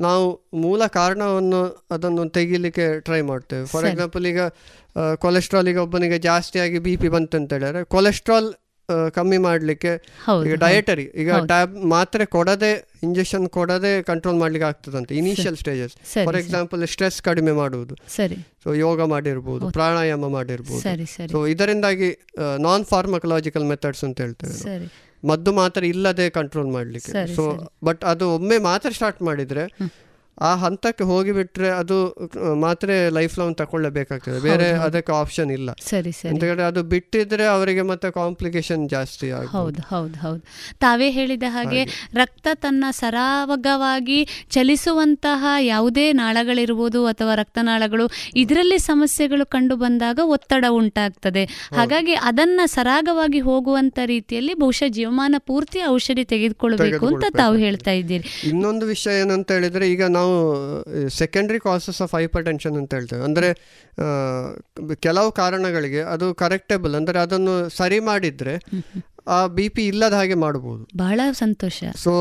ನಾವು ಮೂಲ ಕಾರಣವನ್ನು ಅದನ್ನು ತೆಗೀಲಿಕ್ಕೆ ಟ್ರೈ ಮಾಡ್ತೇವೆ. ಫಾರ್ ಎಕ್ಸಾಂಪಲ್ ಈಗ ಕೊಲೆಸ್ಟ್ರಾಲ್, ಈಗ ಒಬ್ಬನಿಗೆ ಜಾಸ್ತಿಯಾಗಿ ಬಿ ಪಿ ಬಂತು ಅಂತ ಹೇಳಿದ್ರೆ ಕೊಲೆಸ್ಟ್ರಾಲ್ ಕಮ್ಮಿ ಮಾಡಲಿಕ್ಕೆ ಈಗ ಡಯಟರಿ, ಈಗ ಮಾತ್ರೆ ಕೊಡದೆ ಇಂಜೆಕ್ಷನ್ ಕೊಡದೆ ಕಂಟ್ರೋಲ್ ಮಾಡ್ಲಿಕ್ಕೆ ಆಗ್ತದಂತೆ initial stages. For example stress ಕಡಿಮೆ ಮಾಡುವುದು, ಸೊ ಯೋಗ ಮಾಡಿರ್ಬೋದು, ಪ್ರಾಣಾಯಾಮ ಮಾಡಿರ್ಬೋದು. ಸೊ ಇದರಿಂದಾಗಿ ನಾನ್ ಫಾರ್ಮಕಲಾಜಿಕಲ್ ಮೆಥಡ್ಸ್ ಅಂತ ಹೇಳ್ತೇವೆ. ಮದ್ದು ಮಾತ್ರ ಇಲ್ಲದೆ ಕಂಟ್ರೋಲ್ ಮಾಡಲಿಕ್ಕೆ. ಸೊ ಬಟ್ ಅದು ಒಮ್ಮೆ ಮಾತ್ರ ಸ್ಟಾರ್ಟ್ ಮಾಡಿದರೆ ಆ ಹಂತಕ್ಕೆ ಹೋಗಿಬಿಟ್ರೆ ಅದು ಮಾತ್ರೆ ಲೈಫ್ ಲಾಂಗ್ ತಗೊಳ್ಳಬೇಕಾಗ್ತದೆ, ಬೇರೆ ಅದಕ್ಕೆ ಆಪ್ಷನ್ ಇಲ್ಲ. ಸರಿ ಸರಿ. ಅಂತ ಹೇಳಿದ್ರೆ ಅದು ಬಿಟ್ಟಿದ್ರೆ ಅವರಿಗೆ ಮತ್ತೆ ಕಾಂಪ್ಲಿಕೇಶನ್ ಜಾಸ್ತಿ ಆಗುತ್ತೆ. ಹೌದು ಹೌದು ಹೌದು. ತಾವೇ ಹೇಳಿದ ಹಾಗೆ ರಕ್ತ ತನ್ನ ಸರಾಗವಾಗಿ ಚಲಿಸುವಂತಹ ಯಾವುದೇ ನಾಳಗಳಿರ್ಬೋದು ಅಥವಾ ರಕ್ತನಾಳಗಳು, ಇದರಲ್ಲಿ ಸಮಸ್ಯೆಗಳು ಕಂಡು ಬಂದಾಗ ಒತ್ತಡ ಉಂಟಾಗ್ತದೆ. ಹಾಗಾಗಿ ಅದನ್ನು ಸರಾಗವಾಗಿ ಹೋಗುವಂಥ ರೀತಿಯಲ್ಲಿ ಬಹುಶಃ ಜೀವಮಾನ ಪೂರ್ತಿ ಔಷಧಿ ತೆಗೆದುಕೊಳ್ಬೇಕು ಅಂತ ತಾವು ಹೇಳ್ತಾ ಇದ್ದೀರಿ. ಇನ್ನೊಂದು ವಿಷಯ ಏನಂತ ಹೇಳಿದರೆ, ಈಗ ನಾವು secondary causes of hypertension ಅಂತ ಹೇಳ್ತೇವೆ. ಅಂದರೆ ಕೆಲವು ಕಾರಣಗಳಿಗೆ ಅದು ಕರೆಕ್ಟೇಬಲ್, ಅಂದರೆ ಅದನ್ನು ಸರಿ ಮಾಡಿದರೆ ಆ ಬಿ ಪಿ ಇಲ್ಲದ ಹಾಗೆ ಮಾಡಬಹುದು. ಬಹಳ ಸಂತೋಷ. ಸೊ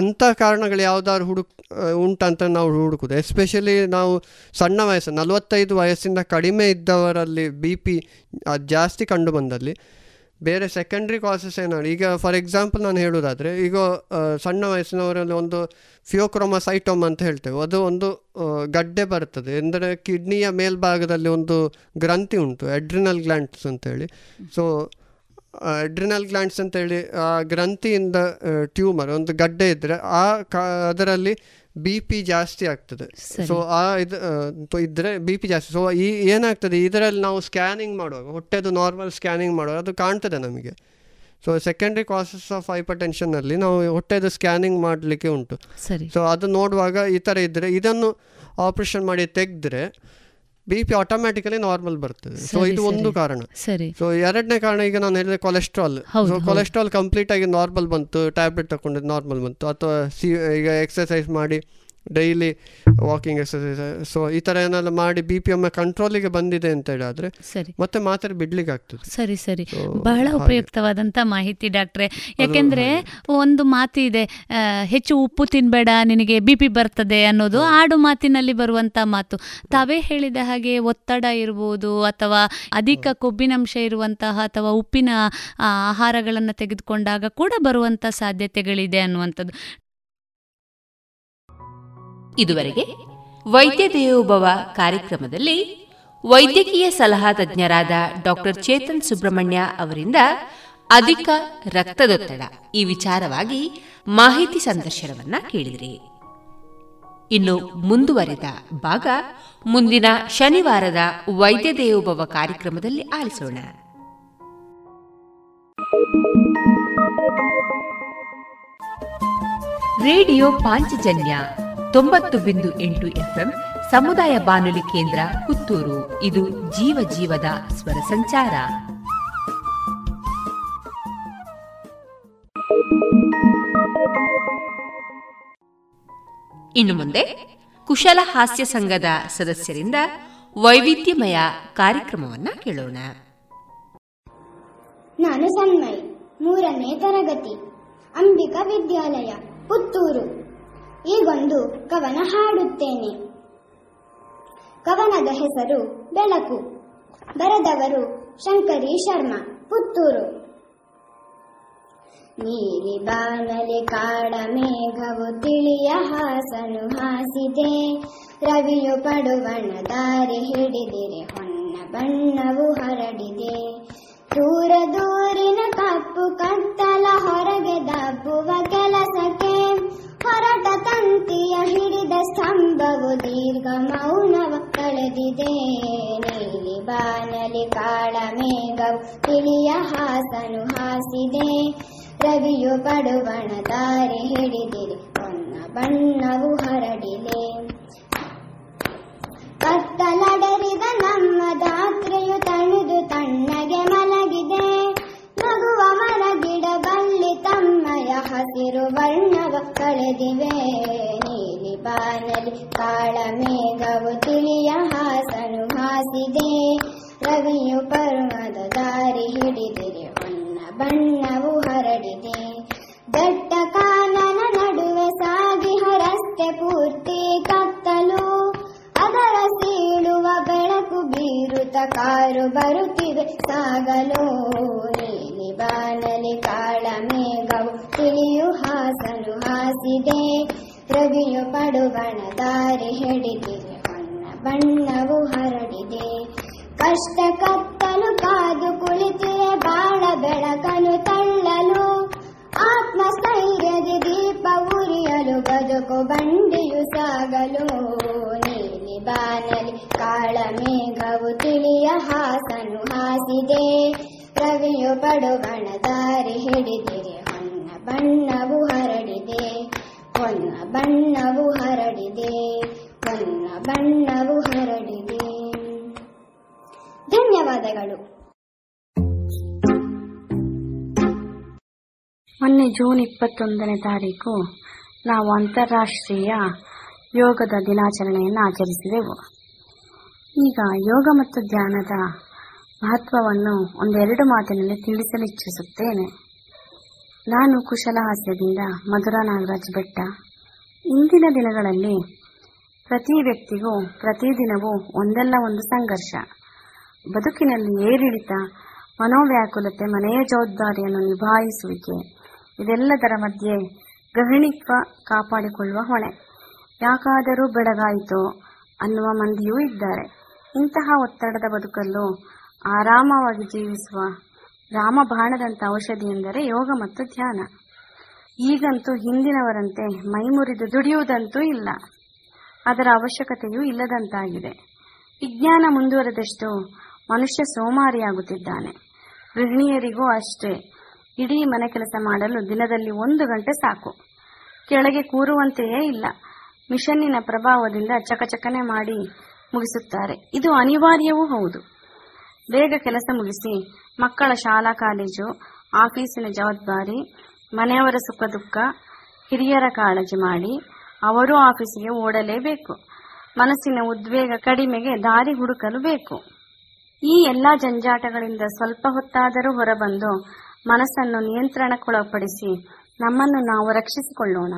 ಅಂಥ ಕಾರಣಗಳು ಯಾವ್ದಾದ್ರು ಉಂಟಂತ ನಾವು ಹುಡುಕುದು. ಎಸ್ಪೆಷಲಿ ನಾವು ಸಣ್ಣ ವಯಸ್ಸು 45 ವಯಸ್ಸಿಂದ ಕಡಿಮೆ ಇದ್ದವರಲ್ಲಿ ಬಿ ಪಿ ಜಾಸ್ತಿ ಕಂಡು ಬಂದಲ್ಲಿ ಬೇರೆ ಸೆಕೆಂಡ್ರಿ ಕಾಸಸ್ ಏನಾದ್ರು, ಈಗ ಫಾರ್ ಎಕ್ಸಾಂಪಲ್ ನಾನು ಹೇಳೋದಾದರೆ, ಈಗ ಸಣ್ಣ ವಯಸ್ಸಿನವರಲ್ಲಿ ಒಂದು ಫಿಯೋಕ್ರೋಮಸೈಟೋಮ್ ಅಂತ ಹೇಳ್ತೇವೆ. ಅದು ಒಂದು ಗಡ್ಡೆ ಬರ್ತದೆ, ಅಂದರೆ ಕಿಡ್ನಿಯ ಮೇಲ್ಭಾಗದಲ್ಲಿ ಒಂದು ಗ್ರಂಥಿ ಉಂಟು, ಅಡ್ರಿನಲ್ ಗ್ಲ್ಯಾಂಡ್ಸ್ ಅಂತೇಳಿ. ಸೊ ಅಡ್ರಿನಲ್ ಗ್ಲ್ಯಾಂಡ್ಸ್ ಅಂತೇಳಿ ಆ ಗ್ರಂಥಿಯಿಂದ ಟ್ಯೂಮರ್ ಒಂದು ಗಡ್ಡೆ ಇದ್ದರೆ ಅದರಲ್ಲಿ ಬಿ ಪಿ ಜಾಸ್ತಿ ಆಗ್ತದೆ. ಸೊ ಇದ್ರೆ ಬಿ ಪಿ ಜಾಸ್ತಿ. ಸೊ ಏನಾಗ್ತದೆ, ಇದರಲ್ಲಿ ನಾವು ಸ್ಕ್ಯಾನಿಂಗ್ ಮಾಡುವಾಗ ಹೊಟ್ಟೆದು ನಾರ್ಮಲ್ ಸ್ಕ್ಯಾನಿಂಗ್ ಮಾಡುವಾಗ ಅದು ಕಾಣ್ತದೆ ನಮಗೆ. So secondary causes of hyper ಟೆನ್ಷನ್ನಲ್ಲಿ ನಾವು ಹೊಟ್ಟೆದು ಸ್ಕ್ಯಾನಿಂಗ್ ಮಾಡಲಿಕ್ಕೆ ಉಂಟು. ಸೊ ಅದು ನೋಡುವಾಗ ಈ ಥರ ಇದ್ದರೆ ಇದನ್ನು ಆಪರೇಷನ್ ಮಾಡಿ ತೆಗೆದ್ರೆ ಬಿ ಪಿ ಆಟೋಮ್ಯಾಟಿಕಲಿ ನಾರ್ಮಲ್ ಬರ್ತದೆ. ಸೊ ಇದು ಒಂದು ಕಾರಣ. ಸೊ ಎರಡನೇ ಕಾರಣ ಈಗ ನಾನು ಹೇಳಿದೆ ಕೊಲೆಸ್ಟ್ರಾಲ್. ಸೊ ಕೊಲೆಸ್ಟ್ರಾಲ್ ಕಂಪ್ಲೀಟ್ ಆಗಿ ನಾರ್ಮಲ್ ಬಂತು, ಟ್ಯಾಬ್ಲೆಟ್ ತಗೊಂಡಿದ್ದು ನಾರ್ಮಲ್ ಬಂತು, ಅಥವಾ ಈಗ ಎಕ್ಸಸೈಸ್ ಮಾಡಿ ಡೈಲಿ ವಾಕಿಂಗ್ ಎಕ್ಸಸೈಸ್, ಸೊ ಈ ಥರ ಏನೆಲ್ಲ ಮಾಡಿ ಬಿ ಪಿ ಒಮ್ಮೆ ಕಂಟ್ರೋಲಿಗೆ ಬಂದಿದೆ ಅಂತ ಹೇಳಿದ್ರೆ ಮತ್ತೆ ಮಾತ್ರೆ ಬಿಡ್ಲಿಕ್ಕೆ ಆಗ್ತದೆ. ಸರಿ ಸರಿ, ಬಹಳ ಉಪಯುಕ್ತವಾದಂಥ ಮಾಹಿತಿ ಡಾಕ್ಟ್ರೆ. ಯಾಕೆಂದರೆ ಒಂದು ಮಾತಿದೆ, ಹೆಚ್ಚು ಉಪ್ಪು ತಿನ್ನಬೇಡ ನಿನಗೆ ಬಿ ಪಿ ಬರ್ತದೆ ಅನ್ನೋದು ಆಡು ಮಾತಿನಲ್ಲಿ ಬರುವಂಥ ಮಾತು. ತಾವೇ ಹೇಳಿದ ಹಾಗೆ ಒತ್ತಡ ಇರ್ಬೋದು ಅಥವಾ ಅಧಿಕ ಕೊಬ್ಬಿನಂಶ ಇರುವಂತಹ ಅಥವಾ ಉಪ್ಪಿನ ಆಹಾರಗಳನ್ನು ತೆಗೆದುಕೊಂಡಾಗ ಕೂಡ ಬರುವಂಥ ಸಾಧ್ಯತೆಗಳಿದೆ ಅನ್ನುವಂಥದ್ದು. ಇದುವರೆಗೆ ವೈದ್ಯ ದೇವೋಭವ ಕಾರ್ಯಕ್ರಮದಲ್ಲಿ ವೈದ್ಯಕೀಯ ಸಲಹಾ ತಜ್ಞರಾದ ಡಾಕ್ಟರ್ ಚೇತನ್ ಸುಬ್ರಹ್ಮಣ್ಯ ಅವರಿಂದ ಅಧಿಕ ರಕ್ತದೊತ್ತಡ ಈ ವಿಚಾರವಾಗಿ ಮಾಹಿತಿ ಸಂದರ್ಶನವನ್ನ ಕೇಳಿದಿರಿ. ಇನ್ನು ಮುಂದುವರೆದ ಭಾಗ ಮುಂದಿನ ಶನಿವಾರದ ವೈದ್ಯ ದೇವೋಭವ ಕಾರ್ಯಕ್ರಮದಲ್ಲಿ ಆಲಿಸೋಣ. ರೇಡಿಯೋ ಪಾಂಚಜನ್ಯ 90.8 FM ಸಮುದಾಯ ಬಾನುಲಿ ಕೇಂದ್ರ ಪುತ್ತೂರು. ಇದು ಜೀವ ಜೀವದ ಸ್ವರ ಸಂಚಾರ. ಇನ್ನು ಮುಂದೆ ಕುಶಲ ಹಾಸ್ಯ ಸಂಘದ ಸದಸ್ಯರಿಂದ ವೈವಿಧ್ಯಮಯ ಕಾರ್ಯಕ್ರಮವನ್ನ ಕೇಳೋಣ. ನಾನು ಸನ್ಮಯಿ, 3ನೇ ತರಗತಿ, ಅಂಬಿಕಾ ವಿದ್ಯಾಲಯ, ಪುತ್ತೂರು. ಈಗೊಂದು ಕವನ ಹಾಡುತ್ತೇನೆ. ಕವನದ ಹೆಸರು ಬೆಳಕು. ಬರೆದವರು ಶಂಕರಿ ಶರ್ಮಾ, ಪುತ್ತೂರು. ನೀಲಿ ಬಾನಲಿ ಕಾಡ ಮೇಘವು ತಿಳಿಯ ಹಾಸನು ಹಾಸಿದೆ, ರವಿಯು ಪಡುವಣ ದಾರಿ ಹಿಡಿದಿರೆ, ಹೊನ್ನ ಬಣ್ಣವು ಹರಡಿದೆ. ದೂರ ದೂರಿನ ಕಪ್ಪು ಕತ್ತಲ ಹೊರಗೆ ದಬ್ಬುವ ಕೆಲಸಕ್ಕೆ ಹೊರಟ ತಂತಿಯ ಹಿಡಿದ ಸ್ತಂಭವು ದೀರ್ಘ ಮೌನವ ಕಳೆದಿದೆ. ನೀಲಿ ಬಾನಲಿ ಕಾಳ ಮೇಘವು ತಿಳಿಯ ಹಾಸನು ಹಾಸಿದೆ, ರವಿಯು ಪಡುವಣ ದಾರಿ ಹಿಡಿದಿದೆ, ಹೊನ್ನ ಬಣ್ಣವು ಹರಡಿದೆ. ಕತ್ತಲಡರಿದ ನಮ್ಮ ದಾತ್ರೆಯು ತಣಿದು ತಣ್ಣಗೆ ಮಲಗಿದೆ, ಮಗುವ ಮರಗಿಡ ಬಲ್ಲಿ ತಮ್ಮಯ ಹಸಿರು ವರ್ಣವ ಕಳೆದಿವೆ. ನೀಲಿ ಬಾನಲಿ ಕಾಳ ಮೇಘವು ತಿಳಿಯ ಹಾಸನು ಹಾಸಿದೆ, ರವಿಯು ಪರ್ವದ ದಾರಿ ಹಿಡಿದಿದೆ, ಬಣ್ಣ ಬಣ್ಣವು ಹರಡಿದೆ. ದಟ್ಟ ಕಾನನ ನಡುವೆ ಸಾಗಿಹ ರಸ್ತೆ ಪೂರ್ತಿ ಕತ್ತಲು, ಅದರ ಸೀಳುವ ಬೆಳಕು ಬೀರುತ್ತ ಕಾರು ಬರುತ್ತಿವೆ ಸಾಗಲು. ನೀಲಿ ಬಾನಲಿ ಕಾಳ ಮೇಘವು ತಿಳಿಯು ಹಾಸನು ಹಾಸಿದೆ, ರವಿಯು ಪಡುವಣ ದಾರಿ ಹಿಡಿದಿದೆ, ಬಣ್ಣ ಬಣ್ಣವು ಹರಡಿದೆ. ಕಷ್ಟ ಕತ್ತಲು ಕಾದು ಕುಳಿತಿರೆ ಬಾಳ ಬೆಳಕನ್ನು ತಳ್ಳಲು, ಆತ್ಮಸ್ಥೈರ್ಯದಿ ದೀಪ ಉರಿಯಲು ಬದುಕು ಬಂಡೆಯು ಸಾಗಲು ನೀಲಿ ಬಾನಲಿ ಕಾಳ ಮೇಘವು ತಿಳಿಯ ಹಾಸನು ಹಾಸಿದೆ ರವಿಯು ಪಡುಗಣ ದಾರಿ ಹಿಡಿದಿದೆ ಹೊನ್ನ ಬಣ್ಣವು ಹರಡಿದೆ ಹೊನ್ನ ಬಣ್ಣವು ಹರಡಿದೆ ಹೊನ್ನ ಬಣ್ಣವು ಹರಡಿದೆ. ಧನ್ಯವಾದಗಳು. ಮೊನ್ನೆ ಜೂನ್ 21 ನಾವು ಅಂತಾರಾಷ್ಟ್ರೀಯ ಯೋಗದ ದಿನಾಚರಣೆಯನ್ನು ಆಚರಿಸಿದೆವು. ಈಗ ಯೋಗ ಮತ್ತು ಧ್ಯಾನದ ಮಹತ್ವವನ್ನು ಒಂದೆರಡು ಮಾತಿನಲ್ಲಿ ತಿಳಿಸಲು ಇಚ್ಛಿಸುತ್ತೇನೆ. ನಾನು ಕುಶಲಹಾಸ್ಯದಿಂದ ಮಧುರಾ ನಾಗರಾಜ್ ಬೆಟ್ಟ. ಇಂದಿನ ದಿನಗಳಲ್ಲಿ ಪ್ರತಿ ವ್ಯಕ್ತಿಗೂ ಪ್ರತಿದಿನವೂ ಒಂದಲ್ಲ ಒಂದು ಸಂಘರ್ಷ, ಬದುಕಿನಲ್ಲಿ ಏರಿಳಿತ, ಮನೋವ್ಯಾಕುಲತೆ, ಮನೆಯ ಜವಾಬ್ದಾರಿಯನ್ನು ನಿಭಾಯಿಸುವಿಕೆ, ಇದೆಲ್ಲದರ ಮಧ್ಯೆ ಗೃಹಿಣಿತ್ವ ಕಾಪಾಡಿಕೊಳ್ಳುವ ಹೊಣೆ. ಯಾಕಾದರೂ ಬೆಳಗಾಯಿತೋ ಅನ್ನುವ ಮಂದಿಯೂ ಇದ್ದಾರೆ. ಇಂತಹ ಒತ್ತಡದ ಬದುಕಲ್ಲೂ ಆರಾಮವಾಗಿ ಜೀವಿಸುವ ರಾಮಬಾಣದಂಥ ಔಷಧಿ ಎಂದರೆ ಯೋಗ ಮತ್ತು ಧ್ಯಾನ. ಈಗಂತೂ ಹಿಂದಿನವರಂತೆ ಮೈಮುರಿದು ದುಡಿಯುವುದಂತೂ ಇಲ್ಲ, ಅದರ ಅವಶ್ಯಕತೆಯೂ ಇಲ್ಲದಂತಾಗಿದೆ. ವಿಜ್ಞಾನ ಮುಂದುವರೆದಷ್ಟು ಮನುಷ್ಯ ಸೋಮಾರಿಯಾಗುತ್ತಿದ್ದಾನೆ. ಗೃಹಿಣಿಯರಿಗೂ ಅಷ್ಟೇ. ಇಡೀ ಮನೆ ಕೆಲಸ ಮಾಡಲು ದಿನದಲ್ಲಿ 1 ಗಂಟೆ ಸಾಕು, ಕೆಳಗೆ ಕೂರುವಂತೆಯೇ ಇಲ್ಲ. ಮಿಷನ್ನಿನ ಪ್ರಭಾವದಿಂದ ಚಕಚಕನೆ ಮಾಡಿ ಮುಗಿಸುತ್ತಾರೆ. ಇದು ಅನಿವಾರ್ಯವೂ ಹೌದು. ಬೇಗ ಕೆಲಸ ಮುಗಿಸಿ ಮಕ್ಕಳ ಶಾಲಾ ಕಾಲೇಜು, ಆಫೀಸಿನ ಜವಾಬ್ದಾರಿ, ಮನೆಯವರ ಸುಖ ದುಃಖ, ಹಿರಿಯರ ಕಾಳಜಿ ಮಾಡಿ ಅವರು ಆಫೀಸಿಗೆ ಓಡಲೇಬೇಕು. ಮನಸ್ಸಿನ ಉದ್ವೇಗ ಕಡಿಮೆಗೆ ದಾರಿ ಹುಡುಕಲು ಬೇಕು. ಈ ಎಲ್ಲ ಜಂಜಾಟಗಳಿಂದ ಸ್ವಲ್ಪ ಹೊತ್ತಾದರೂ ಹೊರಬಂದು ಮನಸ್ಸನ್ನು ನಿಯಂತ್ರಣಕ್ಕೊಳಪಡಿಸಿ ನಮ್ಮನ್ನು ನಾವು ರಕ್ಷಿಸಿಕೊಳ್ಳೋಣ.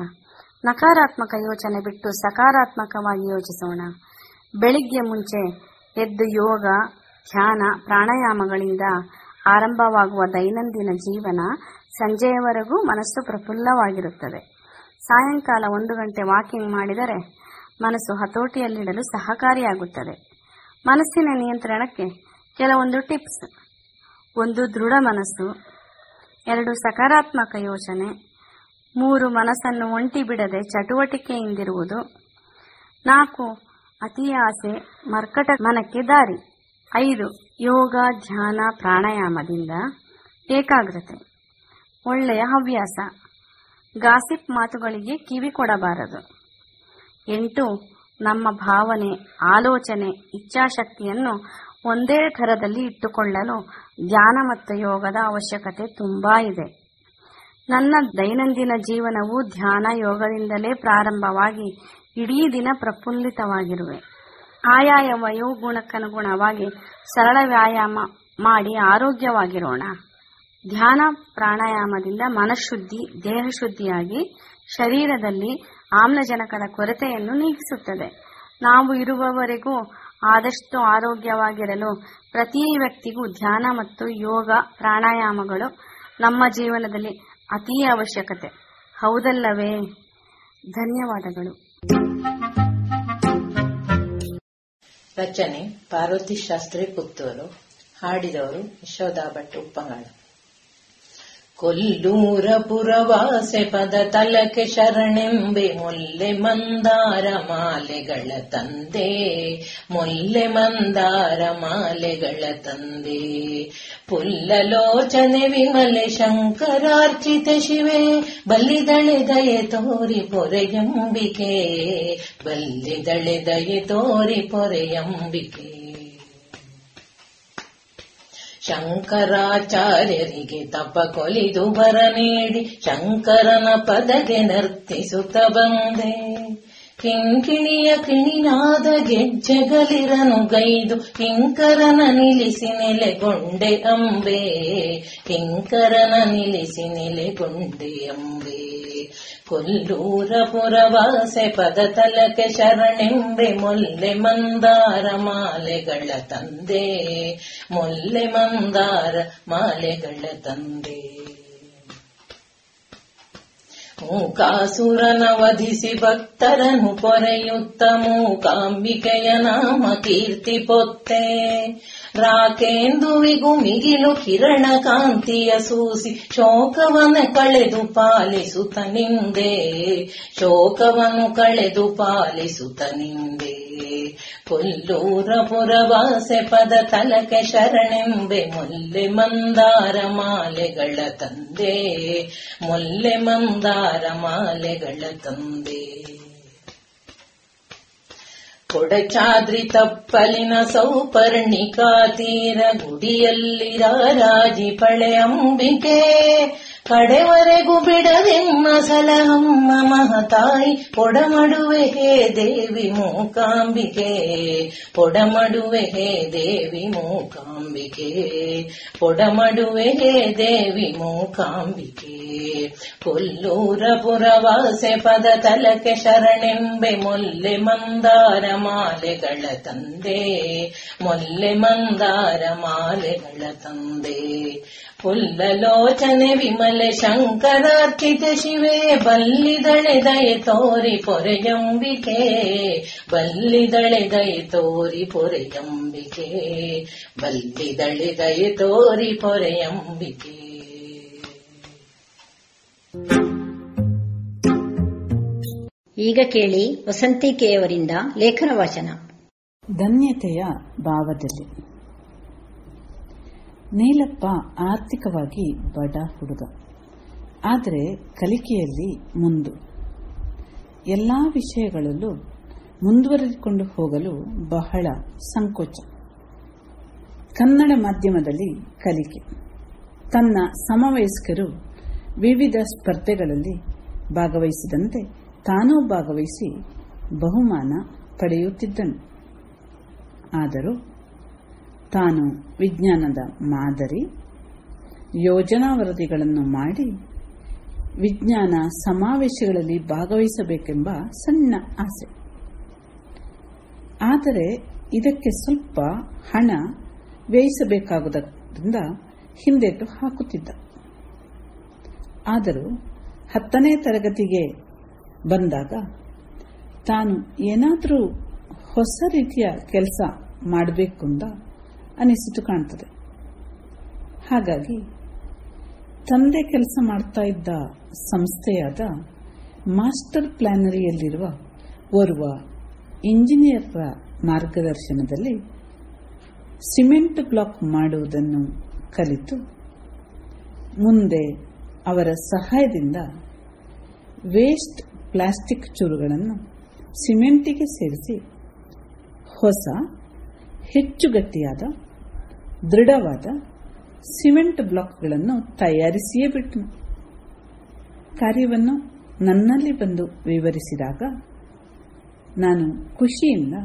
ನಕಾರಾತ್ಮಕ ಯೋಚನೆ ಬಿಟ್ಟು ಸಕಾರಾತ್ಮಕವಾಗಿ ಯೋಚಿಸೋಣ. ಬೆಳಿಗ್ಗೆ ಮುಂಚೆ ಎದ್ದು ಯೋಗ, ಧ್ಯಾನ, ಪ್ರಾಣಾಯಾಮಗಳಿಂದ ಆರಂಭವಾಗುವ ದೈನಂದಿನ ಜೀವನ ಸಂಜೆಯವರೆಗೂ ಮನಸ್ಸು ಪ್ರಫುಲ್ಲವಾಗಿರುತ್ತದೆ. ಸಾಯಂಕಾಲ 1 ಗಂಟೆ ವಾಕಿಂಗ್ ಮಾಡಿದರೆ ಮನಸ್ಸು ಹತೋಟಿಯಲ್ಲಿಡಲು ಸಹಕಾರಿಯಾಗುತ್ತದೆ. ಮನಸ್ಸಿನ ನಿಯಂತ್ರಣಕ್ಕೆ ಕೆಲವೊಂದು ಟಿಪ್ಸ್: 1. ದೃಢ ಮನಸ್ಸು. 2. ಸಕಾರಾತ್ಮಕ ಯೋಚನೆ. 3. ಮನಸ್ಸನ್ನು ಒಂಟಿ ಬಿಡದೆ ಚಟುವಟಿಕೆಯಿಂದಿರುವುದು. 4. ಅತಿ ಆಸೆ ಮರ್ಕಟ ಮನಕ್ಕೆ ದಾರಿ. 5. ಯೋಗ, ಧ್ಯಾನ, ಪ್ರಾಣಾಯಾಮದಿಂದ ಏಕಾಗ್ರತೆ. ಒಳ್ಳೆಯ ಹವ್ಯಾಸ. ಗಾಸಿಪ್ ಮಾತುಗಳಿಗೆ ಕಿವಿ ಕೊಡಬಾರದು. 8. ನಮ್ಮ ಭಾವನೆ, ಆಲೋಚನೆ, ಇಚ್ಛಾಶಕ್ತಿಯನ್ನು ಒಂದೇ ಥರದಲ್ಲಿ ಇಟ್ಟುಕೊಳ್ಳಲು ಧ್ಯಾನ ಮತ್ತು ಯೋಗದ ಅವಶ್ಯಕತೆ ತುಂಬಾ ಇದೆ. ನನ್ನ ದೈನಂದಿನ ಜೀವನವು ಧ್ಯಾನ ಯೋಗದಿಂದಲೇ ಪ್ರಾರಂಭವಾಗಿ ಇಡೀ ದಿನ ಪ್ರಫುಲ್ಲಿತವಾಗಿರುವೆ. ಆಯಾಯ ವಯೋಗುಣಕ್ಕನುಗುಣವಾಗಿ ಸರಳ ವ್ಯಾಯಾಮ ಮಾಡಿ ಆರೋಗ್ಯವಾಗಿರೋಣ. ಧ್ಯಾನ ಪ್ರಾಣಾಯಾಮದಿಂದ ಮನಃಶುದ್ಧಿ, ದೇಹಶುದ್ಧಿಯಾಗಿ ಶರೀರದಲ್ಲಿ ಆಮ್ಲಜನಕದ ಕೊರತೆಯನ್ನು ನೀಗಿಸುತ್ತದೆ. ನಾವು ಇರುವವರೆಗೂ ಆದಷ್ಟು ಆರೋಗ್ಯವಾಗಿರಲು ಪ್ರತಿ ವ್ಯಕ್ತಿಗೂ ಧ್ಯಾನ ಮತ್ತು ಯೋಗ ಪ್ರಾಣಾಯಾಮಗಳು ನಮ್ಮ ಜೀವನದಲ್ಲಿ ಅತೀ ಅವಶ್ಯಕತೆ, ಹೌದಲ್ಲವೇ? ಧನ್ಯವಾದಗಳು. ರಚನೆ ಪಾರ್ವತಿ ಶಾಸ್ತ್ರಿ ಪುತ್ತೂರು, ಹಾಡಿದವರು ಯಶೋಧಾ ಭಟ್ ಉಪ್ಪಂಗಳ. ಕೊಲ್ಲೂರ ಪುರವಾಸೆ ಪದ ತಲಕೆ ಶರಣೆಂಬೆ ಮೊಲ್ಲೆ ಮಂದಾರ ಮಾಲೆಗಳ ತಂದೆ, ಮೊಲ್ಲೆ ಮಂದಾರ ಮಾಲೆಗಳ ತಂದೆ. ಪುಲ್ಲಲೋಚನೆ ವಿಮಲೆ ಶಂಕರಾರ್ಚಿತ ಶಿವೆ, ಬಲ್ಲಿದಳೆದಯೆ ತೋರಿ ಪೊರೆಯಂಬಿಕೆ, ಬಲ್ಲಿದಳೆದಯೆ ತೋರಿ ಪೊರೆಯಂಬಿಕೆ. ಶಂಕರಾಚಾರ್ಯರಿಗೆ ತಪ ಕೊಲಿದು ಬರ ನೀಡಿ ಶಂಕರನ ಪದಗೆ ನರ್ತಿಸುತ್ತ ಬಂದೆ. ಕಿಂಕಿಣಿಯ ಕಿಣಿನಾದ ಗೆಜ್ಜೆಗಳಿರನು ಗೈದು ಕಿಂಕರನ ನಿಲ್ಲಿಸಿ ನೆಲೆಗೊಂಡೆ ಅಂಬೆ, ಕಿಂಕರನ ನಿಲ್ಲಿಸಿ ನೆಲೆಗೊಂಡೆ ಅಂಬೆ. ಕೊಲ್ಲೂರ ಪುರವಾಸೆ ಪದ ತಲಕೆ ಶರಣೆಂಬೆ ಮೊಲ್ಲೆ ಮಂದಾರ ಮಾಲೆಗಳ ತಂದೆ, ಮೊಲ್ಲೆ ಮಂದಾರ ಮಾಲೆಗಳ ತಂದೆ. ಮೂಕಾಸುರನವಧಿಸಿ ಭಕ್ತರನ್ನು ಪೊರೆಯುತ್ತ ಮೂಕಾಂಬಿಕೆಯ ನಾಮ ಕೀರ್ತಿ ಪೊತ್ತೆ. ರಾಕೇಂದುವಿಗೂ ಮಿಗಿಲು ಕಿರಣ ಕಾಂತಿಯ ಸೂಸಿ ಶೋಕವನ್ನು ಕಳೆದು ಪಾಲಿಸುತ್ತ ನಿಂದೆ ಕೊಲ್ಲೂರಪುರವಾಸೆ ಪದ ತಲಕೆ ಶರಣೆಂಬೆ ಮೊಲ್ಲೆ ಮಂದಾರ ಮಾಲೆಗಳ ತಂದೆ. ಕೊಡಚಾದ್ರಿ ತಪ್ಪಲಿನ ಸೌಪರ್ಣಿಕಾ ತೀರ ಗುಡಿಯಲ್ಲಿ ರಾರಾಜಿ ಪಳೆ ಅಂಬಿಕೆ ಕಡೆವರೆಗೂ ಬಿಡವೆನ್ನ ಸಲಹಮ್ಮ ಮಹತಾಯಿ ಪೊಡಮಡುವೆ ಹೇ ದೇವಿ ಮೂಕಾಂಬಿಕೆ. ಕೊಲ್ಲೂರಪುರವಾಸೆ ಪದ ತಲಕೆ ಶರಣೆಂಬೆ ಮೊಲ್ಲೆ ಮಂದಾರ ಮಾಲೆಗಳ ತಂದೆ. ಪುಲ್ಲಲೋಚನೆ ವಿಮಲ ಶಂಕರಾರ್ಚಿತ ಶಿವೆ ಬಲ್ಲಿದಳೆ ದಯೆ ತೋರಿ ಪೊರೆಯಂಬಿಕೆ. ಈಗ ಕೇಳಿ ವಸಂತಿಕೆಯವರಿಂದ ಲೇಖನ ವಾಚನ. ಧನ್ಯತೆಯ ಭಾವದಲ್ಲಿ. ನೀಲಪ್ಪ ಆರ್ಥಿಕವಾಗಿ ಬಡ ಹುಡುಗ, ಆದರೆ ಕಲಿಕೆಯಲ್ಲಿ ಮುಂದು. ಎಲ್ಲ ವಿಷಯಗಳಲ್ಲೂ ಮುಂದುವರೆದುಕೊಂಡು ಹೋಗಲು ಬಹಳ ಸಂಕೋಚ. ಕನ್ನಡ ಮಾಧ್ಯಮದಲ್ಲಿ ಕಲಿಕೆ. ತನ್ನ ಸಮವಯಸ್ಕರು ವಿವಿಧ ಸ್ಪರ್ಧೆಗಳಲ್ಲಿ ಭಾಗವಹಿಸಿದಂತೆ ತಾನೂ ಭಾಗವಹಿಸಿ ಬಹುಮಾನ ಪಡೆಯುತ್ತಿದ್ದನು. ಆದರೂ ತಾನು ವಿಜ್ಞಾನದ ಮಾದರಿ ಯೋಜನಾ ವರದಿಗಳನ್ನು ಮಾಡಿ ವಿಜ್ಞಾನ ಸಮಾವೇಶಗಳಲ್ಲಿ ಭಾಗವಹಿಸಬೇಕೆಂಬ ಸಣ್ಣ ಆಸೆ. ಆದರೆ ಇದಕ್ಕೆ ಸ್ವಲ್ಪ ಹಣ ವ್ಯಯಿಸಬೇಕಾಗುವುದರಿಂದ ಹಿಂದೇಟು ಹಾಕುತ್ತಿದ್ದ. ಆದರೂ 10ನೇ ತರಗತಿಗೆ ಬಂದಾಗ ತಾನು ಏನಾದರೂ ಹೊಸ ರೀತಿಯ ಕೆಲಸ ಮಾಡಬೇಕೆಂದ ಅನಿಸಿತು ಕಾಣ್ತದೆ. ಹಾಗಾಗಿ ತಂದೆ ಕೆಲಸ ಮಾಡ್ತಾ ಇದ್ದ ಸಂಸ್ಥೆಯಾದ ಮಾಸ್ಟರ್ ಪ್ಲಾನರಿಯಲ್ಲಿರುವ ಓರ್ವ ಇಂಜಿನಿಯರ್ರ ಮಾರ್ಗದರ್ಶನದಲ್ಲಿ ಸಿಮೆಂಟ್ ಬ್ಲಾಕ್ ಮಾಡುವುದನ್ನು ಕಲಿತು ಮುಂದೆ ಅವರ ಸಹಾಯದಿಂದ ವೇಸ್ಟ್ ಪ್ಲಾಸ್ಟಿಕ್ ಚೂರುಗಳನ್ನು ಸಿಮೆಂಟಿಗೆ ಸೇರಿಸಿ ಹೊಸ ಹೆಚ್ಚು ಗಟ್ಟಿಯಾದ ದೃಢವಾದ ಸಿಮೆಂಟ್ ಬ್ಲಾಕ್ಗಳನ್ನು ತಯಾರಿಸಿಯೇ ಬಿಟ್ಟನು. ಕಾರ್ಯವನ್ನು ನನ್ನಲ್ಲಿ ಬಂದು ವಿವರಿಸಿದಾಗ ನಾನು ಖುಷಿಯಿಂದ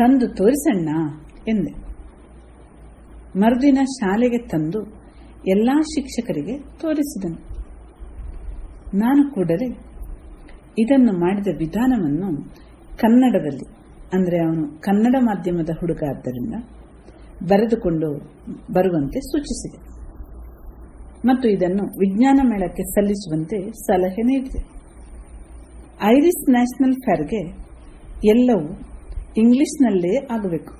ತಂದು ತೋರಿಸಣ್ಣ ಎಂದೆ. ಮರುದಿನ ಶಾಲೆಗೆ ತಂದು ಎಲ್ಲ ಶಿಕ್ಷಕರಿಗೆ ತೋರಿಸಿದನು. ನಾನು ಕೂಡಲೇ ಇದನ್ನು ಮಾಡಿದ ವಿಧಾನವನ್ನು ಕನ್ನಡದಲ್ಲಿ, ಅಂದರೆ ಅವನು ಕನ್ನಡ ಮಾಧ್ಯಮದ ಹುಡುಗ ಆದ್ದರಿಂದ, ಬರೆದುಕೊಂಡು ಬರುವಂತೆ ಸೂಚಿಸಿದೆ ಮತ್ತು ಇದನ್ನು ವಿಜ್ಞಾನ ಮೇಳಕ್ಕೆ ಸಲ್ಲಿಸುವಂತೆ ಸಲಹೆ ನೀಡಿದೆ. ಐರಿಸ್ ನ್ಯಾಷನಲ್ ಫೇರ್ಗೆ ಎಲ್ಲವೂ ಇಂಗ್ಲಿಷ್ನಲ್ಲೇ ಆಗಬೇಕು.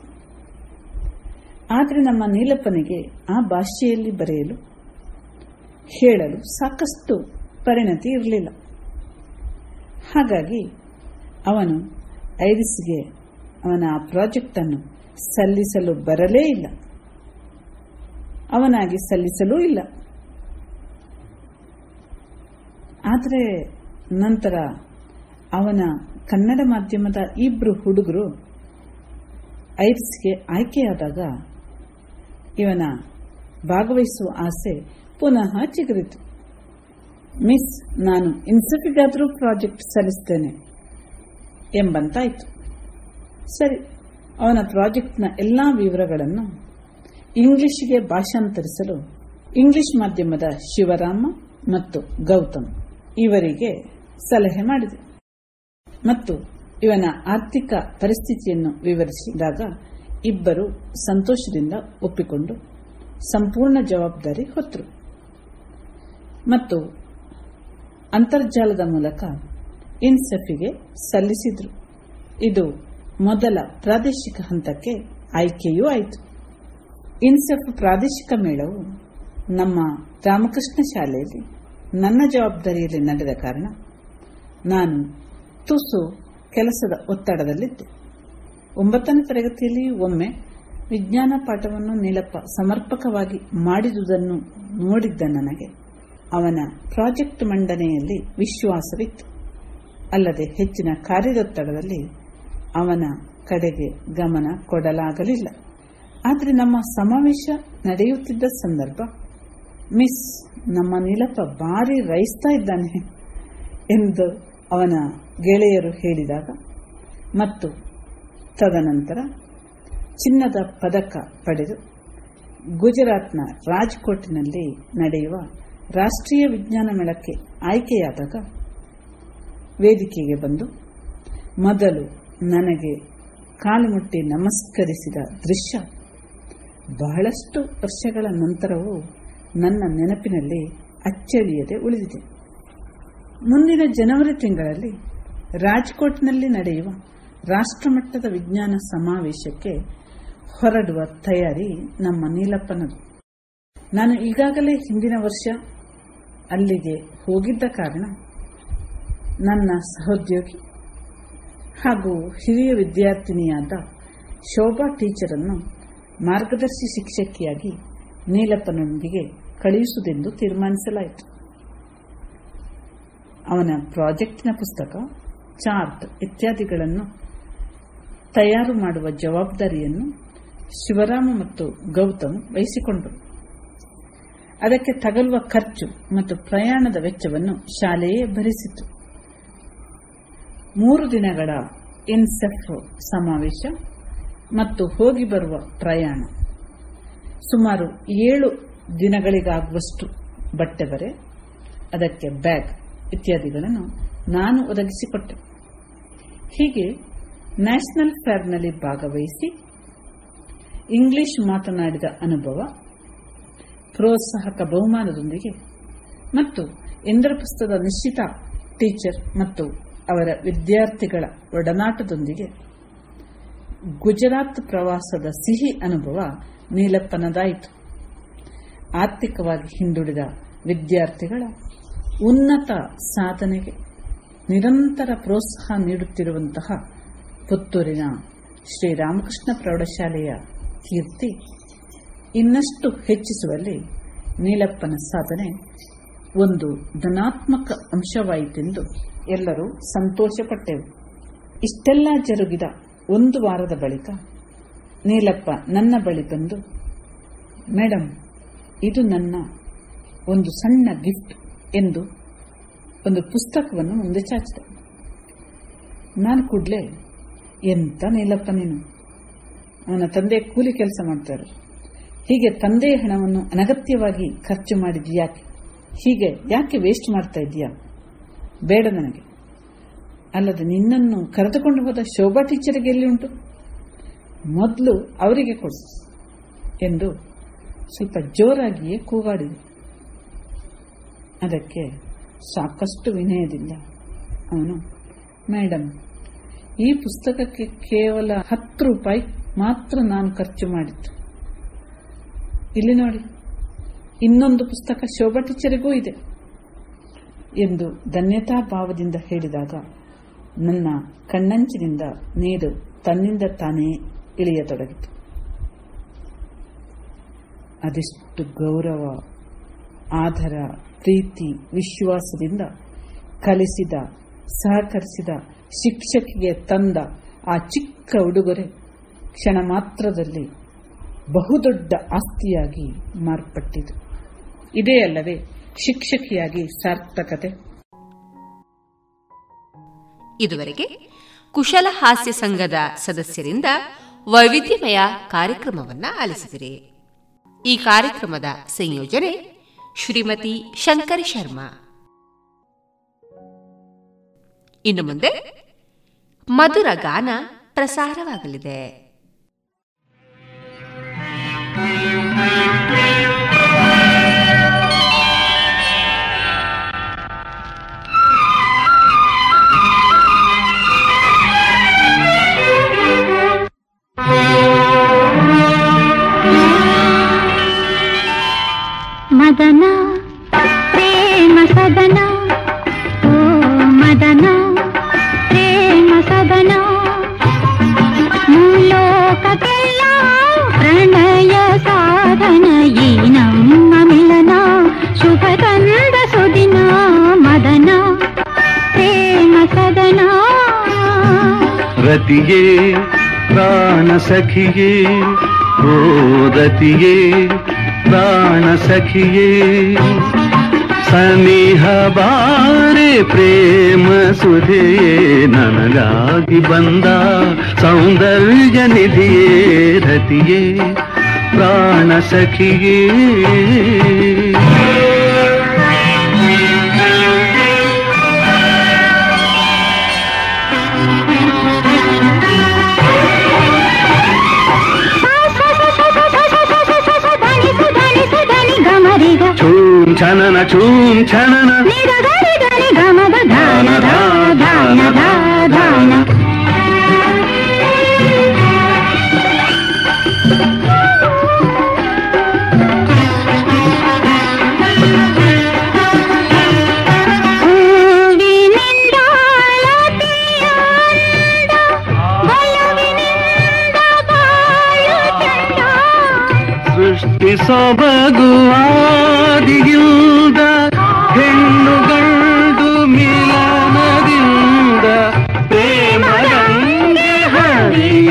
ಆದರೆ ನಮ್ಮ ನೀಲಪ್ಪನಿಗೆ ಆ ಭಾಷೆಯಲ್ಲಿ ಬರೆಯಲು ಹೇಳಲು ಸಾಕಷ್ಟು ಪರಿಣತಿ ಇರಲಿಲ್ಲ. ಹಾಗಾಗಿ ಅವನು ಐರಿಸ್ಗೆ ಅವನ ಆ ಪ್ರಾಜೆಕ್ಟ್ ಅನ್ನು ಸಲ್ಲಿಸಲು ಬರಲೇ ಇಲ್ಲ. ಅವನಾಗಿ ಸಲ್ಲಿಸಲೂ ಇಲ್ಲ. ಆದರೆ ನಂತರ ಅವನ ಕನ್ನಡ ಮಾಧ್ಯಮದ ಇಬ್ಬರು ಹುಡುಗರು ಐರಿಸ್ಗೆ ಆಯ್ಕೆಯಾದಾಗ ಇವನ ಭಾಗವಹಿಸುವ ಆಸೆ ಪುನಃ ಚಿಗುರಿತು. ಮಿಸ್, ನಾನು ಇನ್ಸೆಫಿಗಾದರೂ ಪ್ರಾಜೆಕ್ಟ್ ಸಲ್ಲಿಸ್ತೇನೆ ಎಂಬಂತಾಯಿತು. ಸರಿ, ಅವನ ಪ್ರಾಜೆಕ್ಟ್ನ ಎಲ್ಲ ವಿವರಗಳನ್ನು ಇಂಗ್ಲಿಷ್ಗೆ ಭಾಷಾಂತರಿಸಲು ಇಂಗ್ಲಿಷ್ ಮಾಧ್ಯಮದ ಶಿವರಾಮ ಮತ್ತು ಗೌತಮ್ ಇವರಿಗೆ ಸಲಹೆ ಮಾಡಿದೆ ಮತ್ತು ಇವನ ಆರ್ಥಿಕ ಪರಿಸ್ಥಿತಿಯನ್ನು ವಿವರಿಸಿದಾಗ ಇಬ್ಬರು ಸಂತೋಷದಿಂದ ಒಪ್ಪಿಕೊಂಡು ಸಂಪೂರ್ಣ ಜವಾಬ್ದಾರಿ ಹೊತ್ತರು ಮತ್ತು ಅಂತರ್ಜಾಲದ ಮೂಲಕ ಇನ್ಸೆಫ್ಗೆ ಸಲ್ಲಿಸಿದ್ರು. ಇದು ಮೊದಲ ಪ್ರಾದೇಶಿಕ ಹಂತಕ್ಕೆ ಆಯ್ಕೆಯೂ ಆಯಿತು. ಇನ್ಸೆಫ್ ಪ್ರಾದೇಶಿಕ ಮೇಳವು ನಮ್ಮ ರಾಮಕೃಷ್ಣ ಶಾಲೆಯಲ್ಲಿ ನನ್ನ ಜವಾಬ್ದಾರಿಯಲ್ಲಿ ನಡೆದ ಕಾರಣ ನಾನು ತುಸು ಕೆಲಸದ ಒತ್ತಡದಲ್ಲಿದ್ದೆ. 9ನೇ ತರಗತಿಯಲ್ಲಿ ಒಮ್ಮೆ ವಿಜ್ಞಾನ ಪಾಠವನ್ನು ನೀಲಪ್ಪ ಸಮರ್ಪಕವಾಗಿ ಮಾಡಿದುದನ್ನು ನೋಡಿದ್ದ ನನಗೆ ಅವನ ಪ್ರಾಜೆಕ್ಟ್ ಮಂಡನೆಯಲ್ಲಿ ವಿಶ್ವಾಸವಿತ್ತು. ಅಲ್ಲದೆ ಹೆಚ್ಚಿನ ಕಾರ್ಯದೊತ್ತಡದಲ್ಲಿ ಅವನ ಕಡೆಗೆ ಗಮನ ಕೊಡಲಾಗಲಿಲ್ಲ. ಆದರೆ ನಮ್ಮ ಸಮಾವೇಶ ನಡೆಯುತ್ತಿದ್ದ ಸಂದರ್ಭ, ಮಿಸ್ ನಮ್ಮ ನೀಲಪ್ಪ ಭಾರಿ ರೈಸ್ತಾ ಇದ್ದಾನೆ ಎಂದು ಅವನ ಗೆಳೆಯರು ಹೇಳಿದಾಗ ಮತ್ತು ತದನಂತರ ಚಿನ್ನದ ಪದಕ ಪಡೆದು ಗುಜರಾತ್ನ ರಾಜ್ಕೋಟ್ನಲ್ಲಿ ನಡೆಯುವ ರಾಷ್ಟ್ರೀಯ ವಿಜ್ಞಾನ ಮೇಳಕ್ಕೆ ಆಯ್ಕೆಯಾದಾಗ ವೇದಿಕೆಗೆ ಬಂದು ಮೊದಲು ನನಗೆ ಕಾಲುಮುಟ್ಟಿ ನಮಸ್ಕರಿಸಿದ ದೃಶ್ಯ ಬಹಳಷ್ಟು ವರ್ಷಗಳ ನಂತರವೂ ನನ್ನ ನೆನಪಿನಲ್ಲಿ ಅಚ್ಚಳಿಯದೆ ಉಳಿದಿದೆ. ಮುಂದಿನ ಜನವರಿ ತಿಂಗಳಲ್ಲಿ ರಾಜ್ಕೋಟ್ನಲ್ಲಿ ನಡೆಯುವ ರಾಷ್ಟ್ರಮಟ್ಟದ ವಿಜ್ಞಾನ ಸಮಾವೇಶಕ್ಕೆ ಹೊರಡುವ ತಯಾರಿ ನಮ್ಮ ನೀಲಪ್ಪನದು. ನಾನು ಈಗಾಗಲೇ ಹಿಂದಿನ ವರ್ಷ ಅಲ್ಲಿಗೆ ಹೋಗಿದ್ದ ಕಾರಣ ನನ್ನ ಸಹೋದ್ಯೋಗಿ ಹಾಗೂ ಹಿರಿಯ ವಿದ್ಯಾರ್ಥಿನಿಯಾದ ಶೋಭಾ ಟೀಚರನ್ನು ಮಾರ್ಗದರ್ಶಿ ಶಿಕ್ಷಕಿಯಾಗಿ ನೀಲಪ್ಪನೊಂದಿಗೆ ಕಳುಹಿಸುವುದೆಂದು ತೀರ್ಮಾನಿಸಲಾಯಿತು. ಅವನ ಪ್ರಾಜೆಕ್ಟಿನ ಪುಸ್ತಕ, ಚಾರ್ಟ್ ಇತ್ಯಾದಿಗಳನ್ನು ತಯಾರು ಮಾಡುವ ಜವಾಬ್ದಾರಿಯನ್ನು ಶಿವರಾಮ ಮತ್ತು ಗೌತಮ್ ವಹಿಸಿಕೊಂಡರು. ಅದಕ್ಕೆ ತಗಲುವ ಖರ್ಚು ಮತ್ತು ಪ್ರಯಾಣದ ವೆಚ್ಚವನ್ನು ಶಾಲೆಯೇ ಭರಿಸಿತು. 3 ದಿನಗಳ ಇನ್ಸೆಫ್ ಸಮಾವೇಶ ಮತ್ತು ಹೋಗಿ ಬರುವ ಪ್ರಯಾಣ, ಸುಮಾರು 7 ದಿನಗಳಿಗಾಗುವಷ್ಟು ಬಟ್ಟೆ ಬರೆ, ಅದಕ್ಕೆ ಬ್ಯಾಗ್ ಇತ್ಯಾದಿಗಳನ್ನು ನಾನು ಒದಗಿಸಿಕೊಟ್ಟೆ. ಹೀಗೆ ನ್ಯಾಷನಲ್ ಫೇರ್ನಲ್ಲಿ ಭಾಗವಹಿಸಿ ಇಂಗ್ಲಿಷ್ ಮಾತನಾಡಿದ ಅನುಭವ, ಪ್ರೋತ್ಸಾಹಕ ಬಹುಮಾನದೊಂದಿಗೆ ಮತ್ತು ಇಂದ್ರಪ್ರಸ್ಥದ ನಿಶ್ಚಿತ ಟೀಚರ್ ಮತ್ತು ಅವರ ವಿದ್ಯಾರ್ಥಿಗಳ ಒಡನಾಟದೊಂದಿಗೆ ಗುಜರಾತ್ ಪ್ರವಾಸದ ಸಿಹಿ ಅನುಭವ ನೀಲಪ್ಪನದಾಯಿತು. ಆರ್ಥಿಕವಾಗಿ ಹಿಂದುಳಿದ ವಿದ್ಯಾರ್ಥಿಗಳ ಉನ್ನತ ಸಾಧನೆಗೆ ನಿರಂತರ ಪ್ರೋತ್ಸಾಹ ನೀಡುತ್ತಿರುವಂತಹ ಪುತ್ತೂರಿನ ಶ್ರೀರಾಮಕೃಷ್ಣ ಪ್ರೌಢಶಾಲೆಯ ಕೀರ್ತಿ ಇನ್ನಷ್ಟು ಹೆಚ್ಚಿಸುವಲ್ಲಿ ನೀಲಪ್ಪನ ಸಾಧನೆ ಒಂದು ಧನಾತ್ಮಕ ಅಂಶವಾಯಿತೆಂದು ಎಲ್ಲರೂ ಸಂತೋಷಪಟ್ಟೆವು. ಇಷ್ಟೆಲ್ಲ ಜರುಗಿದ 1 ವಾರದ ಬಳಿಕ ನೀಲಪ್ಪ ನನ್ನ ಬಳಿ ಬಂದು, ಮೇಡಮ್, ಇದು ನನ್ನ ಒಂದು ಸಣ್ಣ ಗಿಫ್ಟ್ ಎಂದು ಒಂದು ಪುಸ್ತಕವನ್ನು ಮುಂದೆ ಚಾಚಿದ. ನಾನು ಕೂಡಲೇ, ಎಂತ ನೀಲಪ್ಪ ನೀನು, ಅವನ ತಂದೆ ಕೂಲಿ ಕೆಲಸ ಮಾಡ್ತಾರೆ, ಹೀಗೆ ತಂದೆಯ ಹಣವನ್ನು ಅನಗತ್ಯವಾಗಿ ಖರ್ಚು ಮಾಡಿದ್ಯಾಕೆ, ಹೀಗೆ ಯಾಕೆ ವೇಸ್ಟ್ ಮಾಡ್ತಾ ಇದೀಯಾ, ಬೇಡ ನನಗೆ. ಅಲ್ಲದೆ ನಿನ್ನನ್ನು ಕರೆದುಕೊಂಡು ಹೋದ ಶೋಭಾ ಟೀಚರ್ಗೆ ಎಲ್ಲಿ ಉಂಟು, ಮೊದಲು ಅವರಿಗೆ ಕೊಡು ಎಂದು ಸ್ವಲ್ಪ ಜೋರಾಗಿಯೇ ಕೂಗಾಡಿದೆ. ಅದಕ್ಕೆ ಸಾಕಷ್ಟು ವಿನಯದಿಂದ ಅವನು, ಮೇಡಮ್, ಈ ಪುಸ್ತಕಕ್ಕೆ ಕೇವಲ 10 ರೂಪಾಯಿ ಮಾತ್ರ ನಾನು ಖರ್ಚು ಮಾಡಿದ್ದು, ಇಲ್ಲಿ ನೋಡಿ, ಇನ್ನೊಂದು ಪುಸ್ತಕ ಶೋಭಾ ಟೀಚರಿಗೂ ಇದೆ ಎಂದು ಧನ್ಯತಾ ಭಾವದಿಂದ ಹೇಳಿದಾಗ ನನ್ನ ಕಣ್ಣಂಚಿನಿಂದ ನೀರು ತನ್ನಿಂದ ತಾನೇ ಇಳಿಯತೊಡಗಿತು. ಅದೆಷ್ಟು ಗೌರವ, ಆದರ, ಪ್ರೀತಿ, ವಿಶ್ವಾಸದಿಂದ ಕಲಿಸಿದ, ಸಹಕರಿಸಿದ ಶಿಕ್ಷಕಿಗೆ ತಂದ ಆ ಚಿಕ್ಕ ಉಡುಗೊರೆ ಕ್ಷಣ ಮಾತ್ರದಲ್ಲಿ ಬಹುದೊಡ್ಡ ಆಸ್ತಿಯಾಗಿ ಮಾರ್ಪಟ್ಟಿತು. ಇದೇ ಅಲ್ಲವೇ ಶಿಕ್ಷಕಿಯಾಗಿ ಸಾರ್ಥಕತೆ. ಇದುವರೆಗೆ ಕುಶಲ ಹಾಸ್ಯ ಸಂಘದ ಸದಸ್ಯರಿಂದ ವೈವಿಧ್ಯಮಯ ಕಾರ್ಯಕ್ರಮವನ್ನು ಆಲಿಸಿದಿರಿ. ಈ ಕಾರ್ಯಕ್ರಮದ ಸಂಯೋಜನೆ ಶ್ರೀಮತಿ ಶಂಕರಿ ಶರ್ಮಾ. ಇನ್ನು ಮುಂದೆ ಮಧುರ ಗಾನ ಪ್ರಸಾರವಾಗಲಿದೆ. ಮದನ ಪ್ರೇಮ ಸದನ ಓ ಮದನ ಪ್ರೇಮ ಸದನ ಮೂಲೋಕಕ್ಕೆಲ್ಲ ಪ್ರಣಯ ಸಾಧನ ಈ ನಮ್ಮ ಮಿಲನ ಶುಭ ಕನ್ನಡ ಸುದಿನ ಮದನ ಪ್ರೇಮ ಸದನ ರತಿಯೇ ಪ್ರಾಣ ಸಖಿಯೇ ಓ ರತಿಯೇ ಪ್ರಾಣ ಸಖಿಯೇ ಸನೇಹ ಬಾರೆ ಪ್ರೇಮ ಸುಧೆಯೇ ನನಗಾಗಿ ಬಂದ ಸೌಂದರ್ಯ ನಿಧಿಯೇ ರತಿಯೇ ಪ್ರಾಣ ಸಖಿಯೇ ಛನನ ಚೂಂ ಛನನ ಸೃಷ್ಟಿಸೋ ಬಗುವಾದಿಯುದ ಹೆಣ್ಣು ಗಂಡು ಮಿಲನದಿಂದ ಪ್ರೇಮ ಹರಿಯಲೀಗ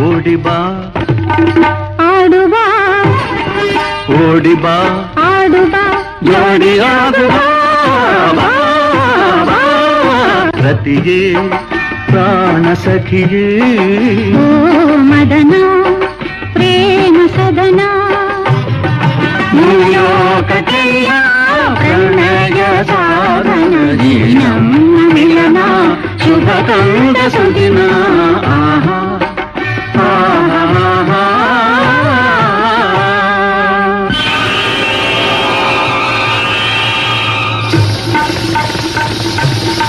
ಓಡಿಬಾ ಆಡುವಾ ಓಡಿಬಾ ಆಡುವಾ ಜೋಡಿ ಆಡುವಾ ರತಿಯೇ ಪ್ರಾಣ ಸಖಿಯೇ ಓ ಮದನ ಪ್ರೇಮ ಸದನ ಮೂಲೋಕಕ್ಕೆಲ್ಲ ಪ್ರಣಯ ಸಾಧನ ನಮ್ಮ ಮಿಲನ ಶುಭ ಕಂಡ ಸುದಿನ ಆಹಾ ಆಹಾ.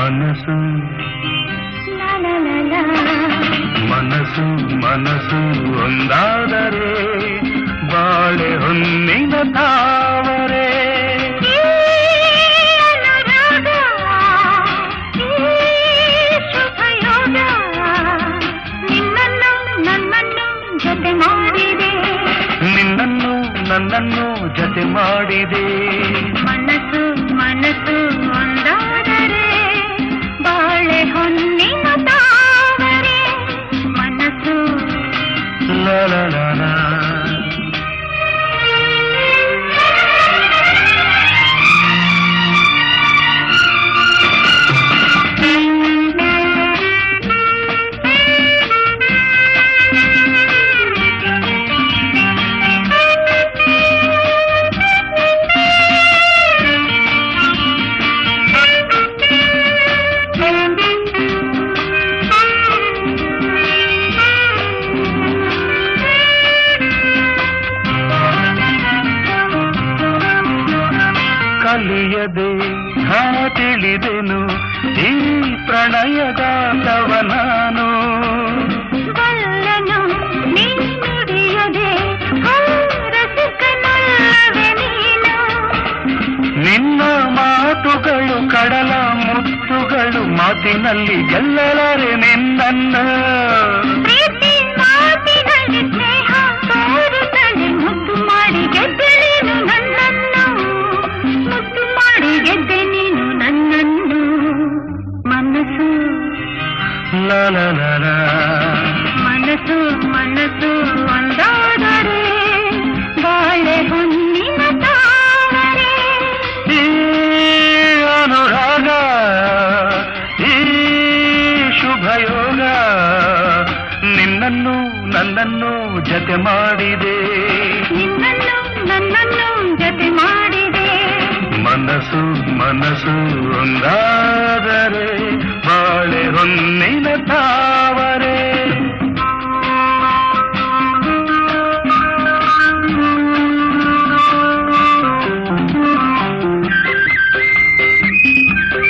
ಮನಸು ಮನಸು ಮನಸ್ಸು ಒಂದಾದರೆ ಬಾಳೆ ಹೊನ್ನಿನ ತಾವರೆ ನಿನ್ನನ್ನು ನನ್ನನ್ನು ಜತೆ ಮಾಡಿದೆ ಮನಸ್ಸು ಮನಸ್ಸು ಒಂದಾದರೆ ಬಾಳೆ ಹೊನ್ನಿನ ತಾವರೆ ಮನಸ್ಸು ಲಲಲನ ತಿಳಿದೆನು ಈ ಪ್ರಣಯದ ತವ ನಾನು ಬಲ್ಲನು ನಿನ್ನುಡಿಯದೆ ರಸಿಕನಲ್ಲವೆ ನೀನು ನಿನ್ನ ಮಾತುಗಳು ಕಡಲ ಮುತ್ತುಗಳು ಮಾತಿನಲ್ಲಿ ಗೆಲ್ಲಲಾರೆ ನಿನ್ನ ಪ್ರೀತಿ ಮಾತಿನಲ್ಲಿ ಸ್ನೇಹ ತೋರುತ್ತಲೇ ಮುದ್ದು ಮಾಡಿ ಗೆದ್ದೆ ನೀನು ನನ್ನನ್ನು, ಮುದ್ದು ಮಾಡಿ ಗೆದ್ದೆ ನೀನು ನನ್ನನ್ನು ಮನಸ್ಸು ಲಲಲಲ ಮನಸ್ಸು ಮನಸ್ಸು ಒಂದಾದರೆ ಬಾಳೆ ಹೊನ್ನಿನ ತಾವರೆ ಈ ಅನುರಾಗ ಈ ಶುಭಯೋಗ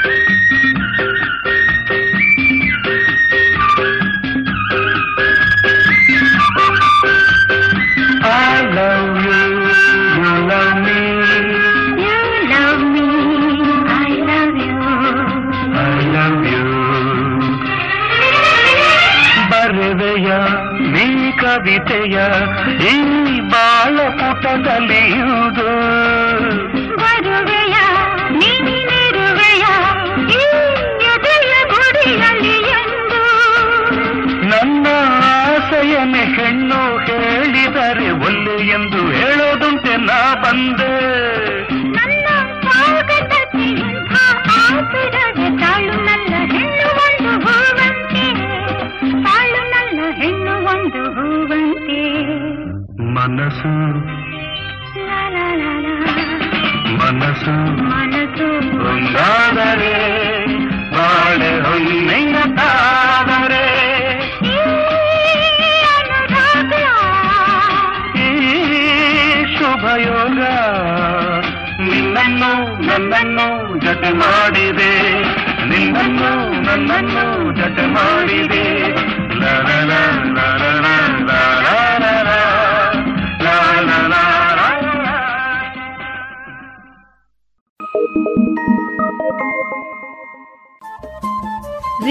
ನಿನ್ನನ್ನು ನನ್ನನ್ನು ಜತೆ ಮಾಡಿದೆ ನಿನ್ನನ್ನು ನನ್ನನ್ನು ಜತೆ ಮಾಡಿದೆ ಮನಸ್ಸು ಮನಸ್ಸು ಒಂದಾದರೆ ಬಾಳೆ ಹೊನ್ನಿನ ತಾವರೆ ನೀ ಕವಿತೆಯ ಈ ಬಾಳ ಪುಟದಲ್ಲಿಯುವುದು ಬರುವೆಯ ನೀನಿರುವೆಯ ಈ ಎದೆಯ ಗುಡಿಯಲ್ಲಿಯೊಂದು ನನ್ನ ಆಸೆಯನೆ ಹೆಣ್ಣು ಹೇಳಿದರೆ ಒಲ್ಲೆ ಎಂದು ಹೇಳೋದುಂಟೆ ನಾ ಬಂದೆ ನನ್ನ ಸ್ವಾಗತಕ್ಕೆ ಎಂಥ ಆತುರದ ತಾಳು ನನ್ನ ಹೆಣ್ಣು ಒಂದು ಹೂವಂತೆ ತಾಳು ಹೆಣ್ಣು ಒಂದು ಹೂವಂತೆ ಮನಸ್ಸು ಮನಸ್ಸು ಮನಸ್ಸು ಒಂದಾದರೆ ಬಾಳೆ ಹೊನ್ನಿನ ತಾವರೆ ಈ ಶುಭಯೋಗ ನಿನ್ನನ್ನು ನನ್ನನ್ನು ಜತೆ ಮಾಡಿದೆ ನಿನ್ನನ್ನು ನನ್ನನ್ನು ಜತೆ ಮಾಡಿದೆ la la la la la la la la la la la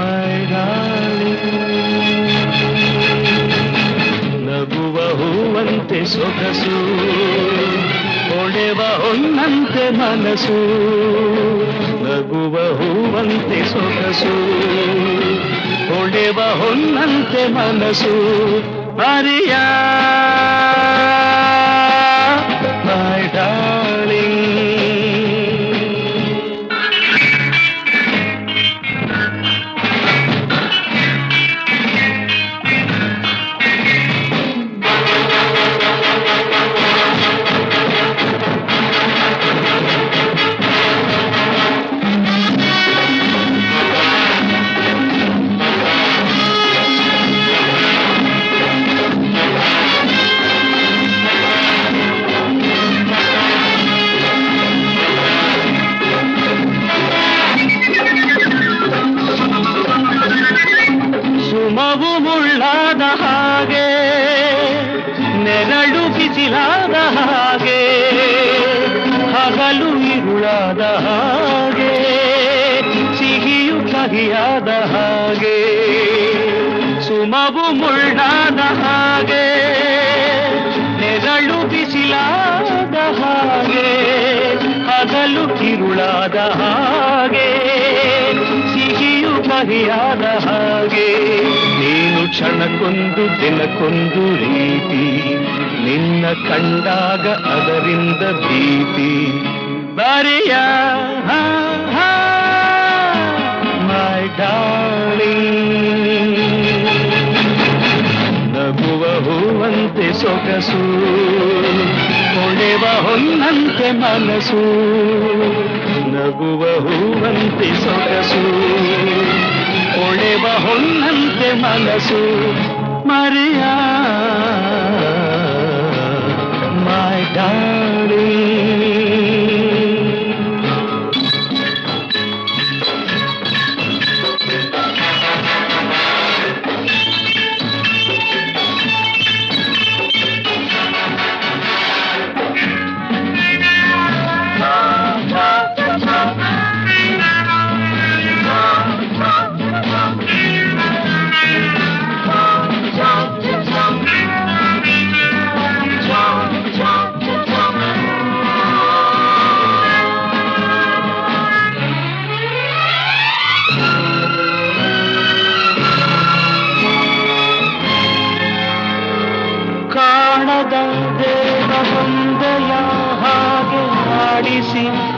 my darling. Naguva huvante sogasu, odeva onnante manasu. Naguva huvante sogasu. ಹೊಳೆವ ಹೊನ್ನಂತೆ ಮನಸ್ಸು ಮರಿಯಾ ಮೈ ಡಾರ್ಲಿಂಗ್. ಮಗು ಮುಳ್ಳಾದ ಹಾಗೆ ನೆರಳು ಬಿಸಿಲಾದ ಹಾಗೆ ಹಗಲು ಇರುಳಾದ ಹಾಗೆ ಸಿಹಿಯು ಕಹಿಯಾದ ಹಾಗೆ ಸುಮಗು ಮುಳ್ಳಾದ ಹಾಗೆ ನೆರಳು ಬಿಸಿಲಾದ ಹಾಗೆ ಹಗಲು ಇರುಳಾದ ಹಾಗೆ ಸಿಹಿಯು ಕಹಿಯಾದ ಹಾಗೆ ಕ್ಷಣಕ್ಕೊಂದು ದಿನಕ್ಕೊಂದು ರೀತಿ ನಿನ್ನ ಕಂಡಾಗ ಅದರಿಂದ ಭೀತಿ ಬರೆಯ ಮೈ ಡಾರ್ಲಿಂಗ್. ನಗುವ ಹೂವಂತೆ ಸೊಗಸು ಹೊಳೆವ ಹೊನ್ನಂತೆ ಮನಸ್ಸು ನಗುವ ಹೂವಂತೆ ಸೊಗಸು ಮನಸು ಮರೆಯ ಮೈ ಡಾರ್ಲಿಂಗ್.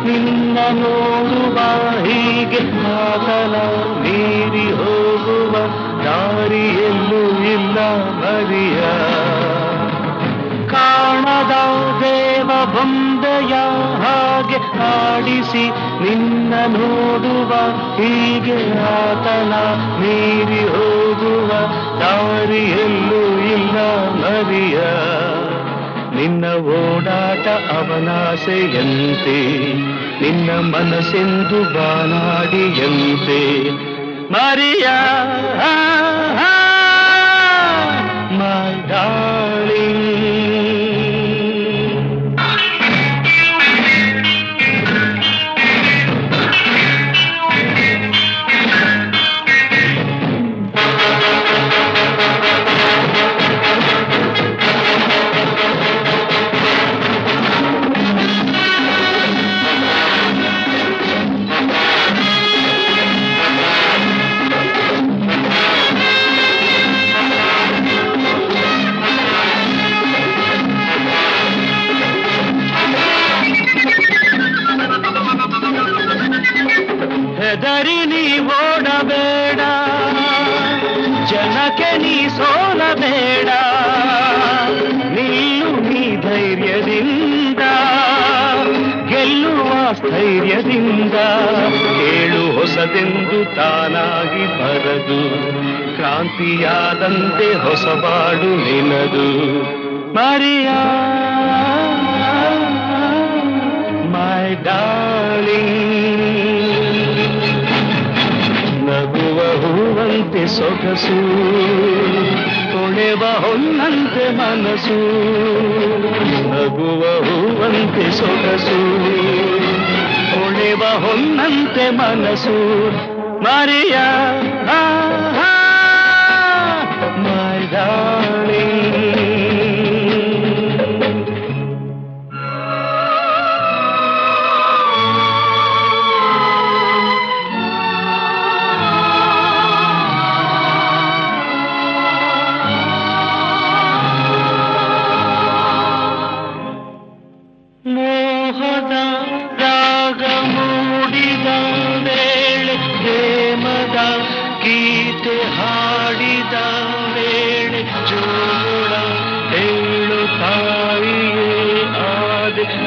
ನಿನ್ನ ನೋಡುವ ಹೀಗೆ ಕಾಲ ಮೀರಿ ಹೋಗುವ ದಾರಿಯಲ್ಲೂ ಇಲ್ಲ ಮರಿಯ, ಕಾಣದ ದೇವ ಬಂದೆಯ ಹಾಗೆ ಆಡಿಸಿ ನಿನ್ನ ನೋಡುವ ಹೀಗೆ ಆತನ ಮೀರಿ ಹೋಗುವ ದಾರಿಯಲ್ಲೂ ಇಲ್ಲ ಮರಿಯ, ನಿನ್ನ ಓಡಾಟ ಅವನಾಸೆಯಂತೆ ನಿನ್ನ ಮನಸ್ಸೆಂದು ಬಾನಾಡಿಯಂತೆ ಮರಿಯ ಮಾದಾಳಿ. ಹೆದರಿ ನೀ ಓಡಬೇಡ, ಜನಕ್ಕೆ ನೀ ಸೋಲಬೇಡ, ನಿಲ್ಲು ನೀ ಧೈರ್ಯದಿಂದ, ಗೆಲ್ಲುವ ಸ್ಥೈರ್ಯದಿಂದ, ಕೇಳು ಹೊಸದೆಂದು ತಾನಾಗಿ ಬರದು, ಕ್ರಾಂತಿಯಾದಂತೆ ಹೊಸಬಾಡು ನಿನದು ಮರಿಯ ಮೈ ಡಾರ್ಲಿಂಗ್. ನಗುವ ಹೂವಂತೆ ಸೊಗಸು, ಕೊಳೆವ ಹೊನ್ನಂತೆ ಮನಸ್ಸು, ನಗುವ ಹೂವಂತೆ ಸೊಗಸು, ಕೊಳೆವ ಹೊನ್ನಂತೆ ಮನಸ್ಸು ಮರಿಯ ಮೈ ಡಾರ್ಲಿಂಗ್.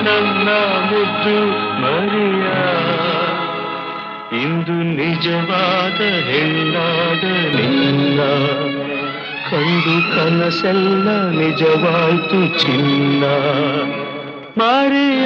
ನನ್ನ ಮುದ್ದು ಮರಿಯ ಇಂದು ನಿಜವಾದ ಹೆಣ್ಣಾದ ನಿನ್ನ ಕಂಡು ಕನಸೆಲ್ಲ ನಿಜವಾಯ್ತು ಚಿನ್ನ ಮರಿಯ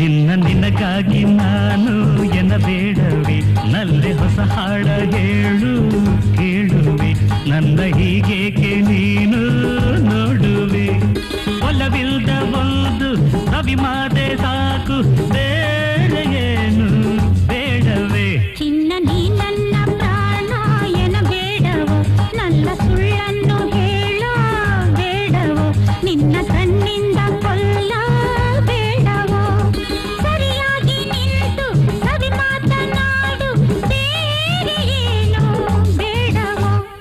ಚಿನ್ನ ನಿನಗಾಗಿ ನಾನು ಎನ್ನಬೇಡವೆ, ನಲ್ಲೆ ಹೊಸ ಹಾಡ ಹೇಳು ಕೇಳುವೆ, ನನ್ನ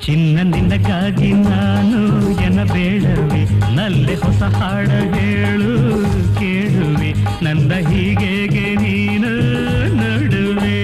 ಚಿನ್ನ ನಿನಗಾಗಿ ನಾನು ಎನಬೇಡವೆ, ನಲ್ಲೆ ಹೊಸ ಹಾಡ ಹೇಳು ಕೇಳುವೆ, ನನ್ನ ಹೀಗೆಗೆ ನೀನು ನಡುವೆ.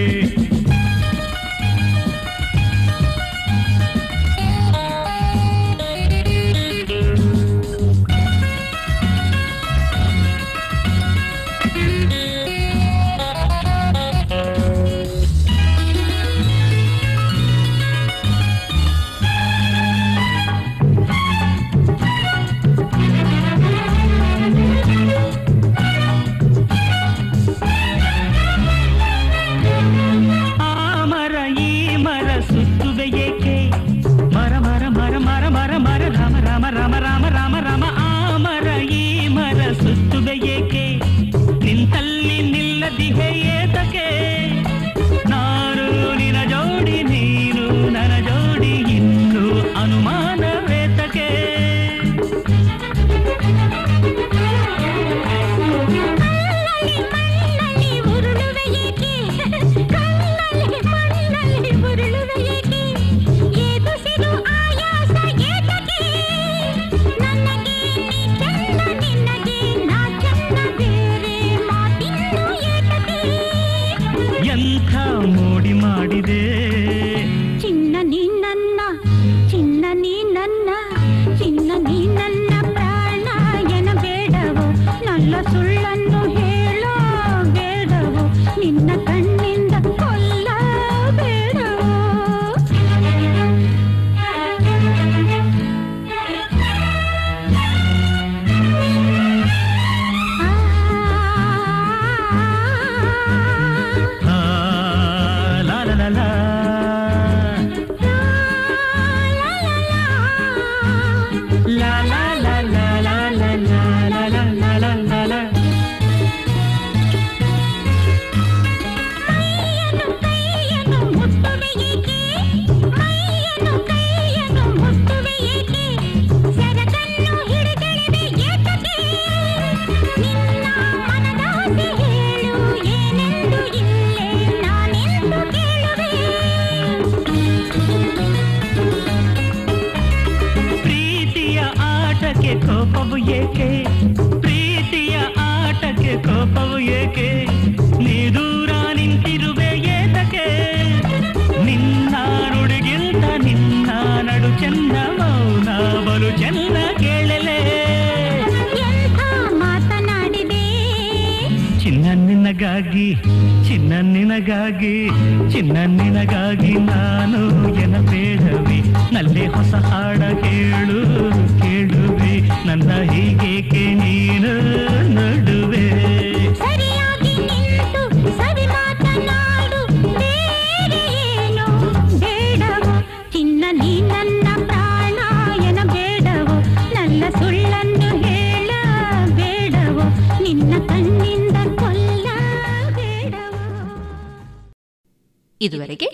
ಇದುವರೆಗೆ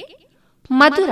ಮಧುರ